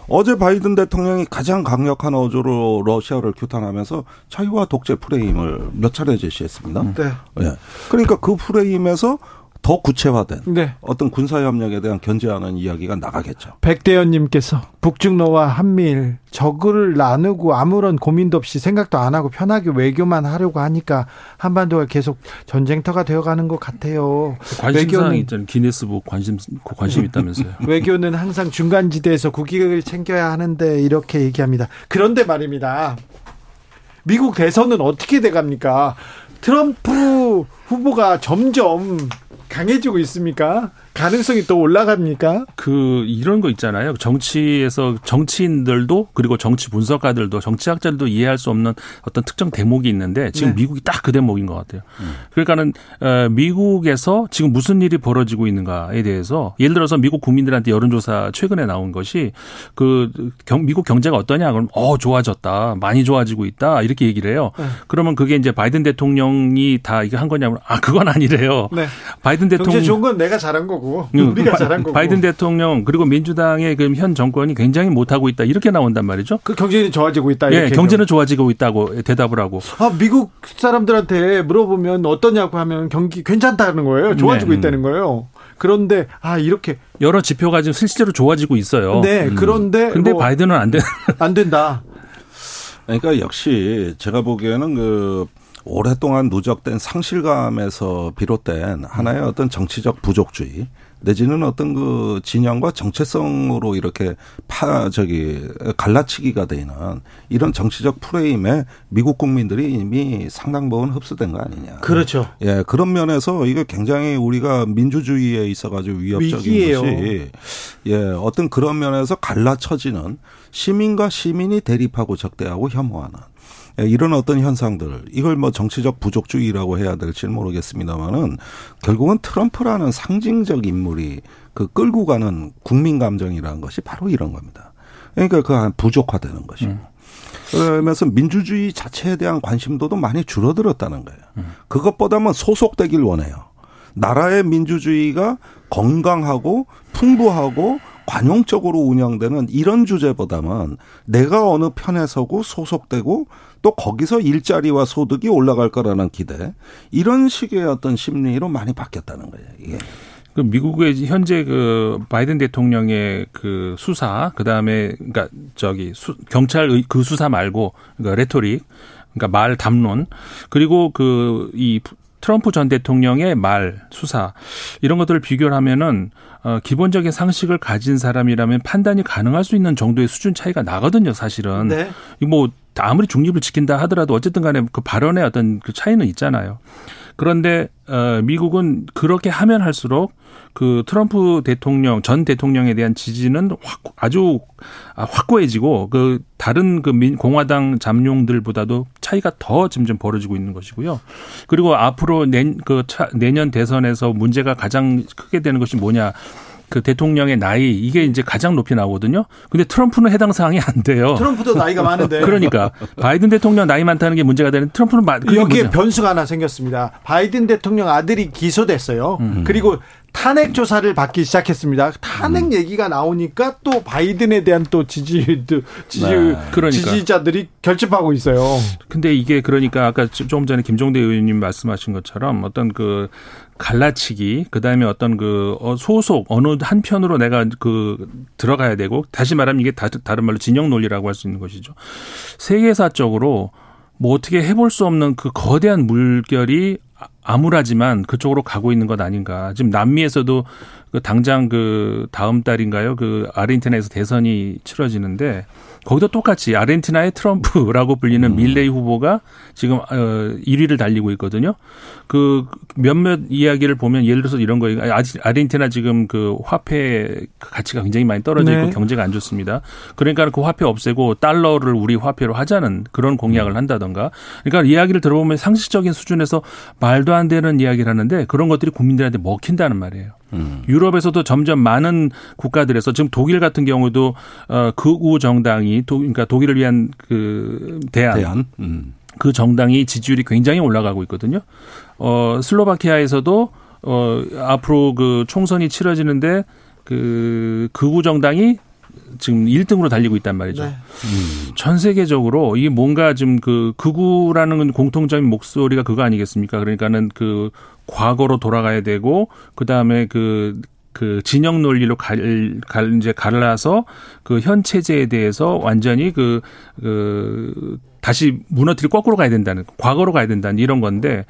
어제 바이든 대통령이 가장 강력한 어조로 러시아를 규탄하면서 자유와 독재 프레임을 몇 차례 제시했습니다. 네. 네. 그러니까 그 프레임에서 더 구체화된 네. 어떤 군사협력에 대한 견제하는 이야기가 나가겠죠. 백대현님께서 북중러와 한미일 적을 나누고 아무런 고민도 없이 생각도 안 하고 편하게 외교만 하려고 하니까 한반도가 계속 전쟁터가 되어가는 것 같아요. 관심사항이 있잖아요. 기네스북 관심, 관심 있다면서요. 외교는 항상 중간지대에서 국익을 챙겨야 하는데 이렇게 얘기합니다. 그런데 말입니다. 미국 대선은 어떻게 돼갑니까? 트럼프 후보가 점점 강해지고 있습니까? 가능성이 또 올라갑니까? 그 이런 거 있잖아요. 정치에서 정치인들도 그리고 정치 분석가들도 정치학자들도 이해할 수 없는 어떤 특정 대목이 있는데 지금 네. 미국이 딱 그 대목인 것 같아요. 음. 그러니까는 미국에서 지금 무슨 일이 벌어지고 있는가에 대해서 예를 들어서 미국 국민들한테 여론조사 최근에 나온 것이 그 경, 미국 경제가 어떠냐 그럼 어 좋아졌다 많이 좋아지고 있다 이렇게 얘기를 해요. 네. 그러면 그게 이제 바이든 대통령이 다 이거 한 거냐면 아 그건 아니래요. 네. 바이든 대통령 경제 좋은 건 내가 잘한 거고. 거고 우리가 바, 잘한 거고. 바이든 대통령 그리고 민주당의 지금 현 정권이 굉장히 못하고 있다 이렇게 나온단 말이죠. 그 경제는 좋아지고 있다. 이렇게 예, 경제는 좋아지고 있다고 대답을 하고. 아, 미국 사람들한테 물어보면 어떠냐고 하면 경기 괜찮다는 거예요. 좋아지고 네. 있다는 거예요. 그런데 아 이렇게 여러 지표가 지금 실제로 좋아지고 있어요. 네. 그런데 음. 근데 뭐 바이든은 안 된 안 된다. 그러니까 역시 제가 보기에는 그 오랫동안 누적된 상실감에서 비롯된 하나의 어떤 정치적 부족주의 내지는 어떤 그 진영과 정체성으로 이렇게 파 저기 갈라치기가 되는 이런 정치적 프레임에 미국 국민들이 이미 상당 부분 흡수된 거 아니냐. 그렇죠. 예, 그런 면에서 이게 굉장히 우리가 민주주의에 있어가지고 위협적인 위기예요. 것이 예, 어떤 그런 면에서 갈라쳐지는 시민과 시민이 대립하고 적대하고 혐오하는. 이런 어떤 현상들 이걸 뭐 정치적 부족주의라고 해야 될지는 모르겠습니다만은 결국은 트럼프라는 상징적 인물이 그 끌고 가는 국민 감정이라는 것이 바로 이런 겁니다. 그러니까 그 부족화되는 것이고. 음. 그러면서 민주주의 자체에 대한 관심도도 많이 줄어들었다는 거예요. 음. 그것보다는 소속되길 원해요. 나라의 민주주의가 건강하고 풍부하고 관용적으로 운영되는 이런 주제보다는 내가 어느 편에 서고 소속되고 또 거기서 일자리와 소득이 올라갈 거라는 기대 이런 식의 어떤 심리로 많이 바뀌었다는 거예요. 이게. 그 미국의 현재 그 바이든 대통령의 그 수사 그다음에 그러니까 저기 수, 경찰 그 수사 말고 그러니까 레토릭 그러니까 말 담론 그리고 그 이 트럼프 전 대통령의 말, 수사 이런 것들을 비교를 하면은 어, 기본적인 상식을 가진 사람이라면 판단이 가능할 수 있는 정도의 수준 차이가 나거든요, 사실은. 네. 뭐 아무리 중립을 지킨다 하더라도 어쨌든 간에 그 발언의 어떤 그 차이는 있잖아요. 그런데 어, 미국은 그렇게 하면 할수록 그 트럼프 대통령 전 대통령에 대한 지지는 확 아주 확고해지고 그 다른 그 공화당 잠룡들보다도 차이가 더 점점 벌어지고 있는 것이고요. 그리고 앞으로 내, 그 차, 내년 대선에서 문제가 가장 크게 되는 것이 뭐냐? 그 대통령의 나이 이게 이제 가장 높이 나오거든요. 근데 트럼프는 해당 사항이 안 돼요. 트럼프도 나이가 많은데. 그러니까 바이든 대통령 나이 많다는 게 문제가 되는 트럼프는 맞. 여기에 변수가 하나 생겼습니다. 바이든 대통령 아들이 기소됐어요. 음. 그리고 탄핵 조사를 받기 시작했습니다. 탄핵 음. 얘기가 나오니까 또 바이든에 대한 또 지지, 지지 네. 그러니까. 지지자들이 결집하고 있어요. 근데 이게 그러니까 아까 조금 전에 김종대 의원님 말씀하신 것처럼 어떤 그 갈라치기, 그 다음에 어떤 그 소속 어느 한 편으로 내가 그 들어가야 되고 다시 말하면 이게 다, 다른 말로 진영 논리라고 할 수 있는 것이죠. 세계사적으로 뭐 어떻게 해볼 수 없는 그 거대한 물결이 암울하지만 그쪽으로 가고 있는 것 아닌가. 지금 남미에서도 그 당장 그 다음 달인가요? 그 아르헨티나에서 대선이 치러지는데 거기도 똑같이 아르헨티나의 트럼프라고 불리는 음. 밀레이 후보가 지금 일 위를 달리고 있거든요. 그 몇몇 이야기를 보면 예를 들어서 이런 거예요. 아르헨티나 지금 그 화폐 가치가 굉장히 많이 떨어져 있고 네. 경제가 안 좋습니다. 그러니까 그 화폐 없애고 달러를 우리 화폐로 하자는 그런 공약을 한다던가. 그러니까 이야기를 들어보면 상식적인 수준에서 말도 안 되는 이야기를 하는데 그런 것들이 국민들한테 먹힌다는 말이에요. 음. 유럽에서도 점점 많은 국가들에서 지금 독일 같은 경우도 극우 정당이 그러니까 독일을 위한 그 대안, 대안? 음. 그 정당이 지지율이 굉장히 올라가고 있거든요. 어, 슬로바키아에서도 어, 앞으로 그 총선이 치러지는데 그 극우 정당이 지금 일 등으로 달리고 있단 말이죠. 네. 음. 전 세계적으로 이게 뭔가 지금 그 극우라는 공통적인 목소리가 그거 아니겠습니까? 그러니까는 그 과거로 돌아가야 되고 그 다음에 그 그 진영 논리로 갈, 갈 이제 갈라서 그 현 체제에 대해서 완전히 그, 그 다시 무너뜨리고 거꾸로 가야 된다는 과거로 가야 된다는 이런 건데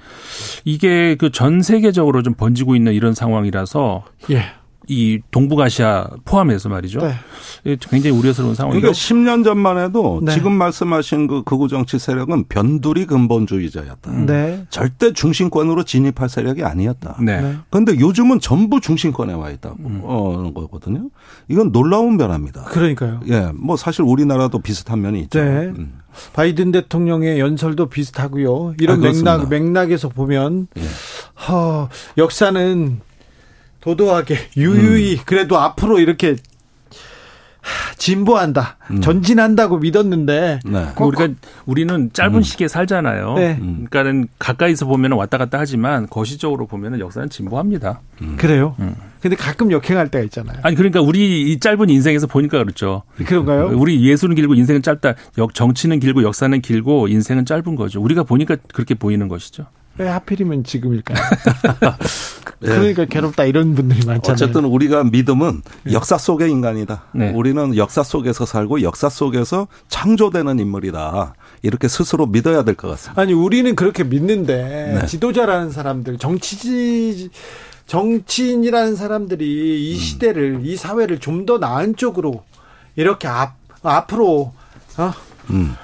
이게 그 전 세계적으로 좀 번지고 있는 이런 상황이라서. 예. 이 동북아시아 포함해서 말이죠. 네. 굉장히 우려스러운 상황이고. 그러니까 십 년 전만 해도 네. 지금 말씀하신 그 극우 정치 세력은 변두리 근본주의자였다. 네. 절대 중심권으로 진입할 세력이 아니었다. 네. 그런데 요즘은 전부 중심권에 와 있다고 하는 음. 거거든요. 이건 놀라운 변화입니다. 그러니까요. 예, 뭐 사실 우리나라도 비슷한 면이 있죠. 네. 음. 바이든 대통령의 연설도 비슷하고요. 이런 아, 맥락 맥락에서 보면 예. 허, 역사는. 도도하게 유유히 음. 그래도 앞으로 이렇게 진보한다, 음. 전진한다고 믿었는데. 네. 우리가 우리는 짧은 음. 시기에 살잖아요. 네. 그러니까는 가까이서 보면 왔다 갔다 하지만 거시적으로 보면 역사는 진보합니다. 음. 그래요? 음. 근데 가끔 역행할 때가 있잖아요. 아니 그러니까 우리 이 짧은 인생에서 보니까 그렇죠. 그런가요? 우리 예술은 길고 인생은 짧다. 역 정치는 길고 역사는 길고 인생은 짧은 거죠. 우리가 보니까 그렇게 보이는 것이죠. 왜 하필이면 지금일까요? 그러니까 네. 괴롭다 이런 분들이 많잖아요. 어쨌든 우리가 믿음은 역사 속의 인간이다. 네. 우리는 역사 속에서 살고 역사 속에서 창조되는 인물이다. 이렇게 스스로 믿어야 될 것 같습니다. 아니 우리는 그렇게 믿는데 네. 지도자라는 사람들, 정치지 정치인이라는 사람들이 이 시대를, 음. 이 사회를 좀 더 나은 쪽으로 이렇게 앞, 앞으로 어? 음.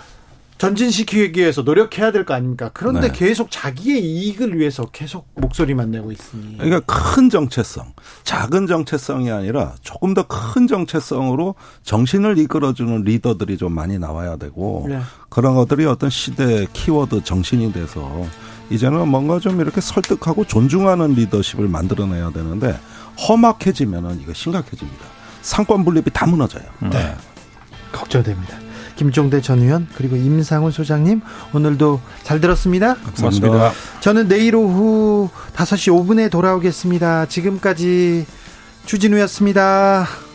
전진시키기 위해서 노력해야 될 거 아닙니까? 그런데 네. 계속 자기의 이익을 위해서 계속 목소리만 내고 있으니. 그러니까 큰 정체성, 작은 정체성이 아니라 조금 더 큰 정체성으로 정신을 이끌어주는 리더들이 좀 많이 나와야 되고 네. 그런 것들이 어떤 시대의 키워드 정신이 돼서 이제는 뭔가 좀 이렇게 설득하고 존중하는 리더십을 만들어내야 되는데 험악해지면 이거 심각해집니다. 상권 분립이 다 무너져요. 네. 네. 걱정됩니다. 김종대 전 의원 그리고 임상훈 소장님 오늘도 잘 들었습니다. 고맙습니다. 저는 내일 오후 다섯 시 오 분에 돌아오겠습니다. 지금까지 주진우였습니다.